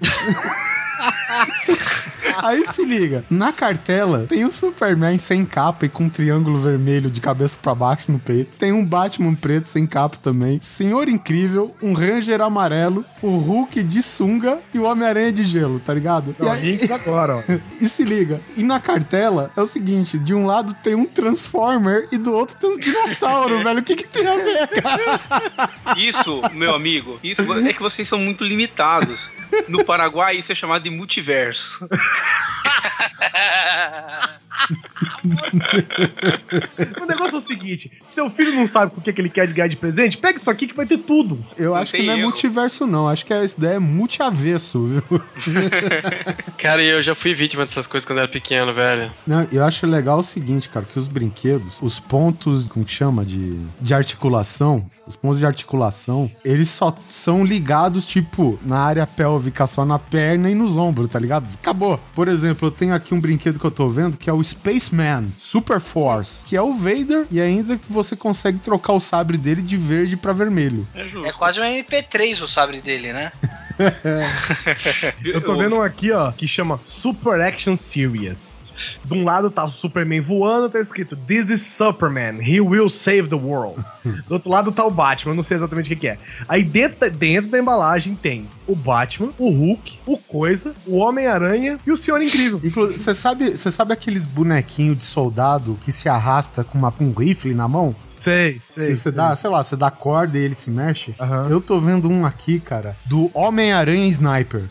Aí se liga, na cartela tem um Superman sem capa e com um triângulo vermelho de cabeça pra baixo no peito. Tem um Batman preto sem capa também. Senhor Incrível, um Ranger amarelo, o Hulk de sunga e o Homem-Aranha de gelo, tá ligado? Não, links agora, ó. E se liga, e na cartela é o seguinte, de um lado tem um Transformer e do outro tem um dinossauro, velho. O que tem a ver, cara? Isso, meu amigo, isso é que vocês são muito limitados. No Paraguai isso é chamado de multiverso. O negócio é o seguinte: seu filho não sabe o que ele quer de ganhar de presente, pega isso aqui que vai ter tudo. Eu acho que não é multiverso, não. Acho que essa ideia é multiaverso, viu? Cara, eu já fui vítima dessas coisas quando era pequeno, velho. Não, eu acho legal o seguinte, cara, que os brinquedos, os pontos, como que chama? De articulação, Os pontos de articulação, eles só são ligados, tipo, na área pélvica, só na perna e nos ombros, tá ligado? Acabou. Por exemplo, eu tenho aqui um brinquedo que eu tô vendo, que é o Spaceman Super Force, que é o Vader, e ainda que você consegue trocar o sabre dele de verde pra vermelho. É justo. É quase um MP3 o sabre dele, né? Eu tô vendo um aqui, ó, que chama Super Action Series. De um lado tá o Superman voando, tá escrito This is Superman, he will save the world. Do outro lado tá o Batman, não sei exatamente o que é. Aí dentro da embalagem tem o Batman, o Hulk, o Coisa, o Homem-Aranha e o Senhor Incrível. Você sabe aqueles bonequinhos de soldado que se arrasta com um rifle na mão? Sei. Você dá corda e ele se mexe. Uhum. Eu tô vendo um aqui, cara, do Homem-Aranha Sniper.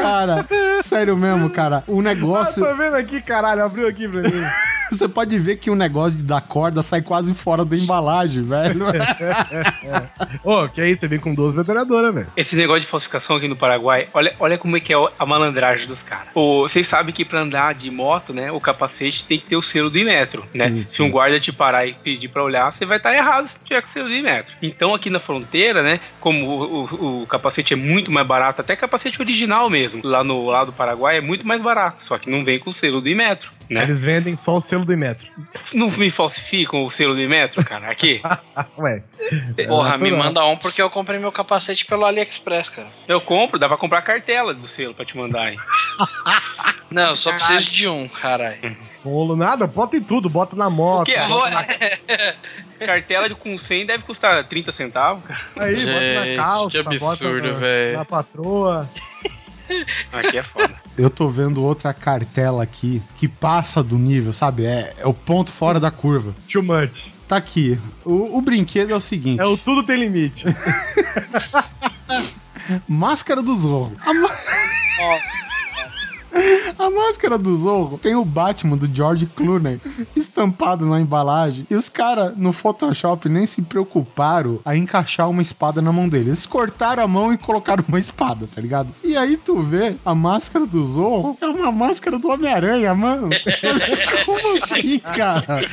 Cara, sério mesmo, cara. O negócio... Ah, tô vendo aqui, caralho. Abriu aqui pra mim. Você pode ver que o negócio da corda sai quase fora da embalagem, velho. Ô, que é isso? Você vem com 12 metralhadoras, velho. Esse negócio de falsificação aqui no Paraguai, olha como é que é a malandragem dos caras. Vocês sabem que pra andar de moto, né, o capacete tem que ter o selo do Inmetro, né? Sim. Se um guarda te parar e pedir pra olhar, você vai estar errado se tiver com o selo do Inmetro. Então, aqui na fronteira, né, como o capacete é muito mais barato, até capacete original mesmo, lá no lado do Paraguai é muito mais barato, só que não vem com o selo do Inmetro, né? Eles vendem só o selo do Inmetro. Não me falsificam o selo do Inmetro, cara, aqui? Ué. Porra, me manda um porque eu comprei meu capacete pelo AliExpress, cara. Eu compro, dá pra comprar a cartela do selo pra te mandar, hein? Não, eu só preciso de um, caralho. Bolo nada, bota em tudo, bota na moto. O quê? Cartela com 100 deve custar 30 centavos, cara. Aí, gente, bota na calça, que absurdo, bota na patroa. Aqui é foda. Eu tô vendo outra cartela aqui que passa do nível, sabe? É o ponto fora da curva. Too much. Tá aqui. O brinquedo é o seguinte. É o tudo tem limite. Máscara do Zorro. A máscara do Zorro tem o Batman do George Clooney estampado na embalagem. E os caras no Photoshop nem se preocuparam a encaixar uma espada na mão dele. Eles cortaram a mão e colocaram uma espada, tá ligado? E aí tu vê a máscara do Zorro é uma máscara do Homem-Aranha, mano. Como assim, cara?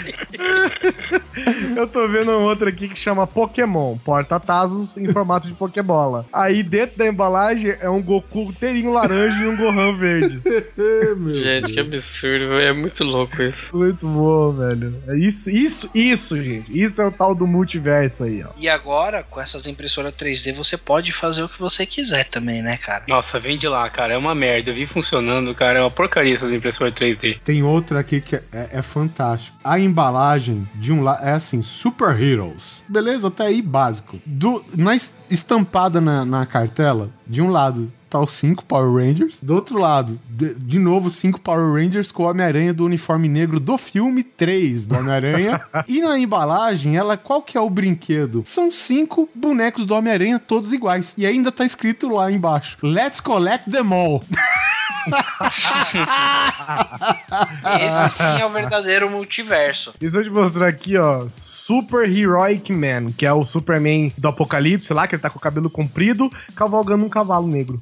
Eu tô vendo um outro aqui que chama Pokémon. Porta-tazos em formato de Pokébola. Aí dentro da embalagem é um Goku inteirinho laranja e um Gohan verde. Gente, que absurdo, véio. É muito louco isso. Muito bom, velho. Isso, gente. Isso é o tal do multiverso aí, ó. E agora, com essas impressoras 3D, você pode fazer o que você quiser também, né, cara? Nossa, vem de lá, cara. É uma merda. Eu vi funcionando, cara. É uma porcaria essas impressoras 3D. Tem outra aqui que é fantástico. A embalagem de um lado é assim, Super Heroes. Beleza? Até aí, básico. Estampada na cartela, de um lado... os 5 Power Rangers. Do outro lado, de novo, 5 Power Rangers com o Homem-Aranha do uniforme negro do filme 3 do Homem-Aranha. E na embalagem, qual que é o brinquedo? São 5 bonecos do Homem-Aranha, todos iguais. E ainda tá escrito lá embaixo, Let's Collect Them All. Esse sim é o verdadeiro multiverso. Isso eu te mostrar aqui, ó, Super Heroic Man, que é o Superman do Apocalipse lá, que ele tá com o cabelo comprido, cavalgando um cavalo negro.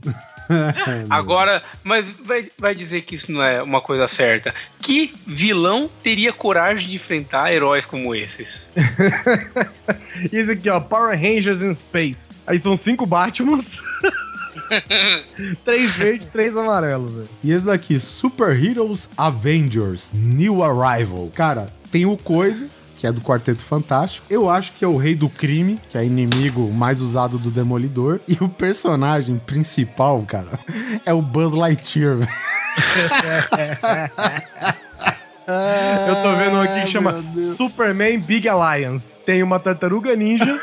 Agora, mas vai dizer que isso não é uma coisa certa. Que vilão teria coragem de enfrentar heróis como esses? Isso aqui, ó, Power Rangers in Space. Aí são 5 Batmans. 3 verde, 3 amarelo, velho. E esse daqui, Super Heroes Avengers New Arrival. Cara, tem o Coisa, que é do Quarteto Fantástico. Eu acho que é o Rei do Crime, que é inimigo mais usado do Demolidor. E o personagem principal, cara, é o Buzz Lightyear, velho. Eu tô vendo um aqui que chama Superman Big Alliance. Tem uma tartaruga ninja,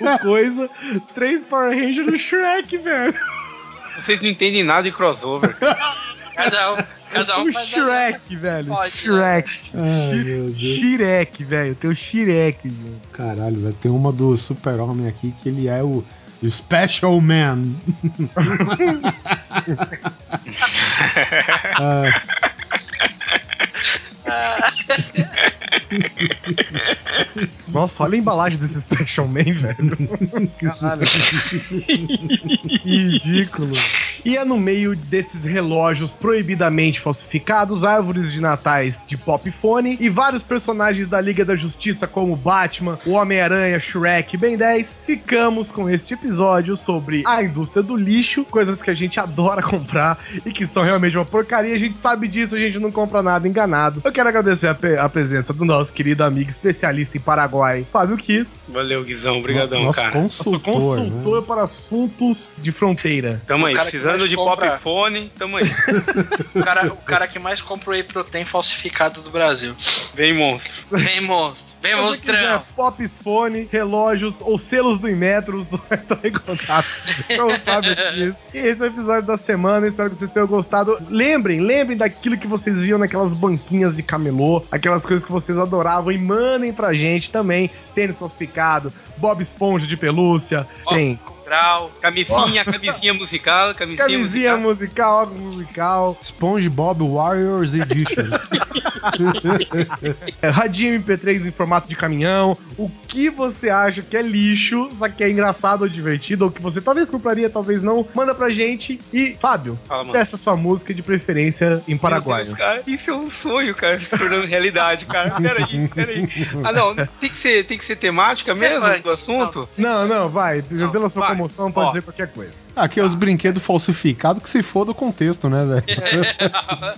uma coisa, 3 Power Rangers do Shrek, velho. Vocês não entendem nada de crossover. Cada um faz Shrek, velho. Shrek. Shrek, velho. Tem o Shrek, velho. Caralho, velho. Tem uma do Super-Homem aqui que ele é o Special Man. Nossa, olha a embalagem desse Special Man, velho. Caralho. Ridículo. ia no meio desses relógios proibidamente falsificados, árvores de natais de pop fone e vários personagens da Liga da Justiça como Batman, o Homem-Aranha, Shrek, Ben 10, ficamos com este episódio sobre a indústria do lixo, coisas que a gente adora comprar e que são realmente uma porcaria, a gente sabe disso, a gente não compra nada enganado. Eu quero agradecer a presença do nosso querido amigo especialista em Paraguai, Fábio Kiss. Valeu, Guizão, obrigadão, nosso cara. Nosso consultor para assuntos de fronteira. Tamo aí, precisando de pop fone, tamo aí. o cara que mais compra o Protein falsificado do Brasil. Vem monstro. Bem mostrando. Pops, fone, relógios ou selos do Inmetro, só entrar em contato com o Fábio Kiss. E esse é o episódio da semana, espero que vocês tenham gostado. Lembrem daquilo que vocês viam naquelas banquinhas de camelô, aquelas coisas que vocês adoravam e mandem pra gente também. Tênis falsificado, Bob Esponja de pelúcia, tem... Grau, camisinha musical, óculos musical. SpongeBob Warriors Edition. Radinho MP3 em formato de caminhão. O que você acha que é lixo, só que é engraçado ou divertido, ou que você talvez compraria, talvez não, manda pra gente. E, Fábio, peça sua música de preferência em Paraguai. Meu Deus, cara, isso é um sonho, cara, se tornando realidade, cara. Peraí. Ah, não, tem que ser temática mesmo do assunto? Não, vai. Pela sua emoção pode dizer qualquer coisa. Aqui é os brinquedos falsificados que se foda o contexto, né, velho?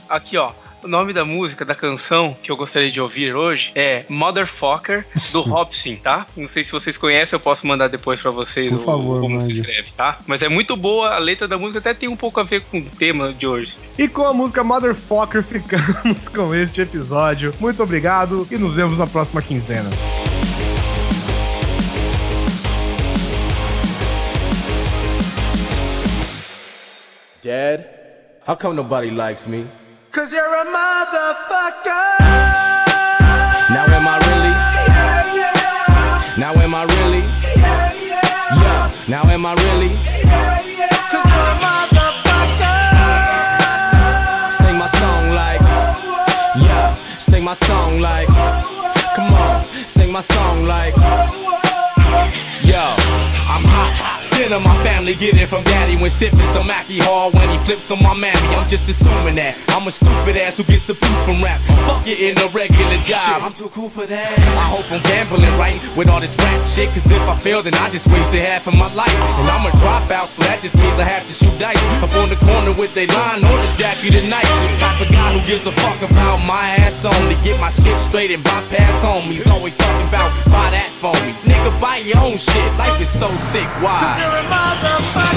Aqui, ó. O nome da música, da canção que eu gostaria de ouvir hoje é Motherfucker, do Hopsin, tá? Não sei se vocês conhecem, eu posso mandar depois pra vocês como se escreve, tá? Mas é muito boa, a letra da música até tem um pouco a ver com o tema de hoje. E com a música Motherfucker ficamos com este episódio. Muito obrigado e nos vemos na próxima quinzena. Dad, how come nobody likes me? 'Cause you're a motherfucker. Now am I really? Yeah, yeah. Now am I really? Yeah, yeah. Yeah. Now am I really? Yeah, yeah. 'Cause you're a motherfucker. Sing my song like, yeah. Sing my song like, come on. Sing my song like, yo. I'm hot. Of my family get it from daddy when sipping some Mackie Hall when he flips on my mammy. I'm just assuming that I'm a stupid ass who gets a boost from rap. Fuck it in a regular job. Shit, I'm too cool for that. I hope I'm gambling right with all this rap shit. 'Cause if I fail, then I just wasted half of my life. And I'm a dropout, so that just means I have to shoot dice. Up on the corner with they line on this Jackie tonight. Type of guy who gives a fuck about my ass only. Get my shit straight and bypass homies. Always talking about buy that for me. Nigga, buy your own shit. Life is so sick. Why? Motherfucker.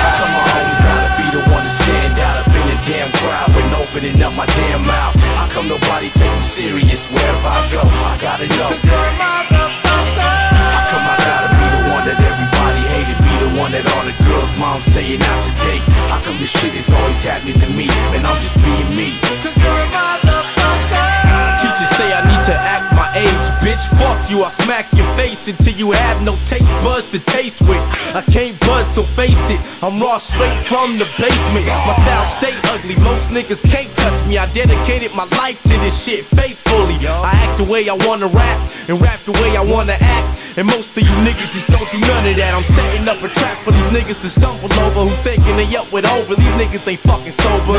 How come I always gotta be the one to stand out up in the damn crowd when opening up my damn mouth? How come nobody take me serious wherever I go? I gotta know. 'Cause you're a motherfucker. How come I gotta be the one that everybody hated? Be the one that all the girls' moms saying out today? How come this shit is always happening to me and I'm just being me? 'Cause you're a motherfucker. Teachers say I need to act my age, bitch. Fuck you, I smack your face until you have no taste buds to taste with. I can't buzz, so face it, I'm raw straight from the basement. My style stay ugly, most niggas can't touch me. I dedicated my life to this shit faithfully. I act the way I wanna rap, and rap the way I wanna act. And most of you niggas just don't do none of that. I'm setting up a trap for these niggas to stumble over, who thinking they up with over. These niggas ain't fucking sober,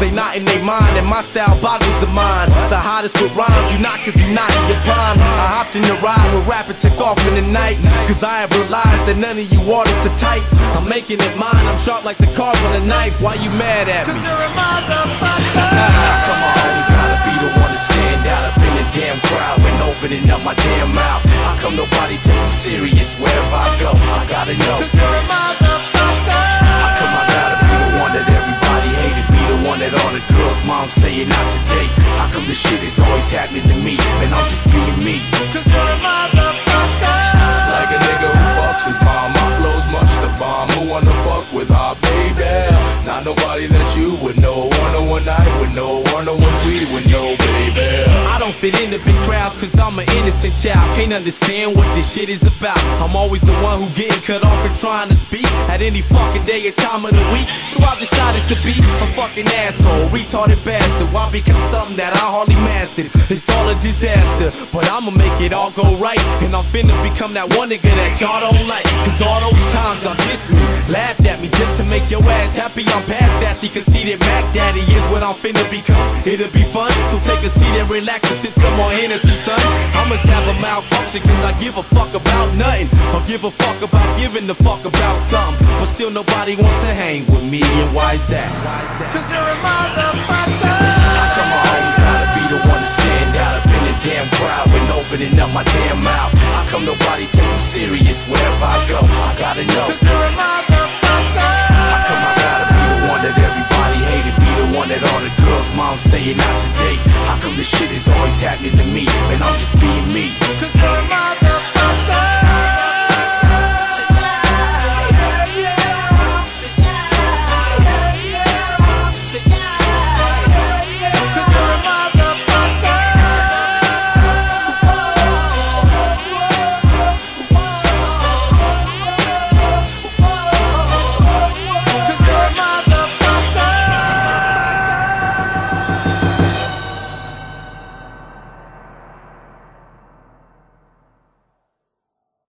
they not in their mind. And my style boggles the mind, the hottest with rhymes. You not 'cause you not in your prime. I hopped in the ride with rapping, took off in the night. 'Cause I have realized that none of you artists are tight. I'm making it mine, I'm sharp like the carve on a knife. Why you mad at me? 'Cause you're a motherfucker. How come I always gotta be the one to stand out up in the damn crowd when opening up my damn mouth? How come nobody take me serious wherever I go? I gotta know. 'Cause you're a motherfucker. How come I gotta be the one that everybody hated? Be the one that all the girls' moms saying out today? How come this shit is always happening to me and I'm just being me? 'Cause you're a motherfucker. Like a nigga who fucks his mom, my flow's much the bomb. Who wanna fuck with our baby? Not nobody that you would know. One on one night with no, one on one we would know, baby. I don't fit into big crowds cause I'm an innocent child. Can't understand what this shit is about. I'm always the one who getting cut off and trying to speak at any fucking day or time of the week. So I've decided to be a fucking asshole, retarded bastard. Why become something that I hardly mastered? It's all a disaster, but I'ma make it all go right. And I'm finna become that one nigga that y'all don't like. Cause all those times y'all dissed me, laughed at me just to make your ass happy. I'm past that, see conceited Mac Daddy is what I'm finna become. It'll be fun, so take a seat and relax and sip some more Hennessy, son. I must have a malfunction cause I give a fuck about nothing. I'll give a fuck about giving a fuck about something. But still nobody wants to hang with me, and why is that? Cause you're a motherfucker. How come I always gotta be the one to stand out up in the damn crowd when opening up my damn mouth? How come nobody take me serious wherever I go? I gotta know. Cause you're a motherfucker. How come I gotta be the one that everybody hated? Be the one that all the girls' moms saying not today. How come this shit is always happening to me, and I'm just being me? Cause you're a motherfucker.